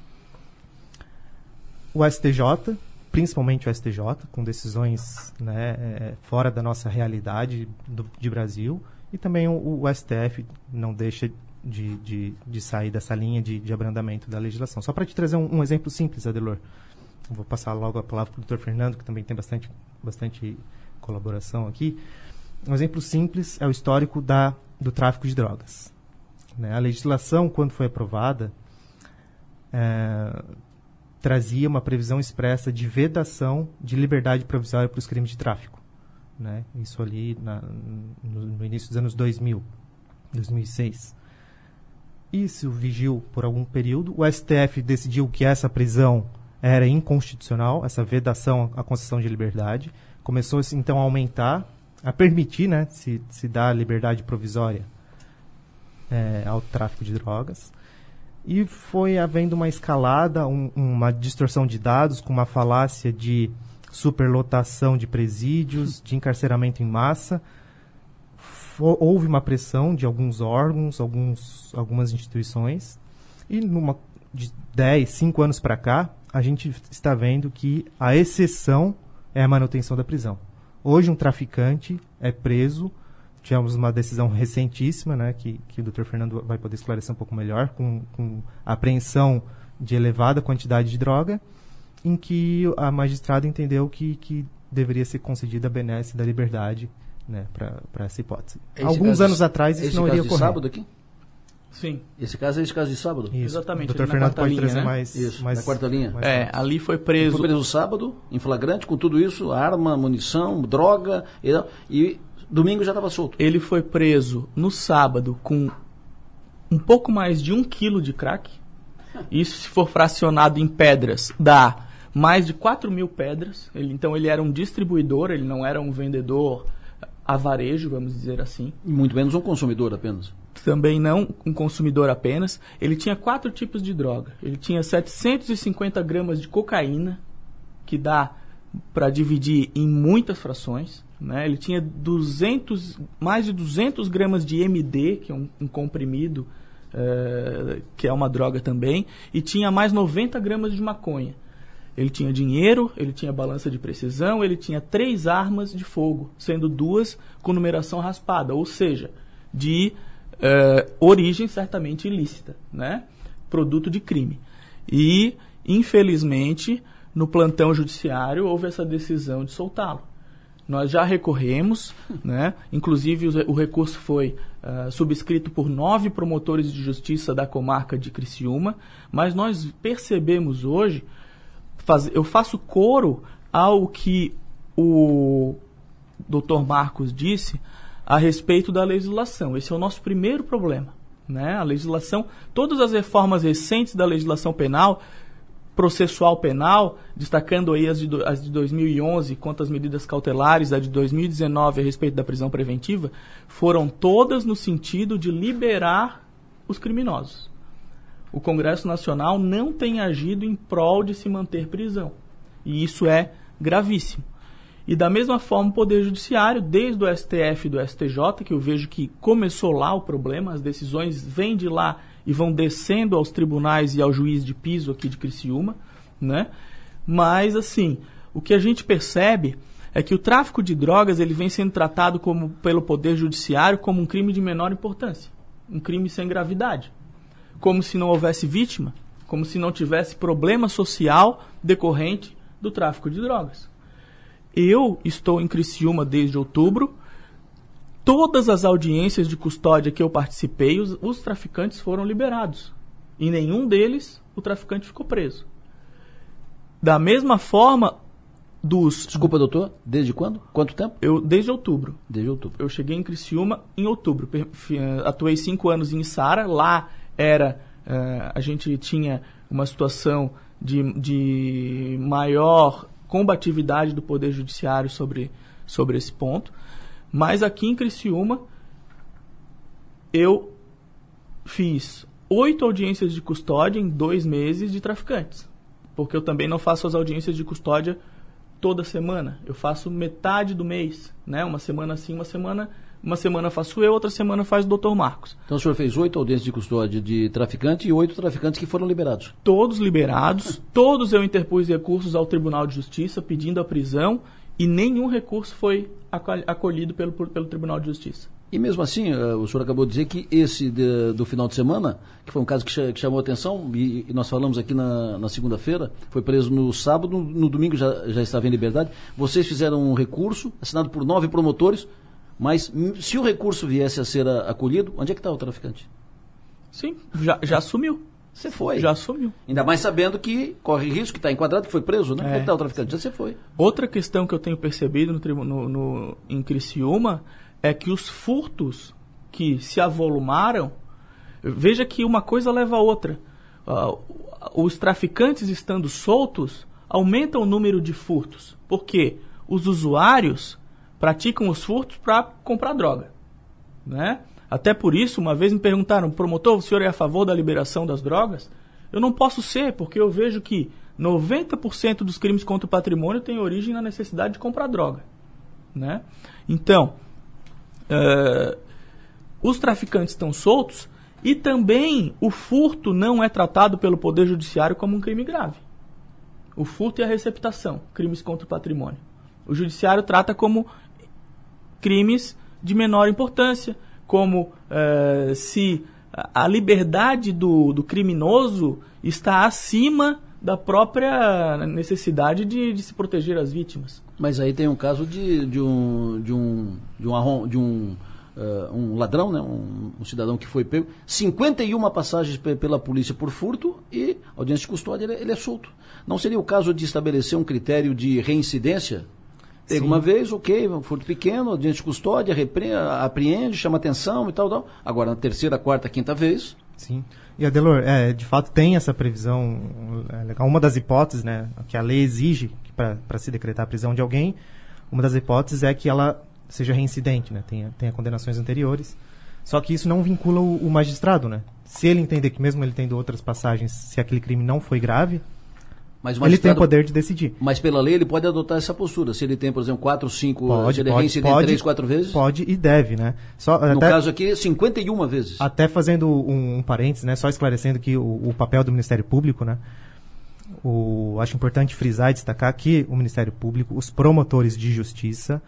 O S T J, principalmente o S T J, com decisões, né, é, fora da nossa realidade do, de Brasil, e também o, o S T F não deixa de, de, de sair dessa linha de, de abrandamento da legislação. Só para te trazer um, um exemplo simples, Adelor, eu vou passar logo a palavra para o doutor Fernando, que também tem bastante, bastante colaboração aqui. Um exemplo simples é o histórico da, do tráfico de drogas, né? A legislação, quando foi aprovada, é, trazia uma previsão expressa de vedação de liberdade provisória para os crimes de tráfico, né? Isso ali na, no, no início dos anos dois mil, dois mil e seis. Isso vigiu por algum período. O S T F decidiu que essa prisão era inconstitucional, essa vedação à concessão de liberdade. Começou, então, a aumentar, a permitir, né, se, se dar liberdade provisória é, ao tráfico de drogas. E foi havendo uma escalada, um, uma distorção de dados, com uma falácia de superlotação de presídios, de encarceramento em massa. Fo- houve uma pressão de alguns órgãos, alguns, algumas instituições. E numa, de dez, cinco anos para cá, a gente está vendo que a exceção é a manutenção da prisão. Hoje um traficante é preso. Tivemos uma decisão recentíssima, né, que, que o doutor Fernando vai poder esclarecer um pouco melhor, com, com apreensão de elevada quantidade de droga, em que a magistrada entendeu que, que deveria ser concedida a benesse da liberdade, né, para essa hipótese. Esse Alguns anos de, atrás isso não iria ocorrer. Esse caso de sábado aqui? Sim. Esse caso é esse caso de sábado? Isso. Exatamente. O doutor Fernando pode trazer né? mais... Isso, mais, na quarta linha. Mais, é, mais. Ali foi preso... Ele foi preso sábado, em flagrante, com tudo isso, arma, munição, droga, e, e domingo já estava solto. Ele foi preso no sábado com um pouco mais de um quilo de crack. Isso, se for fracionado em pedras, dá mais de quatro mil pedras. Ele, então, ele era um distribuidor, ele não era um vendedor a varejo, vamos dizer assim. E muito menos um consumidor apenas. Também não um consumidor apenas. Ele tinha quatro tipos de droga. Ele tinha setecentos e cinquenta gramas de cocaína, que dá para dividir em muitas frações. Né? Ele tinha duzentos, mais de duzentos gramas de M D, que é um, um comprimido, é, que é uma droga também, e tinha mais noventa gramas de maconha. Ele tinha dinheiro, ele tinha balança de precisão, ele tinha três armas de fogo, sendo duas com numeração raspada, ou seja, de uh, origem certamente ilícita, né? Produto de crime. E, infelizmente, no plantão judiciário houve essa decisão de soltá-lo. Nós já recorremos, né? Inclusive o recurso foi uh, subscrito por nove promotores de justiça da comarca de Criciúma, mas nós percebemos hoje... Eu faço coro ao que o doutor Marcos disse a respeito da legislação. Esse é o nosso primeiro problema, né? A legislação, todas as reformas recentes da legislação penal, processual penal, destacando aí as de, do, as de dois mil e onze quanto às medidas cautelares, a de dois mil e dezenove a respeito da prisão preventiva, foram todas no sentido de liberar os criminosos. O Congresso Nacional não tem agido em prol de se manter prisão. E isso é gravíssimo. E da mesma forma o Poder Judiciário, desde o S T F e do S T J, que eu vejo que começou lá o problema, as decisões vêm de lá e vão descendo aos tribunais e ao juiz de piso aqui de Criciúma, né? Mas, assim, o que a gente percebe é que o tráfico de drogas ele vem sendo tratado como, pelo Poder Judiciário como um crime de menor importância, um crime sem gravidade. Como se não houvesse vítima, como se não tivesse problema social decorrente do tráfico de drogas. Eu estou em Criciúma desde outubro. Todas as audiências de custódia que eu participei, os, os traficantes foram liberados. Em nenhum deles, o traficante ficou preso. Da mesma forma dos... Desculpa, doutor, desde quando? Quanto tempo? Eu, desde outubro. Desde outubro. Eu cheguei em Criciúma em outubro. Atuei cinco anos em Içara, lá... Era, uh, a gente tinha uma situação de, de maior combatividade do Poder Judiciário sobre, sobre esse ponto, mas aqui em Criciúma eu fiz oito audiências de custódia em dois meses de traficantes, porque eu também não faço as audiências de custódia toda semana, eu faço metade do mês, né? Uma semana sim, uma semana... Uma semana faço eu, outra semana faz o doutor Marcos. Então o senhor fez oito audiências de custódia de traficante e oito traficantes que foram liberados? Todos liberados, todos eu interpus recursos ao Tribunal de Justiça pedindo a prisão e nenhum recurso foi acolhido pelo, pelo Tribunal de Justiça. E mesmo assim, o senhor acabou de dizer que esse de, do final de semana, que foi um caso que chamou a atenção, e nós falamos aqui na, na segunda-feira, foi preso no sábado, no domingo já, já estava em liberdade, vocês fizeram um recurso assinado por nove promotores. Mas se o recurso viesse a ser acolhido, onde é que está o traficante? Sim, já, já sumiu. Você foi? Já sumiu. Ainda mais sabendo que corre risco, que está enquadrado, que foi preso, né? É. Onde é que está o traficante? Já você foi. Outra questão que eu tenho percebido no, no, no, em Criciúma é que os furtos que se avolumaram, veja que uma coisa leva a outra. Uh, os traficantes estando soltos, aumentam o número de furtos. Por quê? Os usuários... praticam os furtos para comprar droga, né? Até por isso, uma vez me perguntaram, promotor, o senhor é a favor da liberação das drogas? Eu não posso ser, porque eu vejo que noventa por cento dos crimes contra o patrimônio tem origem na necessidade de comprar droga, né? Então, uh, os traficantes estão soltos e também o furto não é tratado pelo Poder Judiciário como um crime grave. O furto e a receptação, crimes contra o patrimônio. O judiciário trata como crimes de menor importância, como uh, se a liberdade do, do criminoso está acima da própria necessidade de, de se proteger as vítimas. Mas aí tem um caso de, de um... de um, de um, arrom, de um... Uh, um ladrão, né? um, um cidadão que foi pego, cinquenta e uma passagens pe- pela polícia por furto e audiência de custódia, ele, ele é solto. Não seria o caso de estabelecer um critério de reincidência? Pega uma vez, ok, furto pequeno, audiência de custódia, repre- apreende, chama atenção e tal, tal. Agora, na terceira, quarta, quinta vez... Sim. E, Adelor, é, de fato tem essa previsão, uma das hipóteses, né, que a lei exige para se decretar a prisão de alguém, uma das hipóteses é que ela... seja reincidente, né? Tenha, tenha condenações anteriores. Só que isso não vincula o, o magistrado, né? Se ele entender que mesmo ele tendo outras passagens, se aquele crime não foi grave, mas ele tem o poder de decidir. Mas pela lei ele pode adotar essa postura. Se ele tem, por exemplo, quatro, cinco... Pode, se ele é reincidente três, quatro vezes? Pode e deve, né? Só, no até, caso aqui, cinquenta e uma vezes. Até fazendo um, um parênteses, né? Só esclarecendo que o, o papel do Ministério Público, né? O, acho importante frisar e destacar que o Ministério Público, os promotores de justiça...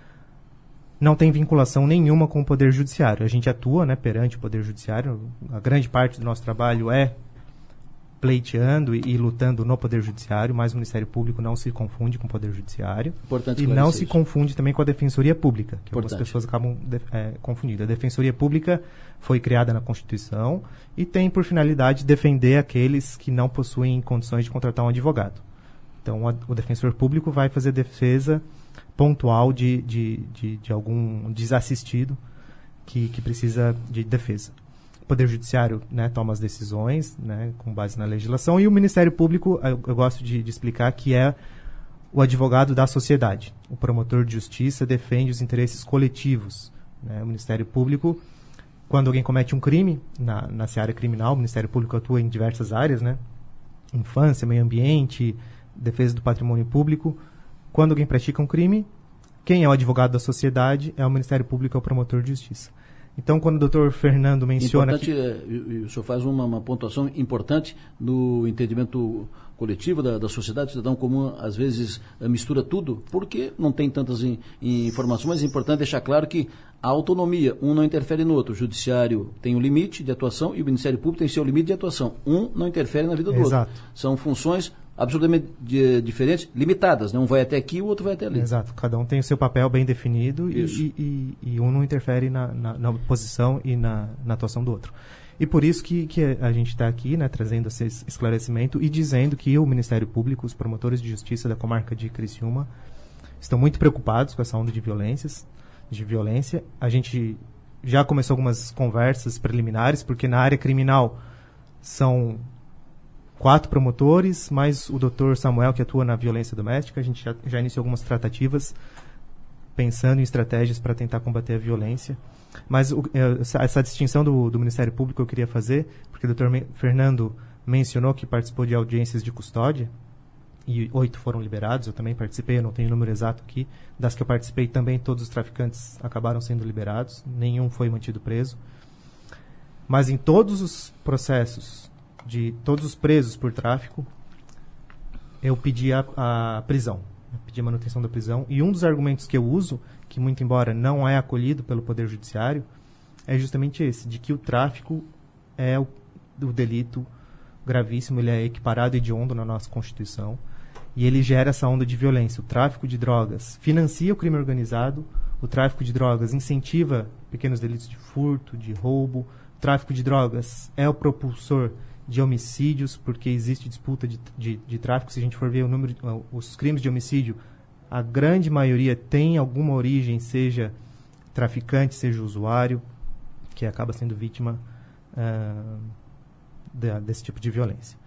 não tem vinculação nenhuma com o Poder Judiciário. A gente atua, né, perante o Poder Judiciário. A grande parte do nosso trabalho é pleiteando e, e lutando no Poder Judiciário, mas o Ministério Público não se confunde com o Poder Judiciário. Importante e não se isso. confunde também com a Defensoria Pública, que Importante. Algumas pessoas acabam de, é, confundindo. A Defensoria Pública foi criada na Constituição e tem por finalidade defender aqueles que não possuem condições de contratar um advogado. Então, o defensor público vai fazer defesa pontual de, de, de, de algum desassistido que, que precisa de defesa. O Poder Judiciário, né, toma as decisões, né, com base na legislação, e o Ministério Público, eu, eu gosto de, de explicar, que é o advogado da sociedade. O promotor de justiça defende os interesses coletivos. Né? O Ministério Público, quando alguém comete um crime na, na seara criminal, o Ministério Público atua em diversas áreas, né? Infância, meio ambiente... defesa do patrimônio público. Quando alguém pratica um crime, quem é o advogado da sociedade é o Ministério Público, é o promotor de justiça. Então, quando o doutor Fernando menciona... Importante, que... é, o senhor faz uma, uma pontuação importante no entendimento coletivo da, da sociedade. O cidadão comum, às vezes, mistura tudo, porque não tem tantas in, informações, mas é importante deixar claro que a autonomia, um não interfere no outro. O judiciário tem um limite de atuação e o Ministério Público tem seu limite de atuação. Um não interfere na vida do Exato. Outro. São funções... absolutamente diferentes, limitadas. Né? Um vai até aqui, o outro vai até ali. Exato. Cada um tem o seu papel bem definido e, e, e, e um não interfere na, na, na posição e na, na atuação do outro. E por isso que, que a gente está aqui, né, trazendo esse esclarecimento e dizendo que o Ministério Público, os promotores de justiça da comarca de Criciúma, estão muito preocupados com essa onda de violências, de violência. A gente já começou algumas conversas preliminares, porque na área criminal são... quatro promotores, mais o doutor Samuel, que atua na violência doméstica. A gente já, já iniciou algumas tratativas pensando em estratégias para tentar combater a violência. Mas o, essa, essa distinção do, do Ministério Público eu queria fazer, porque o doutor Fernando mencionou que participou de audiências de custódia, e oito foram liberados, eu também participei, eu não tenho o número exato aqui. Das que eu participei também, todos os traficantes acabaram sendo liberados, nenhum foi mantido preso. Mas em todos os processos... de todos os presos por tráfico, eu pedi a, a prisão, eu pedi a manutenção da prisão, e um dos argumentos que eu uso, que muito embora não é acolhido pelo Poder Judiciário, é justamente esse, de que o tráfico é o, o delito gravíssimo, ele é equiparado e hediondo na nossa Constituição, e ele gera essa onda de violência. O tráfico de drogas financia o crime organizado, o tráfico de drogas incentiva pequenos delitos de furto, de roubo, o tráfico de drogas é o propulsor de homicídios, porque existe disputa de, de, de tráfico. Se a gente for ver o número de, os crimes de homicídio, a grande maioria tem alguma origem, seja traficante, seja usuário, que acaba sendo vítima uh, de, desse tipo de violência.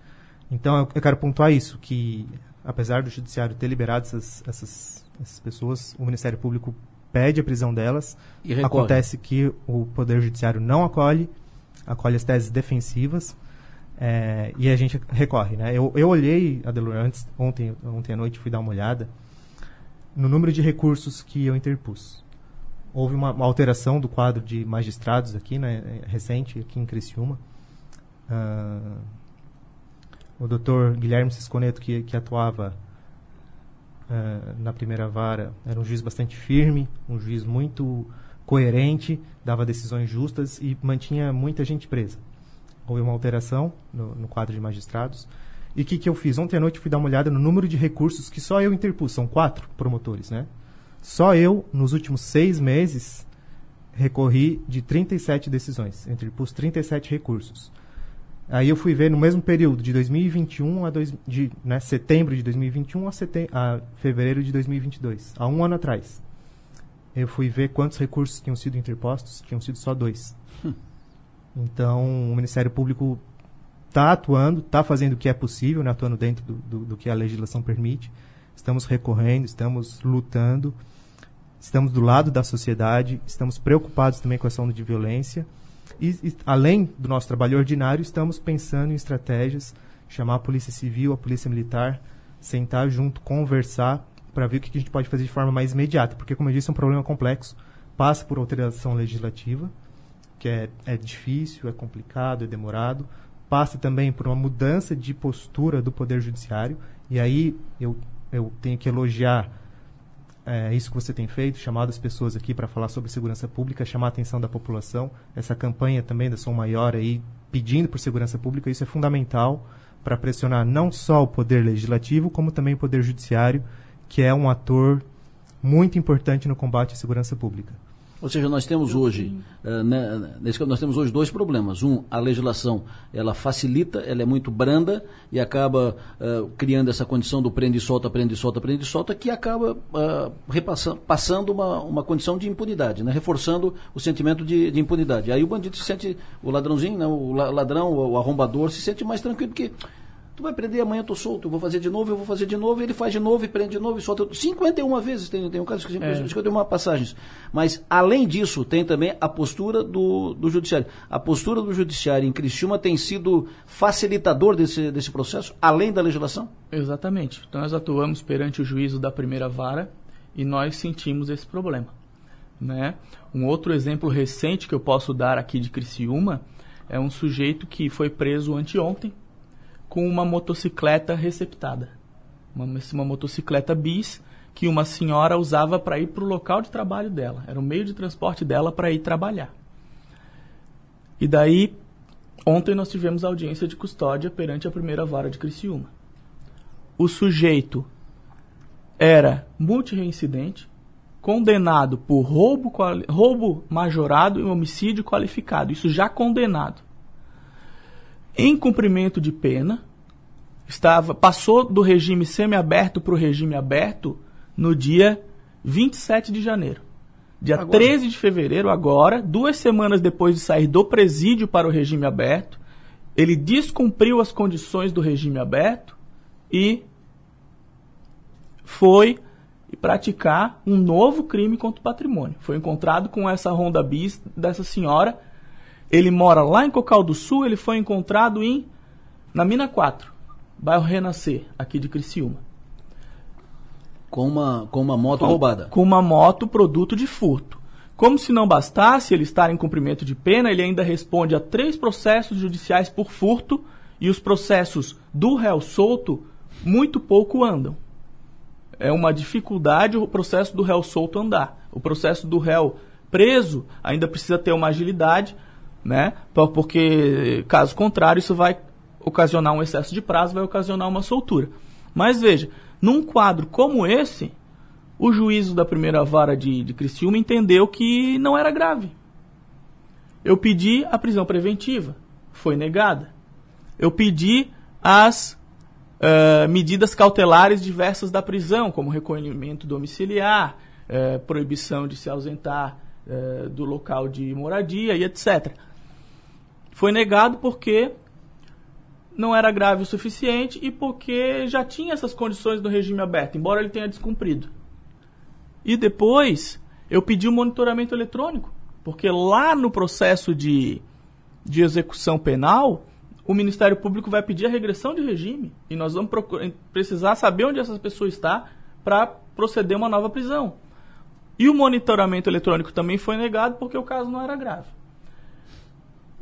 Então, eu, eu quero pontuar isso, que apesar do Judiciário ter liberado essas, essas, essas pessoas, o Ministério Público pede a prisão delas, e acontece que o Poder Judiciário não acolhe, acolhe as teses defensivas, É, e a gente recorre, né? Eu, eu olhei, Adelor, antes, ontem, ontem à noite fui dar uma olhada no número de recursos que eu interpus. Houve uma, uma alteração do quadro de magistrados aqui, né, recente, aqui em Criciúma. Ah, o doutor Guilherme Cisconeto, que, que atuava ah, na primeira vara, era um juiz bastante firme, um juiz muito coerente, dava decisões justas e mantinha muita gente presa. Houve uma alteração no, no quadro de magistrados E o que, que eu fiz? Ontem à noite eu fui dar uma olhada no número de recursos que só eu interpus. São quatro promotores, né? Só eu, nos últimos seis meses, recorri de trinta e sete decisões. Eu interpus trinta e sete recursos. Aí eu fui ver no mesmo período, de dois mil e vinte e um a dois, de, né, setembro de dois mil e vinte e um a, setem- a fevereiro de dois mil e vinte e dois, há um ano atrás. Eu fui ver quantos recursos tinham sido interpostos, tinham sido só dois. Hum. Então, o Ministério Público está atuando, está fazendo o que é possível, né, atuando dentro do, do, do que a legislação permite. Estamos recorrendo, estamos lutando, estamos do lado da sociedade, estamos preocupados também com a ação de violência. E, e, além do nosso trabalho ordinário, estamos pensando em estratégias, chamar a polícia civil, a polícia militar, sentar junto, conversar, para ver o que a gente pode fazer de forma mais imediata. Porque, como eu disse, é um problema complexo, passa por alteração legislativa, que é, é difícil, é complicado, é demorado, passa também por uma mudança de postura do Poder Judiciário, e aí eu, eu tenho que elogiar É isso que você tem feito, chamado as pessoas aqui para falar sobre segurança pública, chamar a atenção da população. Essa campanha também da Som Maior aí, pedindo por segurança pública, isso é fundamental para pressionar não só o Poder Legislativo, como também o Poder Judiciário, que é um ator muito importante no combate à segurança pública. Ou seja, nós temos hoje, uh, né, nesse caso, nós temos hoje dois problemas. Um, a legislação, ela facilita, ela é muito branda e acaba uh, criando essa condição do prende e solta, prende e solta, prende e solta, que acaba uh, repassando, passando uma, uma condição de impunidade, né, reforçando o sentimento de, de impunidade. Aí o bandido se sente, o ladrãozinho, né, o ladrão, o arrombador, se sente mais tranquilo, porque tu vai prender, amanhã eu tô solto, eu vou fazer de novo, eu vou fazer de novo, ele faz de novo, e prende de novo, e solta. cinquenta e uma vezes, tem, tem um caso que eu dei uma passagens. Mas, além disso, tem também a postura do, do judiciário. A postura do judiciário em Criciúma tem sido facilitador desse, desse processo, além da legislação? Exatamente. Então, nós atuamos perante o juízo da primeira vara e nós sentimos esse problema, né? Um outro exemplo recente que eu posso dar aqui de Criciúma é um sujeito que foi preso anteontem, com uma motocicleta receptada, uma, uma motocicleta bis que uma senhora usava para ir para o local de trabalho dela, era o meio de transporte dela para ir trabalhar. E daí, ontem nós tivemos audiência de custódia perante a primeira vara de Criciúma. O sujeito era multireincidente, condenado por roubo, quali- roubo majorado e homicídio qualificado, isso já condenado. Em cumprimento de pena, estava, passou do regime semiaberto para o regime aberto no dia vinte e sete de janeiro. Dia agora. treze de fevereiro, agora, duas semanas depois de sair do presídio para o regime aberto, ele descumpriu as condições do regime aberto e foi praticar um novo crime contra o patrimônio. Foi encontrado com essa Honda Bis dessa senhora. Ele mora lá em Cocal do Sul, ele foi encontrado em, na Mina quatro, bairro Renascer, aqui de Criciúma. Com uma, com uma moto com, roubada? Com uma moto produto de furto. Como se não bastasse ele estar em cumprimento de pena, ele ainda responde a três processos judiciais por furto e os processos do réu solto muito pouco andam. É uma dificuldade o processo do réu solto andar. O processo do réu preso ainda precisa ter uma agilidade, né? Porque, caso contrário, isso vai ocasionar um excesso de prazo, vai ocasionar uma soltura. Mas veja, num quadro como esse, o juízo da primeira vara de, de Criciúma entendeu que não era grave. Eu pedi a prisão preventiva, foi negada. Eu pedi as uh, medidas cautelares diversas da prisão, como recolhimento domiciliar, uh, proibição de se ausentar uh, do local de moradia e etcétera. Foi negado porque não era grave o suficiente e porque já tinha essas condições do regime aberto, embora ele tenha descumprido. E depois eu pedi o monitoramento eletrônico, porque lá no processo de, de execução penal, o Ministério Público vai pedir a regressão de regime e nós vamos procurar, precisar saber onde essa pessoa está para proceder a uma nova prisão. E o monitoramento eletrônico também foi negado porque o caso não era grave.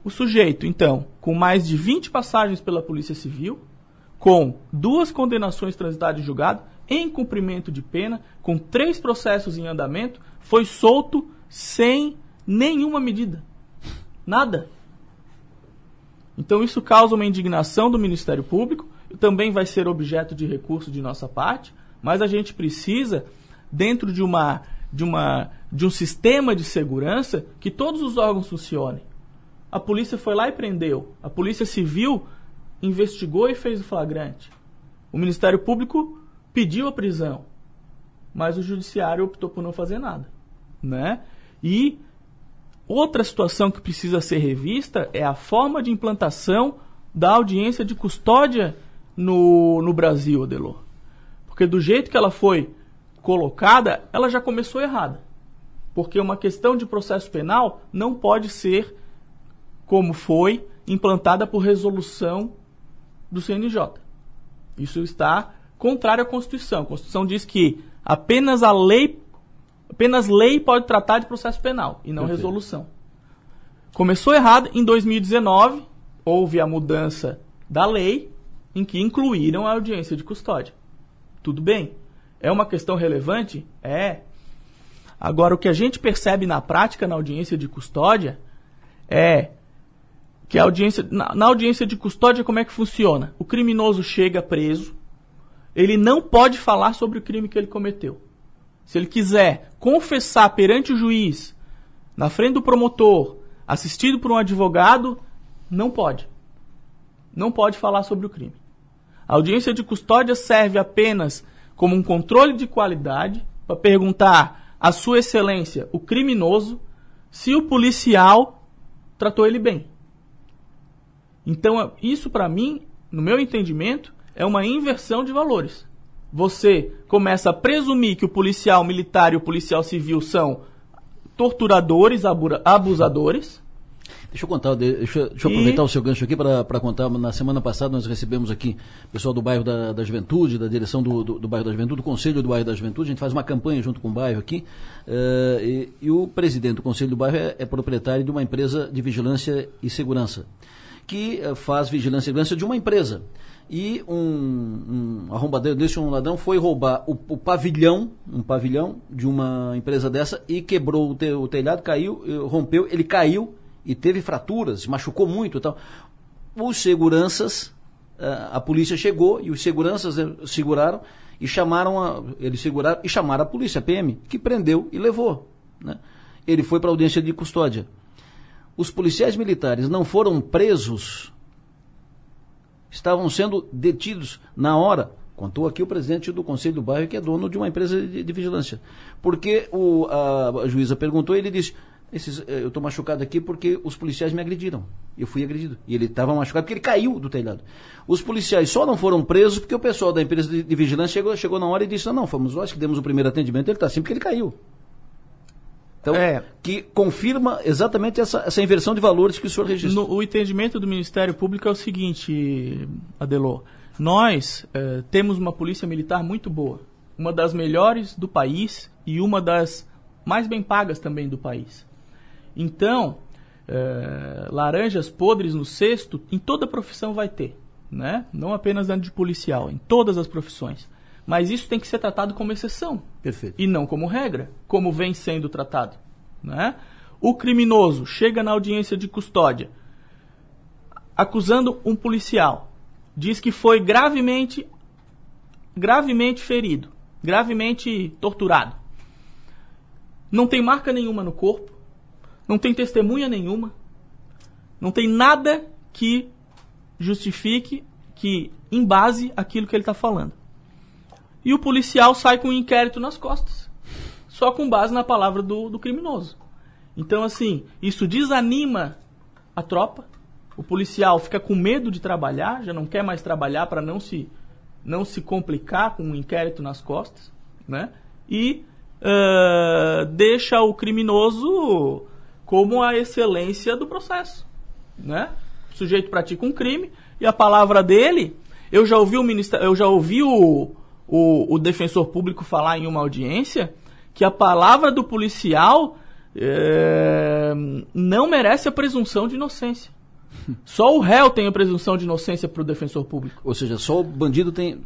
O sujeito, então, com mais de vinte passagens pela Polícia Civil, com duas condenações transitadas em julgado, em cumprimento de pena, com três processos em andamento, foi solto sem nenhuma medida. Nada. Então isso causa uma indignação do Ministério Público também vai ser objeto de recurso de nossa parte, mas a gente precisa, dentro de, uma, de, uma, de um sistema de segurança, que todos os órgãos funcionem. A polícia foi lá e prendeu. A polícia civil investigou e fez o flagrante. O Ministério Público pediu a prisão, mas o Judiciário optou por não fazer nada, né? E outra situação que precisa ser revista é a forma de implantação da audiência de custódia no, no Brasil, Adelô. Porque do jeito que ela foi colocada, ela já começou errada. Porque uma questão de processo penal não pode ser, como foi, implantada por resolução do C N J. Isso está contrário à Constituição. A Constituição diz que apenas a lei, apenas lei pode tratar de processo penal e não Perfeito. Resolução. Começou errado. Em dois mil e dezenove, houve a mudança da lei em que incluíram a audiência de custódia. Tudo bem. É uma questão relevante? É. Agora, o que a gente percebe na prática na audiência de custódia é que a audiência, na, na audiência de custódia, como é que funciona? O criminoso chega preso, ele não pode falar sobre o crime que ele cometeu. Se ele quiser confessar perante o juiz, na frente do promotor, assistido por um advogado, não pode. Não pode falar sobre o crime. A audiência de custódia serve apenas como um controle de qualidade para perguntar à Sua Excelência, o criminoso, se o policial tratou ele bem. Então, isso para mim, no meu entendimento, é uma inversão de valores. Você começa a presumir que o policial militar e o policial civil são torturadores, abusadores. Deixa eu contar, deixa, deixa eu aproveitar e... o seu gancho aqui para contar. Na semana passada nós recebemos aqui o pessoal do bairro da, da Juventude, da direção do, do, do bairro da Juventude, do Conselho do bairro da Juventude. A gente faz uma campanha junto com o bairro aqui. Uh, e, e o presidente do Conselho do bairro é, é proprietário de uma empresa de vigilância e segurança, que uh, faz vigilância e segurança de uma empresa. E um, um arrombadeiro desse, um ladrão, foi roubar o, o pavilhão, um pavilhão de uma empresa dessa, e quebrou o, te, o telhado, caiu, rompeu, ele caiu e teve fraturas, machucou muito e tal. Os seguranças, a, a polícia chegou e os seguranças seguraram e chamaram, a, eles seguraram e chamaram a polícia, a P M, que prendeu e levou, né? Ele foi para a audiência de custódia. Os policiais militares não foram presos, estavam sendo detidos na hora, contou aqui o presidente do Conselho do Bairro, que é dono de uma empresa de, de vigilância, porque o, a, a juíza perguntou e ele disse, esses, eu estou machucado aqui porque os policiais me agrediram, eu fui agredido, e ele estava machucado porque ele caiu do telhado. Os policiais só não foram presos porque o pessoal da empresa de, de vigilância chegou, chegou na hora e disse, não, não, fomos nós que demos o primeiro atendimento, ele está assim porque ele caiu. Então, é, que confirma exatamente essa, essa inversão de valores que o senhor registrou. No, o entendimento do Ministério Público é o seguinte, Adelô. Nós eh, temos uma polícia militar muito boa, uma das melhores do país e uma das mais bem pagas também do país. Então, eh, laranjas podres no cesto, em toda profissão vai ter, né? Não apenas dentro de policial, em todas as profissões. Mas isso tem que ser tratado como exceção. Perfeito. E não como regra, como vem sendo tratado, né? O criminoso chega na audiência de custódia acusando um policial, diz que foi gravemente, gravemente ferido, gravemente torturado. Não tem marca nenhuma no corpo, não tem testemunha nenhuma, não tem nada que justifique, que embase aquilo que ele está falando. E o policial sai com um inquérito nas costas, só com base na palavra do, do criminoso. Então, assim, isso desanima a tropa, o policial fica com medo de trabalhar, já não quer mais trabalhar para não se, não se complicar com um inquérito nas costas, né? E uh, deixa o criminoso como a excelência do processo, né? O sujeito pratica um crime e a palavra dele... Eu já ouvi o ministro, eu já ouvi o... O, o defensor público falar em uma audiência que a palavra do policial é, não merece a presunção de inocência. Só o réu tem a presunção de inocência para o defensor público. Ou seja, só o bandido tem,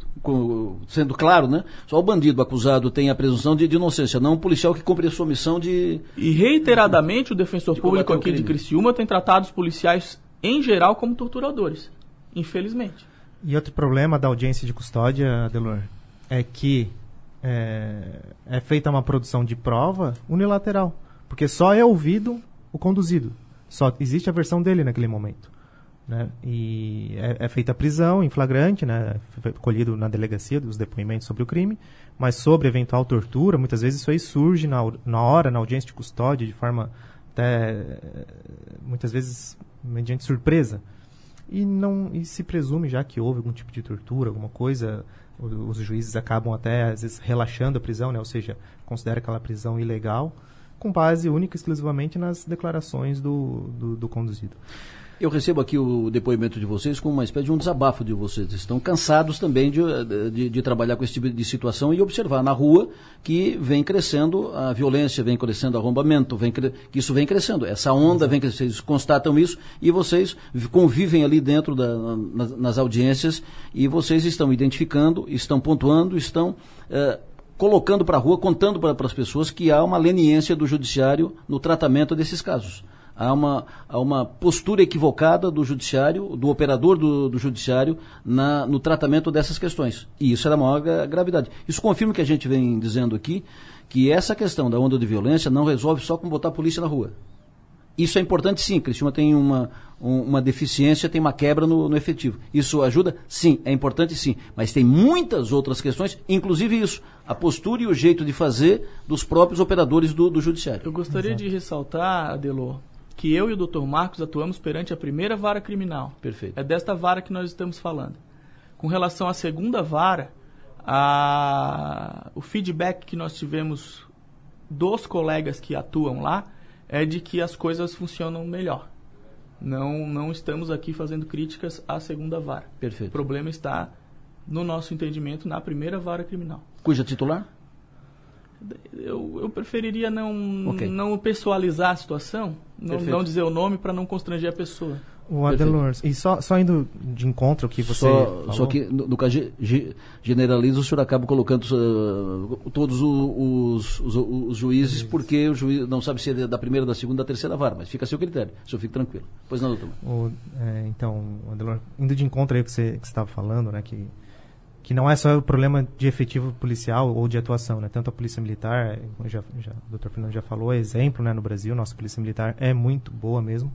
sendo claro, né? Só o bandido acusado tem a presunção de, de inocência, não o policial que cumpre a sua missão de... E reiteradamente o defensor de público aqui de Criciúma tem tratado os policiais em geral como torturadores, infelizmente. E outro problema da audiência de custódia, Adelor, é que é, é feita uma produção de prova unilateral, porque só é ouvido o conduzido, só existe a versão dele naquele momento, né? E é, é feita a prisão em flagrante, né? Foi colhido na delegacia os depoimentos sobre o crime, mas sobre eventual tortura, muitas vezes isso aí surge na, na hora, na audiência de custódia, de forma até, muitas vezes, mediante surpresa. E, não, e se presume já que houve algum tipo de tortura, alguma coisa, os, os juízes acabam até, às vezes, relaxando a prisão, né? Ou seja, considera aquela prisão ilegal, com base única e exclusivamente nas declarações do, do, do conduzido. Eu recebo aqui o depoimento de vocês com uma espécie de um desabafo de vocês. Estão cansados também de, de, de trabalhar com esse tipo de situação e observar na rua que vem crescendo a violência, vem crescendo o arrombamento, vem cre... isso vem crescendo, essa onda vem crescendo. Vocês constatam isso e vocês convivem ali dentro da, nas, nas audiências e vocês estão identificando, estão pontuando, estão... Uh, colocando para a rua, contando para as pessoas que há uma leniência do judiciário no tratamento desses casos. Há uma, há uma postura equivocada do judiciário, do operador do, do judiciário, na, no tratamento dessas questões. E isso é da maior gravidade. Isso confirma o que a gente vem dizendo aqui, que essa questão da onda de violência não resolve só com botar a polícia na rua. Isso é importante, sim. Criciúma tem uma, um, uma deficiência, tem uma quebra no, no efetivo. Isso ajuda? Sim, é importante, sim. Mas tem muitas outras questões, inclusive isso, a postura e o jeito de fazer dos próprios operadores do, do judiciário. Eu gostaria Exato. de ressaltar, Adelor, que eu e o doutor Marcos atuamos perante a primeira vara criminal. Perfeito. É desta vara que nós estamos falando. Com relação à segunda vara, a... o feedback que nós tivemos dos colegas que atuam lá é de que as coisas funcionam melhor. Não, não estamos aqui fazendo críticas à segunda vara. Perfeito. O problema está, no nosso entendimento, na primeira vara criminal. Cuja titular? Eu, eu preferiria não, okay. não pessoalizar a situação, não, não dizer o nome para não constranger a pessoa. O Adelor, e só, só indo de encontro que você só, falou... Só que, no, no caso, generaliza, o senhor acaba colocando uh, todos os, os, os, os juízes, juízes, porque o juiz não sabe se é da primeira, da segunda, da terceira vara, mas fica a seu critério, o senhor fica tranquilo. Pois não, doutor? O, é, então, Adelor, indo de encontro aí que você estava falando, né, que, que não é só o problema de efetivo policial ou de atuação, né, tanto a polícia militar, já, já, o doutor Fernando já falou, é exemplo, né, no Brasil, nossa polícia militar é muito boa mesmo.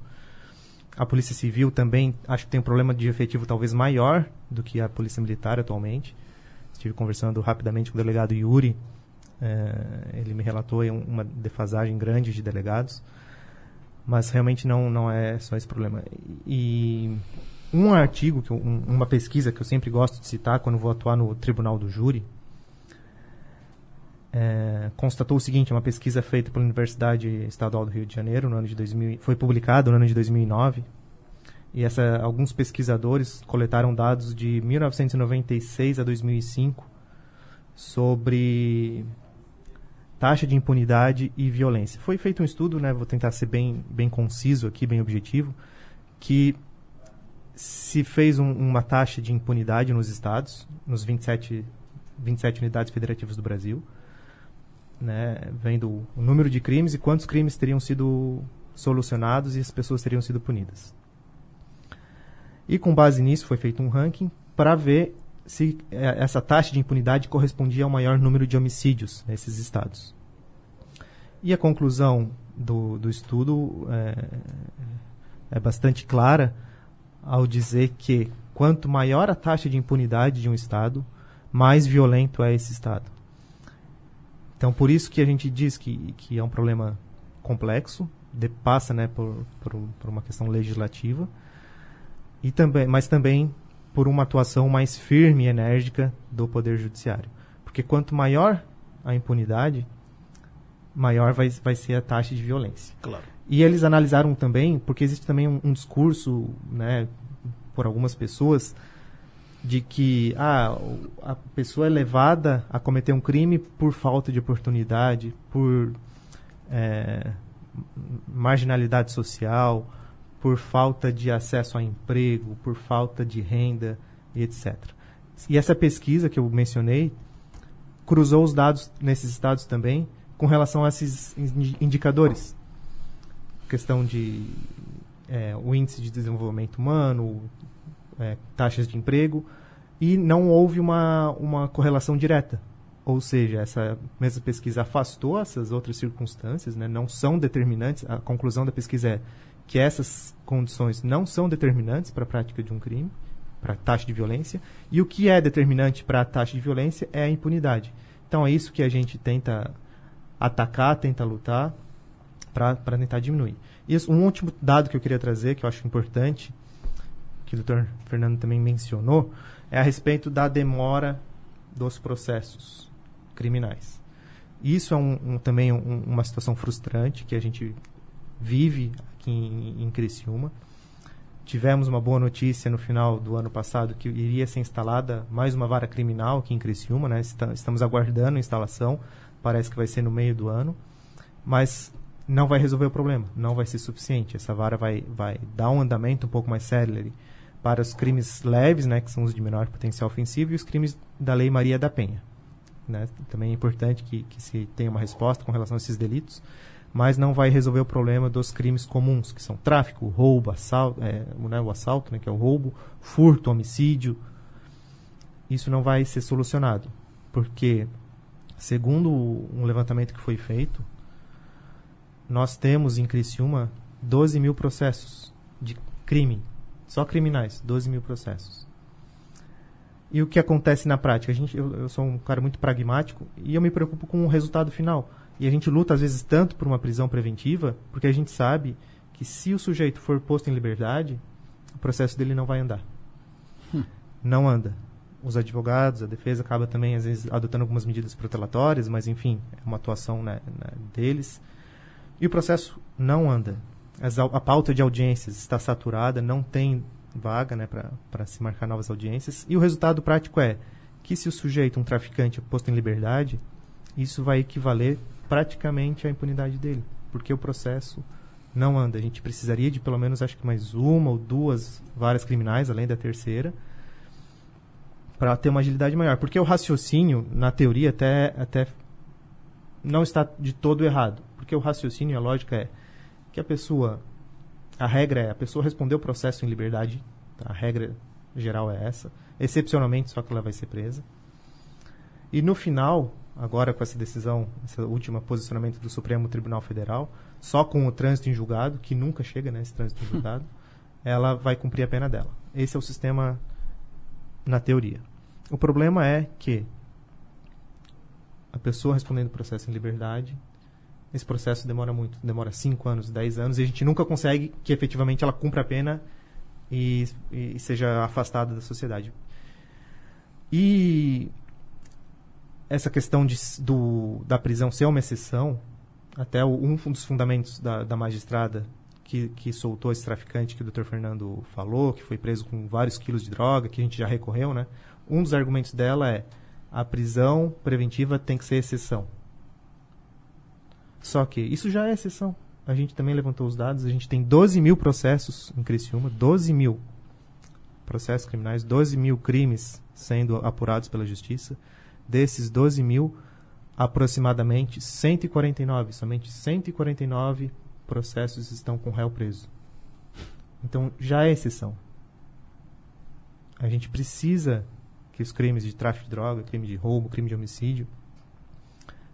A Polícia Civil também, acho que tem um problema de efetivo talvez maior do que a Polícia Militar atualmente. Estive conversando rapidamente com o delegado Yuri, é, ele me relatou aí uma defasagem grande de delegados, mas realmente não, não é só esse problema. E um artigo, que eu, um, uma pesquisa que eu sempre gosto de citar quando vou atuar no Tribunal do Júri, É, constatou o seguinte, uma pesquisa feita pela Universidade Estadual do Rio de Janeiro, no ano de dois mil, foi publicada no ano de dois mil e nove, e essa, alguns pesquisadores coletaram dados de mil novecentos e noventa e seis a dois mil e cinco sobre taxa de impunidade e violência. Foi feito um estudo, né, vou tentar ser bem, bem conciso aqui, bem objetivo, que se fez um, uma taxa de impunidade nos estados, nos vinte e sete, vinte e sete unidades federativas do Brasil, né, vendo o número de crimes e quantos crimes teriam sido solucionados e as pessoas teriam sido punidas. E com base nisso foi feito um ranking para ver se essa taxa de impunidade correspondia ao maior número de homicídios nesses estados. E a conclusão do, do estudo é, é bastante clara ao dizer que quanto maior a taxa de impunidade de um estado, mais violento é esse estado. Então, por isso que a gente diz que, que é um problema complexo, de, passa, né, por, por, por uma questão legislativa, e também, mas também por uma atuação mais firme e enérgica do Poder Judiciário. Porque quanto maior a impunidade, maior vai, vai ser a taxa de violência. Claro. E eles analisaram também, porque existe também um, um discurso, né, por algumas pessoas, de que ah, a pessoa é levada a cometer um crime por falta de oportunidade, por é, marginalidade social, por falta de acesso a emprego, por falta de renda, e etcétera. E essa pesquisa que eu mencionei cruzou os dados nesses estados também com relação a esses indicadores. Questão de é, o índice de desenvolvimento humano, é, taxas de emprego, e não houve uma, uma correlação direta. Ou seja, essa mesma pesquisa afastou essas outras circunstâncias, né? Não são determinantes. A conclusão da pesquisa é que essas condições não são determinantes para a prática de um crime, para a taxa de violência, e o que é determinante para a taxa de violência é a impunidade. Então é isso que a gente tenta atacar, tenta lutar para tentar diminuir. E um último dado que eu queria trazer, que eu acho importante, que o doutor Fernando também mencionou, é a respeito da demora dos processos criminais. Isso é um, um, também um, uma situação frustrante que a gente vive aqui em, em Criciúma. Tivemos uma boa notícia no final do ano passado que iria ser instalada mais uma vara criminal aqui em Criciúma, né? Estamos aguardando a instalação, parece que vai ser no meio do ano, mas não vai resolver o problema, não vai ser suficiente. Essa vara vai, vai dar um andamento um pouco mais célere para os crimes leves, né, que são os de menor potencial ofensivo, e os crimes da Lei Maria da Penha, né? Também é importante que, que se tenha uma resposta com relação a esses delitos, mas não vai resolver o problema dos crimes comuns, que são tráfico, roubo, assalto, é, né, o assalto, né, que é o roubo, furto, homicídio. Isso não vai ser solucionado, porque, segundo um levantamento que foi feito, nós temos em Criciúma doze mil processos de crime, só criminais, doze mil processos. E o que acontece na prática? A gente, eu, eu sou um cara muito pragmático e eu me preocupo com o resultado final. E a gente luta, às vezes, tanto por uma prisão preventiva, porque a gente sabe que se o sujeito for posto em liberdade, o processo dele não vai andar. Hum. Não anda. Os advogados, a defesa acaba também, às vezes, adotando algumas medidas protelatórias, mas, enfim, é uma atuação, né, né, deles. E o processo não anda. As, a pauta de audiências está saturada, não tem vaga, né, para se marcar novas audiências. E o resultado prático é que se o sujeito, um traficante, é posto em liberdade, isso vai equivaler praticamente a impunidade dele, porque o processo não anda. A gente precisaria de pelo menos, acho que mais uma ou duas varas criminais, além da terceira, para ter uma agilidade maior. Porque o raciocínio, na teoria, até, até não está de todo errado. Porque o raciocínio, a lógica é que a pessoa, a regra é, a pessoa responder o processo em liberdade, tá? A regra geral é essa, excepcionalmente só que ela vai ser presa. E no final, agora com essa decisão, esse último posicionamento do Supremo Tribunal Federal, só com o trânsito em julgado, que nunca chega, né, esse trânsito em julgado, ela vai cumprir a pena dela. Esse é o sistema na teoria. O problema é que a pessoa respondendo o processo em liberdade, esse processo demora muito, demora cinco anos, dez anos, e a gente nunca consegue que efetivamente ela cumpra a pena e, e seja afastada da sociedade. E essa questão de, do, da prisão ser uma exceção, até o, um dos fundamentos da, da magistrada que, que soltou esse traficante que o doutor Fernando falou, que foi preso com vários quilos de droga, que a gente já recorreu, né? Um dos argumentos dela é: a prisão preventiva tem que ser exceção. Só que isso já é exceção. A gente também levantou os dados, a gente tem doze mil processos em Criciúma, doze mil processos criminais, doze mil crimes sendo apurados pela justiça. Desses doze mil, aproximadamente cento e quarenta e nove, somente cento e quarenta e nove processos estão com réu preso. Então, já é exceção. A gente precisa que os crimes de tráfico de droga, crime de roubo, crime de homicídio,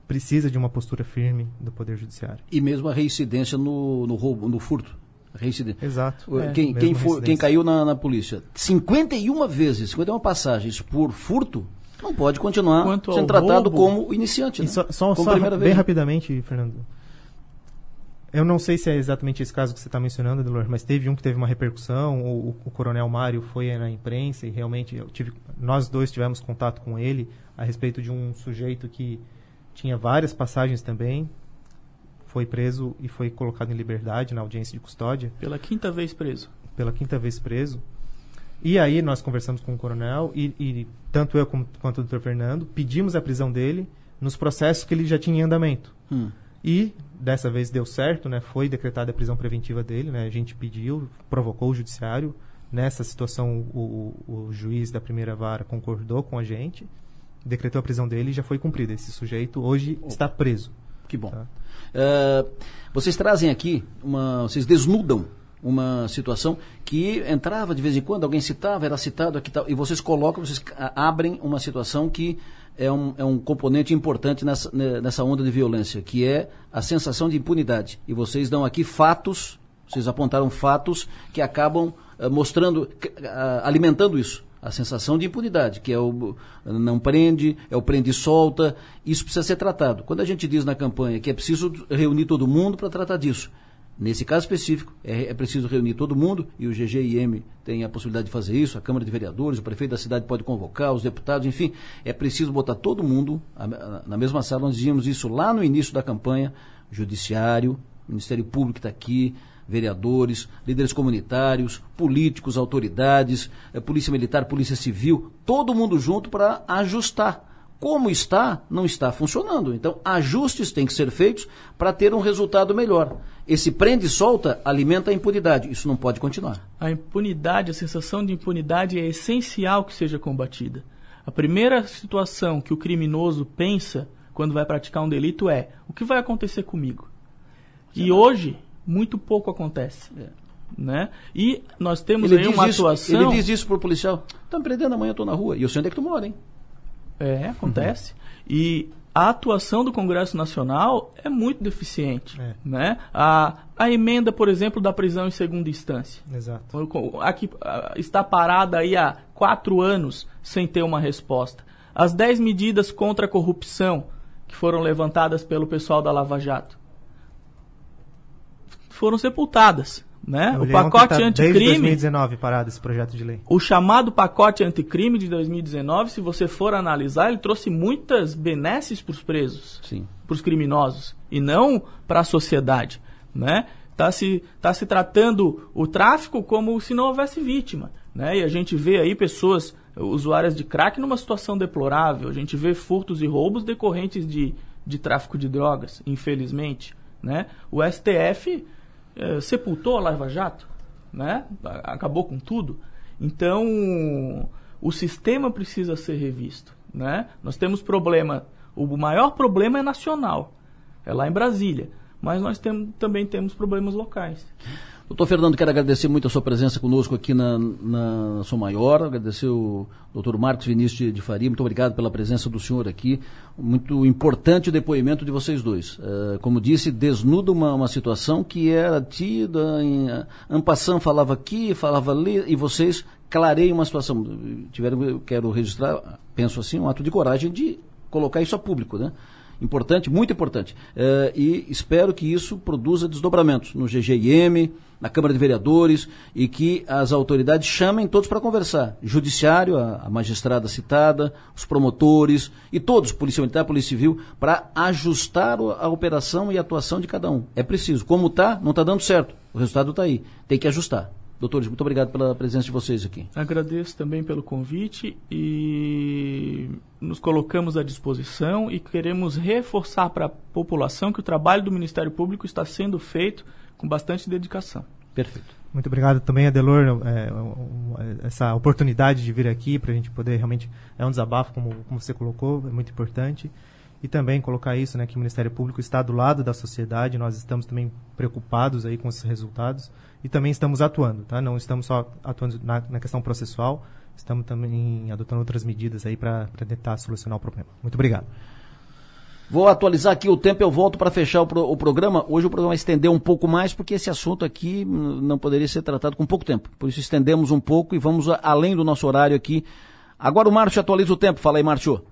precisa de uma postura firme do Poder Judiciário. E mesmo a reincidência no, no roubo, no furto. Reincidência. Exato. Quem, é, quem, for, quem caiu na, na polícia cinquenta e uma vezes, cinquenta e uma passagens por furto, não pode continuar sendo tratado roubo, como iniciante, né? Só, só, como só primeira bem vez. Rapidamente, Fernando, eu não sei se é exatamente esse caso que você está mencionando, Delor, mas teve um que teve uma repercussão, o, o, o coronel Mário foi na imprensa e realmente eu tive, nós dois tivemos contato com ele a respeito de um sujeito que tinha várias passagens também, foi preso e foi colocado em liberdade na audiência de custódia. Pela quinta vez preso. Pela quinta vez preso. E aí nós conversamos com o coronel e, e tanto eu como, quanto o doutor Fernando pedimos a prisão dele nos processos que ele já tinha em andamento. Hum. E dessa vez deu certo, né? Foi decretada a prisão preventiva dele, né? A gente pediu, provocou o judiciário. Nessa situação o, o, o juiz da primeira vara concordou com a gente, decretou a prisão dele e já foi cumprida. Esse sujeito hoje oh. está preso. Que bom. Tá? Uh, vocês trazem aqui, uma, vocês desnudam uma situação que entrava de vez em quando, alguém citava, era citado aqui tal, e vocês colocam, vocês abrem uma situação que é um, é um componente importante nessa, nessa onda de violência, que é a sensação de impunidade. E vocês dão aqui fatos, vocês apontaram fatos que acabam uh, mostrando, uh, alimentando isso. A sensação de impunidade, que é o não prende, é o prende e solta. Isso precisa ser tratado. Quando a gente diz na campanha que é preciso reunir todo mundo para tratar disso, nesse caso específico, é, é preciso reunir todo mundo, e o G G I M tem a possibilidade de fazer isso, a Câmara de Vereadores, o prefeito da cidade pode convocar, os deputados, enfim, é preciso botar todo mundo na mesma sala. Nós dizíamos isso lá no início da campanha, Judiciário, Ministério Público está aqui, vereadores, líderes comunitários, políticos, autoridades, eh, polícia militar, polícia civil, todo mundo junto para ajustar. Como está, não está funcionando. Então, ajustes têm que ser feitos para ter um resultado melhor. Esse prende e solta alimenta a impunidade. Isso não pode continuar. A impunidade, a sensação de impunidade é essencial que seja combatida. A primeira situação que o criminoso pensa quando vai praticar um delito é: o que vai acontecer comigo? E hoje muito pouco acontece, é. né? E nós temos ele aí uma isso, atuação... Ele diz isso pro policial: tá me prendendo, amanhã eu tô na rua. E eu sei onde é que tu mora, hein? É, acontece. Uhum. E a atuação do Congresso Nacional é muito deficiente, é. né? A, a emenda, por exemplo, da prisão em segunda instância. Exato. Aqui, está parada aí há quatro anos sem ter uma resposta. As dez medidas contra a corrupção que foram levantadas pelo pessoal da Lava Jato foram sepultadas, né? O pacote tá anticrime... Desde dois mil e dezenove parado esse projeto de lei. O chamado pacote anticrime de dois mil e dezenove, se você for analisar, ele trouxe muitas benesses para os presos, para os criminosos, e não para a sociedade, né? Está se, tá se tratando o tráfico como se não houvesse vítima, né? E a gente vê aí pessoas, usuárias de crack, numa situação deplorável. A gente vê furtos e roubos decorrentes de, de tráfico de drogas, infelizmente, né? O S T F... sepultou a Lava Jato, né? Acabou com tudo. Então, o sistema precisa ser revisto, né? Nós temos problema, o maior problema é nacional, é lá em Brasília, mas nós temos, também temos problemas locais. Doutor Fernando, quero agradecer muito a sua presença conosco aqui na, na Som Maior, agradecer o doutor Marcos Vinícius de Faria, muito obrigado pela presença do senhor aqui, muito importante o depoimento de vocês dois. Uh, como disse, desnuda uma, uma situação que era tida em ampassão, falava aqui, falava ali, e vocês clareiam uma situação. Tiveram, quero registrar, penso assim, um ato de coragem de colocar isso a público, né? Importante, muito importante. Uh, e espero que isso produza desdobramentos no G G I M, na Câmara de Vereadores, e que as autoridades chamem todos para conversar. Judiciário, a, a magistrada citada, os promotores e todos, Polícia Militar, Polícia Civil, para ajustar a operação e a atuação de cada um. É preciso. Como está, não está dando certo. O resultado está aí. Tem que ajustar. Doutores, muito obrigado pela presença de vocês aqui. Agradeço também pelo convite e nos colocamos à disposição, e queremos reforçar para a população que o trabalho do Ministério Público está sendo feito com bastante dedicação. Perfeito. Muito obrigado também, Adelor, é, essa oportunidade de vir aqui para a gente poder realmente, é um desabafo, como, como você colocou, é muito importante. E também colocar isso, né, que o Ministério Público está do lado da sociedade, nós estamos também preocupados aí com esses resultados e também estamos atuando, tá? Não estamos só atuando na, na questão processual, estamos também adotando outras medidas aí para tentar solucionar o problema. Muito obrigado. Vou atualizar aqui o tempo, eu volto para fechar o, pro, o programa. Hoje o programa estendeu um pouco mais, porque esse assunto aqui não poderia ser tratado com pouco tempo. Por isso estendemos um pouco e vamos a, além do nosso horário aqui. Agora o Márcio atualiza o tempo. Fala aí, Márcio.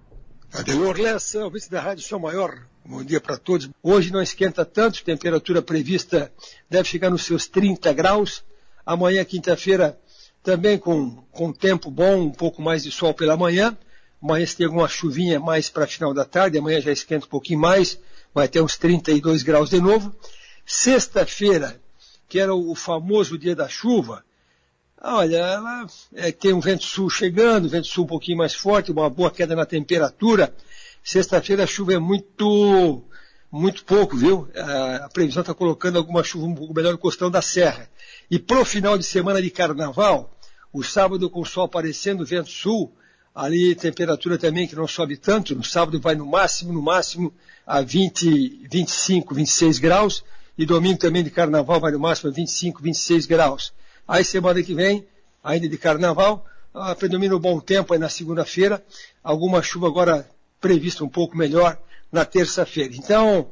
Adelor Lessa, ouvinte da Rádio Som Maior, bom dia para todos. Hoje não esquenta tanto, temperatura prevista deve chegar nos seus trinta graus. Amanhã, quinta-feira, também com, com tempo bom, um pouco mais de sol pela manhã. Amanhã, se tem alguma chuvinha mais para final da tarde, amanhã já esquenta um pouquinho mais, vai ter uns trinta e dois graus de novo. Sexta-feira, que era o famoso dia da chuva, olha, ela, é, tem um vento sul chegando, vento sul um pouquinho mais forte, uma boa queda na temperatura. Sexta-feira a chuva é muito, muito pouco, viu? A, a previsão está colocando alguma chuva um pouco melhor no costão da serra. E pro final de semana de carnaval, o sábado com o sol aparecendo, vento sul, ali temperatura também que não sobe tanto, no sábado vai no máximo, no máximo a vinte, vinte e cinco, vinte e seis graus, e domingo também de carnaval vai no máximo vinte e cinco, vinte e seis graus. Aí semana que vem, ainda de carnaval, ah, predomina o bom tempo aí na segunda-feira, alguma chuva agora prevista um pouco melhor na terça-feira. Então,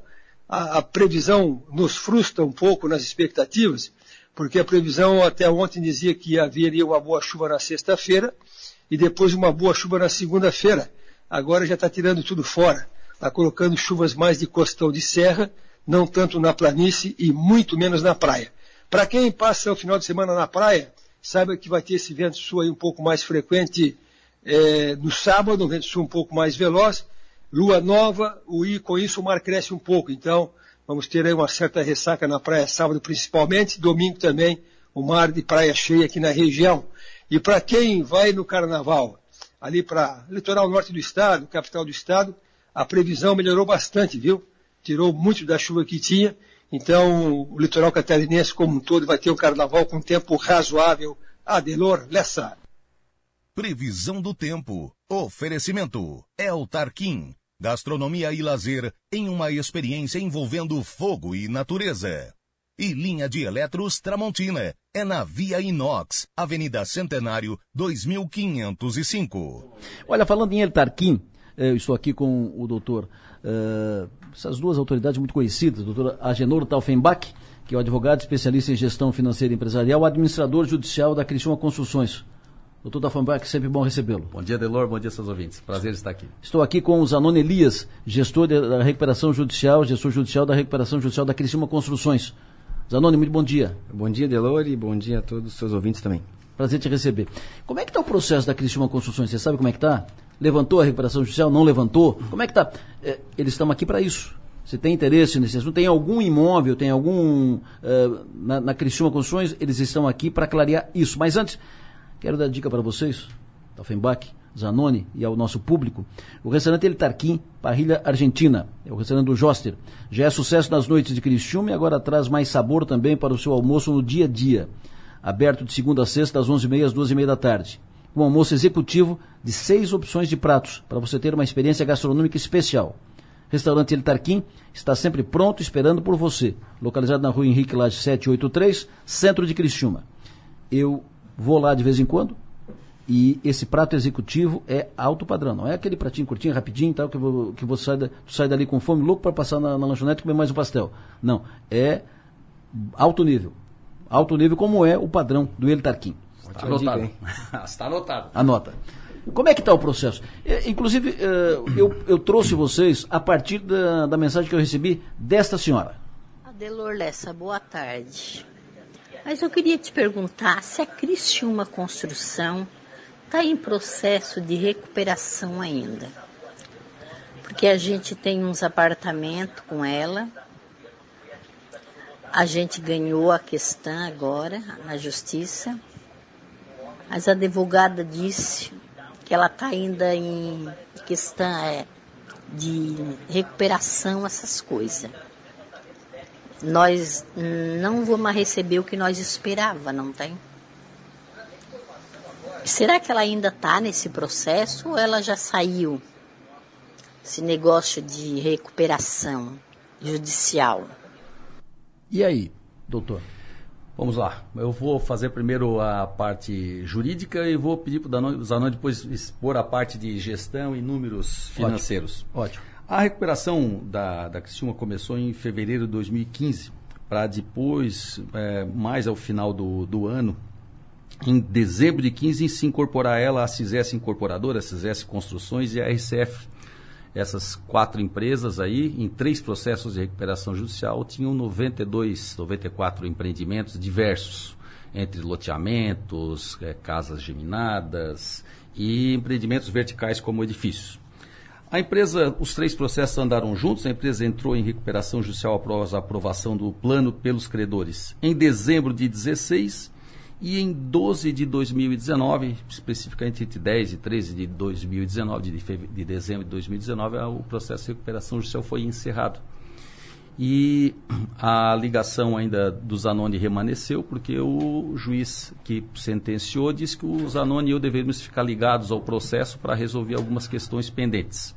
a, a previsão nos frustra um pouco nas expectativas, porque a previsão até ontem dizia que haveria uma boa chuva na sexta-feira e depois uma boa chuva na segunda-feira. Agora já está tirando tudo fora, está colocando chuvas mais de costão de serra, não tanto na planície e muito menos na praia. Para quem passa o final de semana na praia, saiba que vai ter esse vento sul aí um pouco mais frequente é, no sábado, um vento sul um pouco mais veloz, lua nova, o I, com isso o mar cresce um pouco, então vamos ter aí uma certa ressaca na praia sábado principalmente, domingo também o mar de praia cheia aqui na região. E para quem vai no carnaval, ali para litoral norte do estado, capital do estado, a previsão melhorou bastante, viu? Tirou muito da chuva que tinha, então o litoral catarinense como um todo vai ter um carnaval com tempo razoável. Adelor Lessa. Previsão do tempo. Oferecimento. Eltarquim. Gastronomia e lazer em uma experiência envolvendo fogo e natureza. E linha de eletros Tramontina. É na Via Inox, Avenida Centenário, dois mil quinhentos e cinco. Olha, falando em Eltarquim, eu estou aqui com o doutor, uh, essas duas autoridades muito conhecidas, o doutor Agenor Taufenbach, que é o advogado especialista em gestão financeira e empresarial, administrador judicial da Criciúma Construções. Doutor Taufenbach, sempre bom recebê-lo. Bom dia, Delor, bom dia seus ouvintes. Prazer estar aqui. Estou aqui com o Zanone Elias, gestor da recuperação judicial, gestor judicial da recuperação judicial da Criciúma Construções. Zanone, muito bom dia. Bom dia, Delor, e bom dia a todos os seus ouvintes também. Prazer te receber. Como é que está o processo da Criciúma Construções? Você sabe como é que está? Levantou a recuperação judicial? Não levantou? Como é que está? É, eles estão aqui para isso. Você tem interesse nesse assunto? Tem algum imóvel, tem algum... Uh, na, na Criciúma Construções, eles estão aqui para clarear isso. Mas antes... Quero dar dica para vocês, Taufenbach, Zanone e ao nosso público. O restaurante Eltarquim, Parrilha Argentina, é o restaurante do Joster. Já é sucesso nas noites de Criciúma e agora traz mais sabor também para o seu almoço no dia a dia. Aberto de segunda a sexta, das onze e meia às doze e meia da tarde. Um almoço executivo de seis opções de pratos, para você ter uma experiência gastronômica especial. Restaurante Eltarquim está sempre pronto, esperando por você. Localizado na rua Henrique Lage setecentos e oitenta e três, centro de Criciúma. Eu... Vou lá de vez em quando e esse prato executivo é alto padrão. Não é aquele pratinho curtinho, rapidinho e tal, que, vou, que você sai, da, sai dali com fome, louco para passar na, na lanchonete e comer mais um pastel. Não, é alto nível. Alto nível como é o padrão do Eltarquim. Está anotado. Está anotado. Anota. Como é que está o processo? É, inclusive, é, eu, eu trouxe vocês a partir da, da mensagem que eu recebi desta senhora. Adelor Lessa, boa tarde. Mas eu queria te perguntar se a Criciúma Construção está em processo de recuperação ainda. Porque a gente tem uns apartamentos com ela, a gente ganhou a questão agora na justiça, mas a advogada disse que ela está ainda em questão de recuperação, essas coisas. Nós não vamos receber o que nós esperava, não tem? Será que ela ainda está nesse processo ou ela já saiu? Esse negócio de recuperação judicial. E aí, doutor? Vamos lá. Eu vou fazer primeiro a parte jurídica e vou pedir para o Zanone depois expor a parte de gestão e números financeiros. Ótimo. Ótimo. A recuperação da, da Criciúma começou em fevereiro de dois mil e quinze, para depois, é, mais ao final do, do ano, em dezembro de quinze, se incorporar ela a C I S E S Incorporadora, a C I S E S Construções e a R C F. Essas quatro empresas aí, em três processos de recuperação judicial, tinham noventa e dois, noventa e quatro empreendimentos diversos, entre loteamentos, é, casas geminadas e empreendimentos verticais como edifícios. A empresa, os três processos andaram juntos, a empresa entrou em recuperação judicial após a aprovação do plano pelos credores em dezembro de dezesseis e em doze de dois mil e dezenove, especificamente entre dez e treze de dois mil e dezenove, de, feve- de dezembro de dois mil e dezenove, o processo de recuperação judicial foi encerrado. E a ligação ainda do Zanone remanesceu, porque o juiz que sentenciou disse que o Zanone e eu deveríamos ficar ligados ao processo para resolver algumas questões pendentes.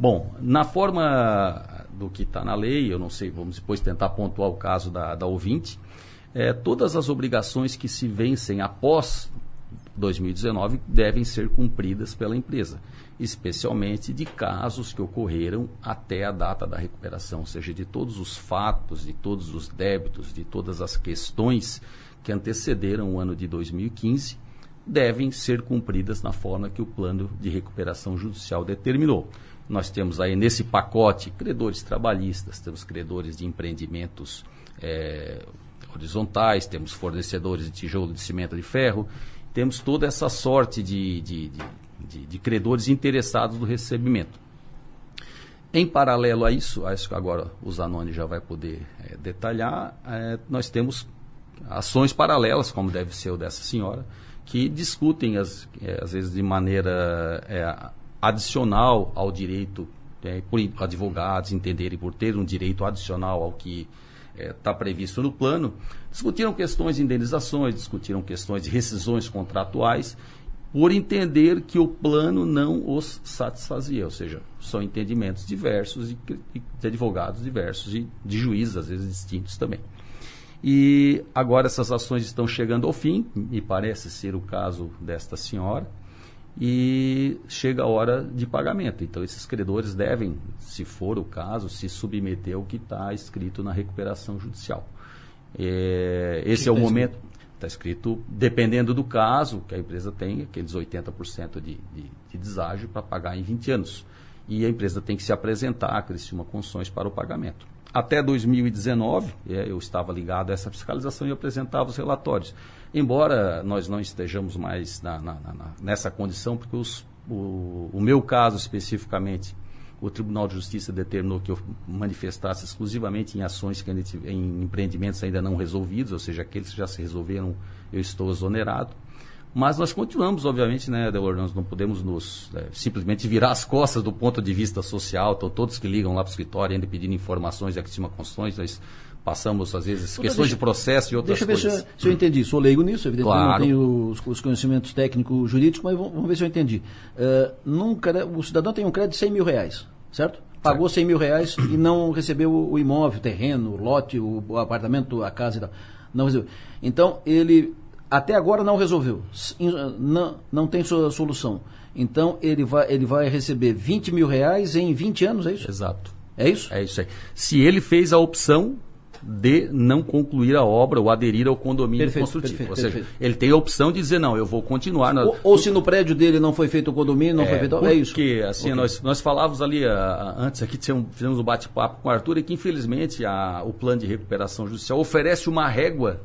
Bom, na forma do que está na lei, eu não sei, vamos depois tentar pontuar o caso da, da ouvinte, é, todas as obrigações que se vencem após dois mil e dezenove devem ser cumpridas pela empresa, especialmente de casos que ocorreram até a data da recuperação, ou seja, de todos os fatos, de todos os débitos, de todas as questões que antecederam o ano de dois mil e quinze, devem ser cumpridas na forma que o plano de recuperação judicial determinou. Nós temos aí nesse pacote credores trabalhistas, temos credores de empreendimentos é, horizontais, temos fornecedores de tijolo, de cimento, de ferro, temos toda essa sorte de, de, de, de, de credores interessados do recebimento. Em paralelo a isso, acho que agora o Zanoni já vai poder é, detalhar, é, nós temos ações paralelas, como deve ser o dessa senhora, que discutem, as, é, às vezes de maneira... É, adicional ao direito, é, por advogados entenderem por ter um direito adicional ao que está é, previsto no plano, discutiram questões de indenizações, discutiram questões de rescisões contratuais, por entender que o plano não os satisfazia, ou seja, são entendimentos diversos, de, de advogados diversos e de, de juízes, às vezes distintos também. E agora essas ações estão chegando ao fim, me parece ser o caso desta senhora, e chega a hora de pagamento. Então, esses credores devem, se for o caso, se submeter ao que está escrito na recuperação judicial. É, esse é o momento... Está escrito, dependendo do caso, que a empresa tem aqueles oitenta por cento de, de, de deságio para pagar em vinte anos. E a empresa tem que se apresentar a Criciúma Construções para o pagamento. Até dois mil e dezenove, eu estava ligado a essa fiscalização e apresentava os relatórios. Embora nós não estejamos mais na, na, na, nessa condição, porque os, o, o meu caso especificamente, o Tribunal de Justiça determinou que eu manifestasse exclusivamente em ações, que ainda, em empreendimentos ainda não resolvidos, ou seja, aqueles que já se resolveram, eu estou exonerado. Mas nós continuamos, obviamente, né, Delor, nós não podemos nos é, simplesmente virar as costas do ponto de vista social. Então, todos que ligam lá para o escritório ainda pedindo informações da Criciúma Construções, nós passamos, às vezes, Puta, questões deixa, de processo e outras deixa coisas. Deixa eu ver se eu, se eu entendi. Sou leigo nisso, evidentemente, claro. Não tenho os, os conhecimentos técnico-jurídicos, mas vamos, vamos ver se eu entendi. Uh, nunca, o cidadão tem um crédito de cem mil reais, certo? Pagou certo. cem mil reais e não recebeu o imóvel, o terreno, o lote, o apartamento, a casa e tal. Não recebeu. Então, ele... Até agora não resolveu, não, não tem sua solução. Então, ele vai, ele vai receber vinte mil reais em vinte anos, é isso? Exato. É isso? É isso aí. Se ele fez a opção de não concluir a obra ou aderir ao condomínio perfeito, construtivo. Perfeito, ou seja, perfeito. Ele tem a opção de dizer, não, eu vou continuar. Na... Ou, ou se no prédio dele não foi feito o condomínio, não é, foi feito... Porque, é isso. Porque, assim, okay. nós, nós falávamos ali, a, a, antes aqui fizemos um bate-papo com o Arthur, e que, infelizmente, a, o plano de recuperação judicial oferece uma régua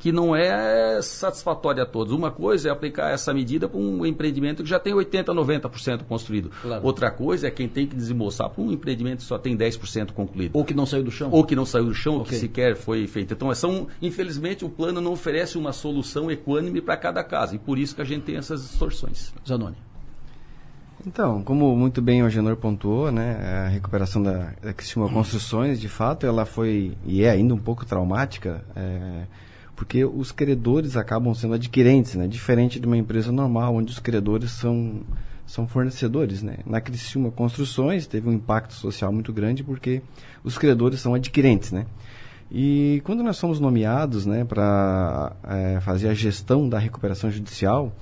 que não é satisfatória a todos. Uma coisa é aplicar essa medida para um empreendimento que já tem oitenta por cento, noventa por cento construído. Claro. Outra coisa é quem tem que desembolsar para um empreendimento que só tem dez por cento concluído. Ou que não saiu do chão. Ou que não saiu do chão, okay. Ou que sequer foi feito. Então, são, infelizmente, o plano não oferece uma solução equânime para cada caso. E por isso que a gente tem essas distorções. Zanoni. Então, como muito bem o Agenor pontuou, né, a recuperação da, da Criciúma Construções, de fato, ela foi, e é ainda um pouco traumática, é, porque os credores acabam sendo adquirentes, né? Diferente de uma empresa normal, onde os credores são, são fornecedores, né? Na Criciúma Construções teve um impacto social muito grande, porque os credores são adquirentes, né? E quando nós somos nomeados, né, para é, fazer a gestão da recuperação judicial,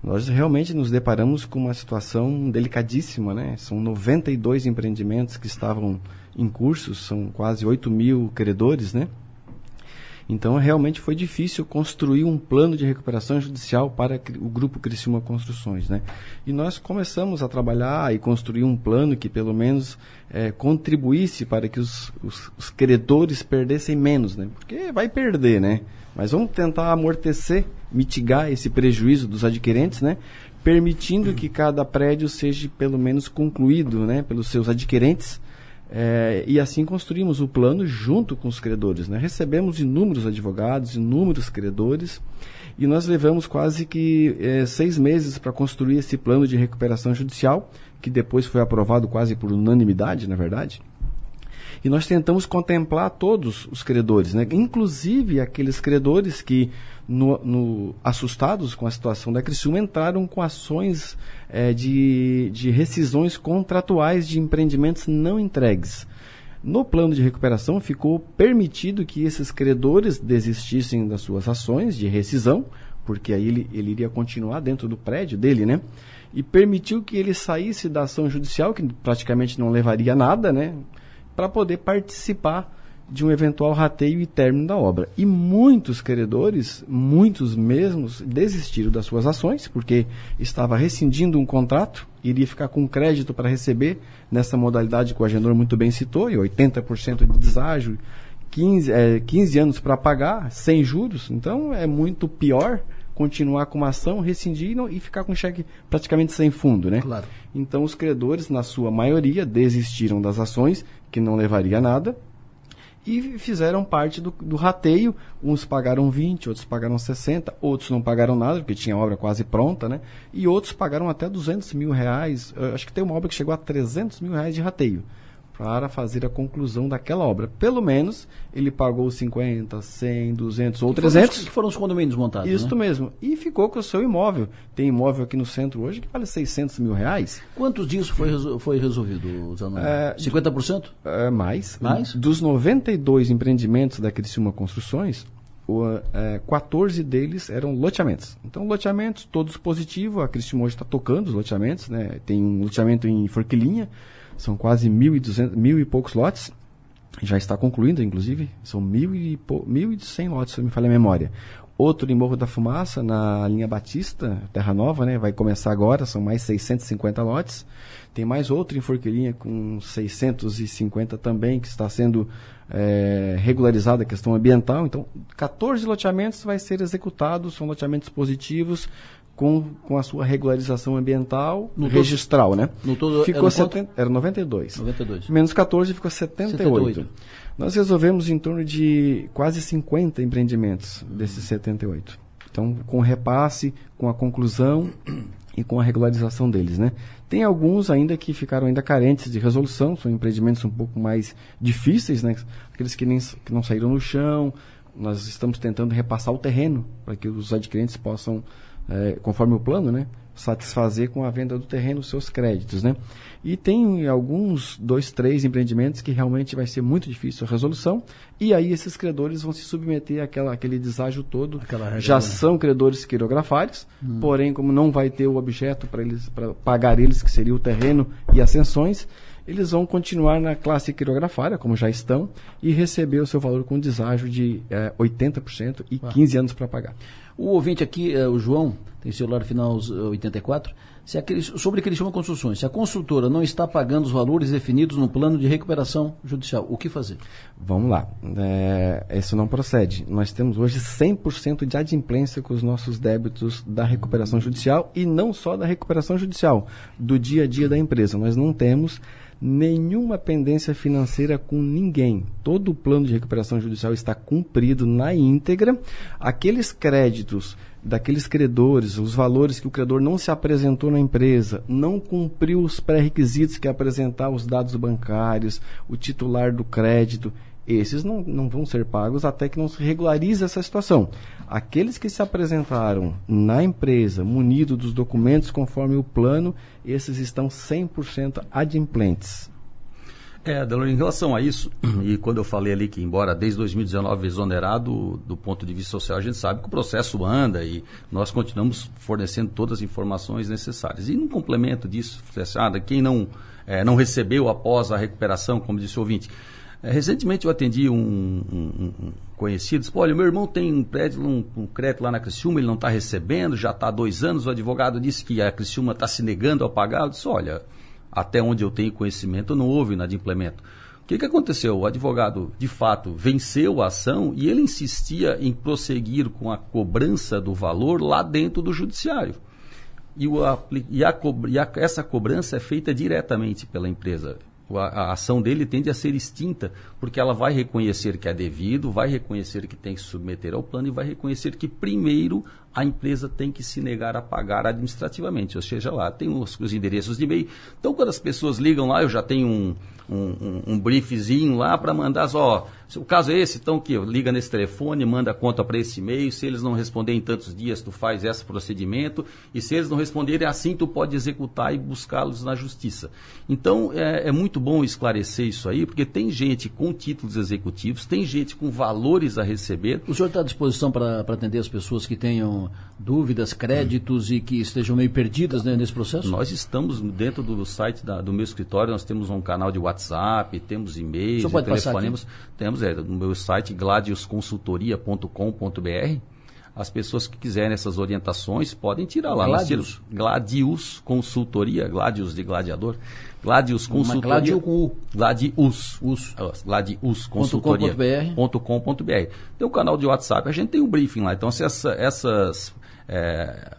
nós realmente nos deparamos com uma situação delicadíssima, né? São noventa e dois empreendimentos que estavam em curso, são quase oito mil credores, né? Então, realmente foi difícil construir um plano de recuperação judicial para o Grupo Criciúma Construções, né? E nós começamos a trabalhar e construir um plano que, pelo menos, é, contribuísse para que os, os, os credores perdessem menos, né? Porque vai perder, né? Mas vamos tentar amortecer, mitigar esse prejuízo dos adquirentes, né? Permitindo que cada prédio seja, pelo menos, concluído, né? Pelos seus adquirentes. É, e assim construímos o plano junto com os credores, né? Recebemos inúmeros advogados, inúmeros credores, e nós levamos quase que é, seis meses para construir esse plano de recuperação judicial, que depois foi aprovado quase por unanimidade, na verdade. E nós tentamos contemplar todos os credores, né? Inclusive aqueles credores que, no, no, assustados com a situação da Criciúma, entraram com ações é, de, de rescisões contratuais de empreendimentos não entregues. No plano de recuperação ficou permitido que esses credores desistissem das suas ações de rescisão, porque aí ele, ele iria continuar dentro do prédio dele, né? E permitiu que ele saísse da ação judicial, que praticamente não levaria a nada, né? Para poder participar de um eventual rateio e término da obra. E muitos credores, muitos mesmos, desistiram das suas ações, porque estava rescindindo um contrato, iria ficar com crédito para receber nessa modalidade que o agendador muito bem citou, e oitenta por cento de deságio, quinze, é, quinze anos para pagar, sem juros. Então é muito pior continuar com uma ação, rescindir e, não, e ficar com cheque praticamente sem fundo, né? Claro. Então os credores, na sua maioria, desistiram das ações, que não levaria a nada, e fizeram parte do, do rateio. Uns pagaram vinte, outros pagaram sessenta, outros não pagaram nada, porque tinha obra quase pronta, né? E outros pagaram até duzentos mil reais, acho que tem uma obra que chegou a trezentos mil reais de rateio, para fazer a conclusão daquela obra. Pelo menos, ele pagou cinquenta, cem, duzentos ou trezentos. Que foram os condomínios montados, né? Isso mesmo. E ficou com o seu imóvel. Tem imóvel aqui no centro hoje que vale seiscentos mil reais. Quantos disso foi, resol- foi resolvido, Zanoni? É, cinquenta por cento? É, mais. Mais? Dos noventa e dois empreendimentos da Criciúma Construções, o, é, quatorze deles eram loteamentos. Então, loteamentos, todos positivos. A Criciúma hoje está tocando os loteamentos, né? Tem um loteamento em Forquilinha, são quase mil e, duzentos, mil e poucos lotes, já está concluindo, inclusive, são mil e, pou, mil e cem lotes, se me falha a memória. Outro em Morro da Fumaça, na linha Batista, Terra Nova, né? Vai começar agora, são mais seiscentos e cinquenta lotes. Tem mais outro em Forquilinha com seiscentos e cinquenta também, que está sendo é, regularizada a questão ambiental. Então, quatorze loteamentos vai ser executados, são loteamentos positivos, Com, com a sua regularização ambiental no registral, todo, né? No todo ficou era, setenta, era noventa e dois. noventa e dois. Menos quatorze ficou setenta e oito. setenta e oito. Nós resolvemos em torno de quase cinquenta empreendimentos desses setenta e oito. Então, com repasse, com a conclusão e com a regularização deles, né? Tem alguns ainda que ficaram ainda carentes de resolução, são empreendimentos um pouco mais difíceis, né? Aqueles que, nem, que não saíram no chão. Nós estamos tentando repassar o terreno para que os adquirentes possam, É, conforme o plano, né, satisfazer com a venda do terreno os seus créditos, né? E tem alguns, dois, três empreendimentos que realmente vai ser muito difícil a resolução, e aí esses credores vão se submeter àquela, àquele deságio todo. Aquela já regra, são, né? Credores quirografários, hum. porém, como não vai ter o objeto para eles, para pagar eles, que seria o terreno e as ascensões, eles vão continuar na classe quirografária, como já estão, e receber o seu valor com deságio de eh, oitenta por cento e ah. quinze anos para pagar. O ouvinte aqui, eh, o João, tem celular final oitenta e quatro, se aquele, sobre Criciúma Construções, se a construtora não está pagando os valores definidos no plano de recuperação judicial, o que fazer? Vamos lá, é, isso não procede. Nós temos hoje cem por cento de adimplência com os nossos débitos da recuperação judicial, e não só da recuperação judicial, do dia a dia da empresa. Nós não temos nenhuma pendência financeira com ninguém. Todo o plano de recuperação judicial está cumprido na íntegra. Aqueles créditos daqueles credores, os valores que o credor não se apresentou na empresa, não cumpriu os pré-requisitos, que é apresentar os dados bancários, o titular do crédito, esses não, não vão ser pagos até que não se regularize essa situação. Aqueles que se apresentaram na empresa, munido dos documentos conforme o plano, esses estão cem por cento adimplentes. É, Delor, em relação a isso, e quando eu falei ali que, embora desde dois mil e dezenove exonerado, do ponto de vista social, a gente sabe que o processo anda e nós continuamos fornecendo todas as informações necessárias. E no complemento disso, quem não, é, não recebeu após a recuperação, como disse o ouvinte, recentemente eu atendi um, um, um conhecido, disse, olha, meu irmão tem um, prédio, um, um crédito lá na Criciúma, ele não está recebendo, já está há dois anos, o advogado disse que a Criciúma está se negando a pagar. Eu disse, olha, até onde eu tenho conhecimento, não houve inadimplemento. O que, que aconteceu? O advogado, de fato, venceu a ação e ele insistia em prosseguir com a cobrança do valor lá dentro do judiciário. E, o, e, a, e a, essa cobrança é feita diretamente pela empresa. A ação dele tende a ser extinta, porque ela vai reconhecer que é devido, vai reconhecer que tem que se submeter ao plano e vai reconhecer que primeiro a empresa tem que se negar a pagar administrativamente, ou seja, lá tem os, os endereços de e-mail. Então, quando as pessoas ligam lá, eu já tenho um, um, um briefzinho lá para mandar, ó, se o caso é esse, então que liga nesse telefone, manda a conta para esse e-mail, se eles não responderem em tantos dias, tu faz esse procedimento, e se eles não responderem assim, tu pode executar e buscá-los na justiça. Então, é, é muito bom esclarecer isso aí, porque tem gente com títulos executivos, tem gente com valores a receber. O senhor está à disposição para atender as pessoas que tenham dúvidas, créditos hum. e que estejam meio perdidas, né, nesse processo? Nós estamos dentro do site da, do meu escritório, nós temos um canal de WhatsApp, temos e-mails, telefonemos, temos é, no meu site gladius consultoria ponto com ponto b r. As pessoas que quiserem essas orientações podem tirar lá. Gladius? Gladius Consultoria, Gladius de gladiador. Gladius Consultoria. Gladius com U. Gladius. Us. Gladius Consultoria ponto com ponto b r. Tem o canal de WhatsApp, a gente tem um briefing lá. Então, se essa, essas... É,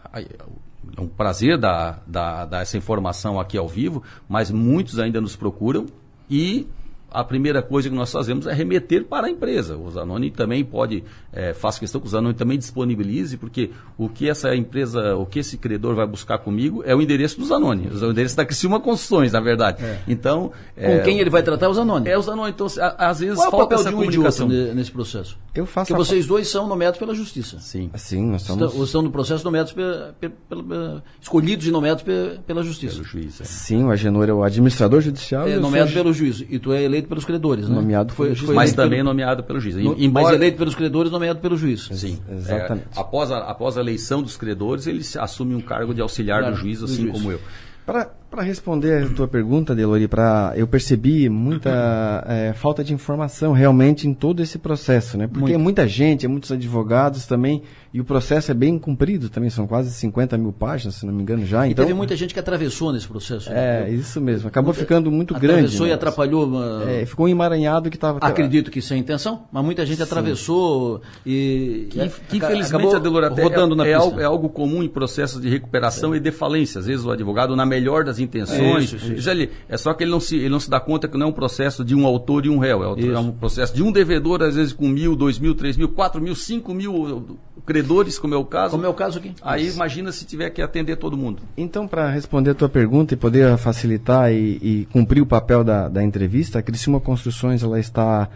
é um prazer dar, dar, dar essa informação aqui ao vivo, mas muitos ainda nos procuram e... A primeira coisa que nós fazemos é remeter para a empresa. O Zanoni também pode, é, faço questão que o Zanoni também disponibilize, porque o que essa empresa, o que esse credor vai buscar comigo é o endereço do Zanoni, o endereço da Criciúma Construções, na verdade. É. Então, é, com quem ele vai tratar é o Zanoni. É o Zanoni, então a, às vezes qual falta é o papel essa de um comunicação de, nesse processo. Eu faço porque a... vocês dois são nomeados pela justiça. Sim, sim, nós somos. Estão, estão no processo nomeados pela, pela, pela, escolhidos e nomeados pela, pela justiça. Pelo juiz, é. Sim, o Agenor é o administrador judicial. É nomeado pelo juiz e tu é eleito pelos credores, né? Nomeado foi, foi mas também pelo... nomeado pelo juiz. No... Embora... Mas eleito pelos credores, nomeado pelo juiz. Sim, exatamente. É, após, a, após a eleição dos credores, ele assume um cargo de auxiliar claro, do juiz, assim do juiz. Como eu. Para responder a tua pergunta, Delori, pra, eu percebi muita é, falta de informação realmente em todo esse processo, né? Porque muito. É muita gente, é muitos advogados também, e o processo é bem comprido também, são quase cinquenta mil páginas, se não me engano, já. E então, teve muita gente que atravessou nesse processo. É, né? Isso mesmo, acabou muita, ficando muito atravessou grande. Atravessou e né? atrapalhou. Uma... É, ficou emaranhado que estava... Acredito que sem intenção, mas muita gente sim. atravessou e... Que, que infelizmente, Delori, até rodando é, na é, pista. Algo, é algo comum em processos de recuperação é. e de falência. Às vezes o advogado, na melhor das intenções, é, isso, isso. Ele, é só que ele não, se, ele não se dá conta que não é um processo de um autor e um réu, é, autor, é um processo de um devedor, às vezes com mil, dois mil, três mil, quatro mil, cinco mil credores, como é o caso. Como é o caso aqui. Aí isso. Imagina se tiver que atender todo mundo. Então, para responder a tua pergunta e poder facilitar e, e cumprir o papel da, da entrevista, a Criciúma Construções, ela está...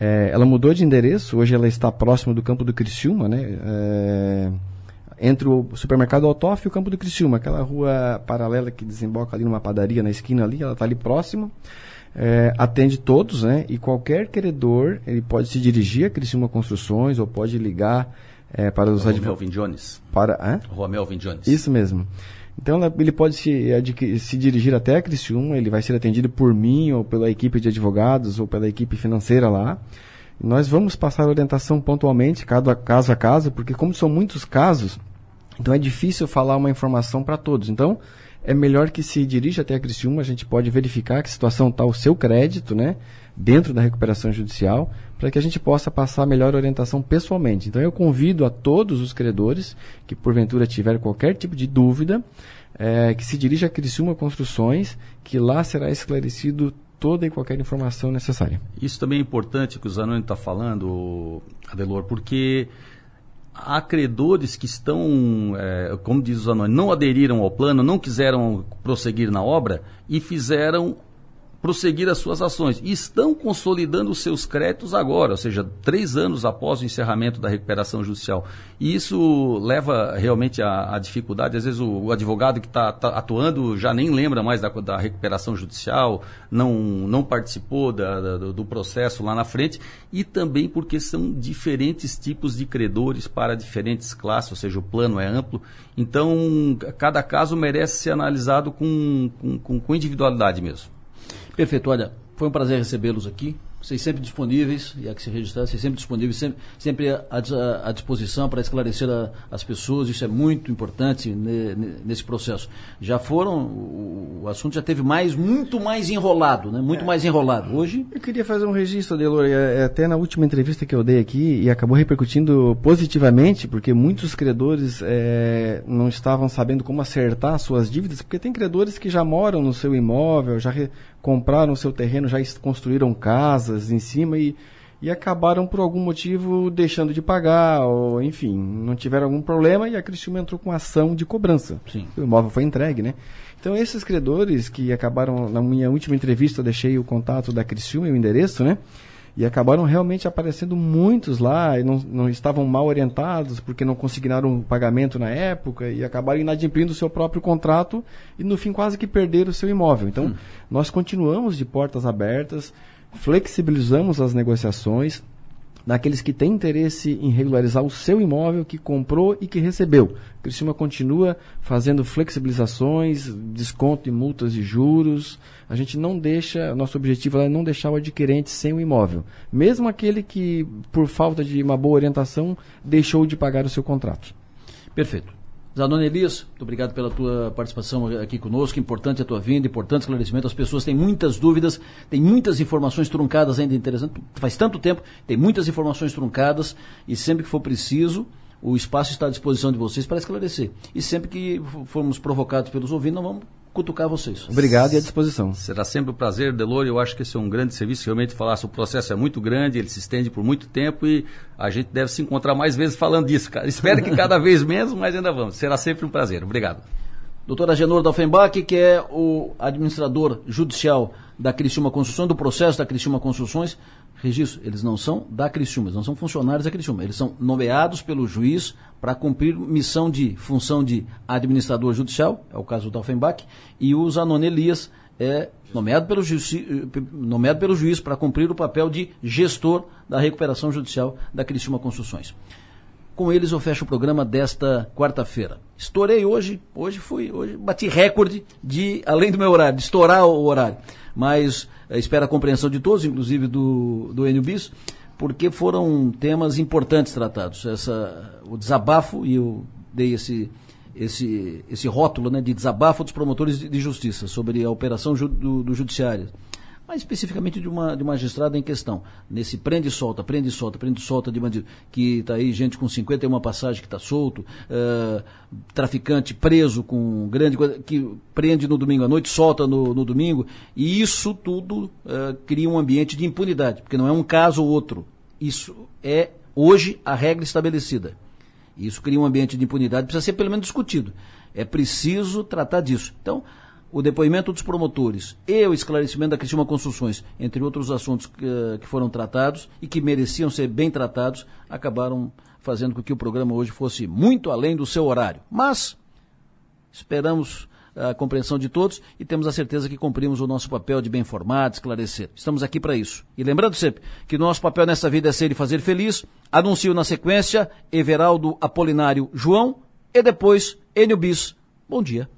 É, ela mudou de endereço, hoje ela está próximo do campo do Criciúma, né? É... entre o supermercado Altoff e o campo do Criciúma, aquela rua paralela que desemboca ali numa padaria na esquina ali, ela está ali próxima, é, atende todos, né? E qualquer credor, ele pode se dirigir a Criciúma Construções ou pode ligar é, para os advogados. Rua Melvin Jones. Para, hã? Rua Melvin Jones. Isso mesmo. Então, ele pode se, adquirir, se dirigir até a Criciúma, ele vai ser atendido por mim ou pela equipe de advogados ou pela equipe financeira lá. Nós vamos passar orientação pontualmente, caso a caso, porque como são muitos casos, então é difícil falar uma informação para todos. Então, é melhor que se dirija até a Criciúma, a gente pode verificar que situação está o seu crédito, né, dentro da recuperação judicial, para que a gente possa passar a melhor orientação pessoalmente. Então, eu convido a todos os credores que, porventura, tiverem qualquer tipo de dúvida, é, que se dirija a Criciúma Construções, que lá será esclarecido toda e qualquer informação necessária. Isso também é importante que o Zanoni está falando, Adelor, porque há credores que estão, é, como diz o Zanoni, não aderiram ao plano, não quiseram prosseguir na obra e fizeram prosseguir as suas ações. E estão consolidando os seus créditos agora, ou seja, três anos após o encerramento da recuperação judicial. E isso leva realmente à, à dificuldade. Às vezes o, o advogado que está tá atuando já nem lembra mais da, da recuperação judicial, não, não participou da, da, do processo lá na frente. E também porque são diferentes tipos de credores para diferentes classes, ou seja, o plano é amplo. Então, cada caso merece ser analisado com, com, com, com individualidade mesmo. Perfeito, olha, foi um prazer recebê-los aqui, vocês sempre disponíveis, e há que se registrar, vocês sempre disponíveis, sempre, sempre à, à disposição para esclarecer a, as pessoas, isso é muito importante ne, ne, nesse processo. Já foram, o, o assunto já teve mais, muito mais enrolado, né? Muito é. mais enrolado. Hoje... Eu queria fazer um registro, Delori, até na última entrevista que eu dei aqui, e acabou repercutindo positivamente, porque muitos credores é, não estavam sabendo como acertar suas dívidas, porque tem credores que já moram no seu imóvel, já... Re... compraram seu terreno, já construíram casas em cima e, e acabaram por algum motivo deixando de pagar, ou enfim, não tiveram algum problema e a Criciúma entrou com ação de cobrança. Sim. O imóvel foi entregue, né? Então esses credores que acabaram, na minha última entrevista eu deixei o contato da Criciúma e o endereço, né? E acabaram realmente aparecendo muitos lá, e não, não estavam mal orientados porque não consignaram um pagamento na época e acabaram inadimplindo o seu próprio contrato e no fim quase que perderam o seu imóvel. Então, hum. nós continuamos de portas abertas, flexibilizamos as negociações daqueles que têm interesse em regularizar o seu imóvel que comprou e que recebeu. A Criciúma continua fazendo flexibilizações, desconto em multas e juros. A gente não deixa, nosso objetivo é não deixar o adquirente sem o imóvel. Mesmo aquele que, por falta de uma boa orientação, deixou de pagar o seu contrato. Perfeito. Zanoni Elias, muito obrigado pela tua participação aqui conosco, importante a tua vinda, importante esclarecimento, as pessoas têm muitas dúvidas, tem muitas informações truncadas ainda, interessante, faz tanto tempo, tem muitas informações truncadas e sempre que for preciso, o espaço está à disposição de vocês para esclarecer. E sempre que formos provocados pelos ouvintes, nós vamos cutucar vocês. Obrigado e à disposição. Será sempre um prazer, Delor, eu acho que esse é um grande serviço, realmente falar, o processo é muito grande, ele se estende por muito tempo e a gente deve se encontrar mais vezes falando disso, cara. Espero que cada vez menos, mas ainda vamos. Será sempre um prazer. Obrigado. Doutor Agenor da Offenbach, que é o administrador judicial da Criciúma Construções, do processo da Criciúma Construções. Registro, eles não são da Criciúma, eles não são funcionários da Criciúma, eles são nomeados pelo juiz para cumprir missão de função de administrador judicial, é o caso do Offenbach, e o Zanoni Elias é nomeado pelo, juiz, nomeado pelo juiz para cumprir o papel de gestor da recuperação judicial da Criciúma Construções. Com eles eu fecho o programa desta quarta-feira. Estourei hoje, hoje fui, hoje bati recorde de, além do meu horário, de estourar o horário. Mas eh, espero a compreensão de todos, inclusive do, do Enio Bis, porque foram temas importantes tratados. Essa, o desabafo, e eu dei esse, esse, esse rótulo, né, de desabafo dos promotores de, de justiça sobre a operação ju, do, do judiciário. Mas especificamente de uma, de uma magistrada em questão, nesse prende e solta, prende e solta, prende e solta de bandido, que está aí gente com cinquenta e uma passagens que está solto, uh, traficante preso com grande coisa, que prende no domingo à noite, solta no, no domingo, e isso tudo uh, cria um ambiente de impunidade, porque não é um caso ou outro, isso é hoje a regra estabelecida. Isso cria um ambiente de impunidade, precisa ser pelo menos discutido, é preciso tratar disso. Então, o depoimento dos promotores e o esclarecimento da Criciúma Construções, entre outros assuntos que, que foram tratados e que mereciam ser bem tratados, acabaram fazendo com que o programa hoje fosse muito além do seu horário. Mas esperamos a compreensão de todos e temos a certeza que cumprimos o nosso papel de bem informar, de esclarecer. Estamos aqui para isso. E lembrando sempre que o nosso papel nessa vida é ser e fazer feliz. Anuncio na sequência Everaldo Apolinário João e depois Enio Bis. Bom dia.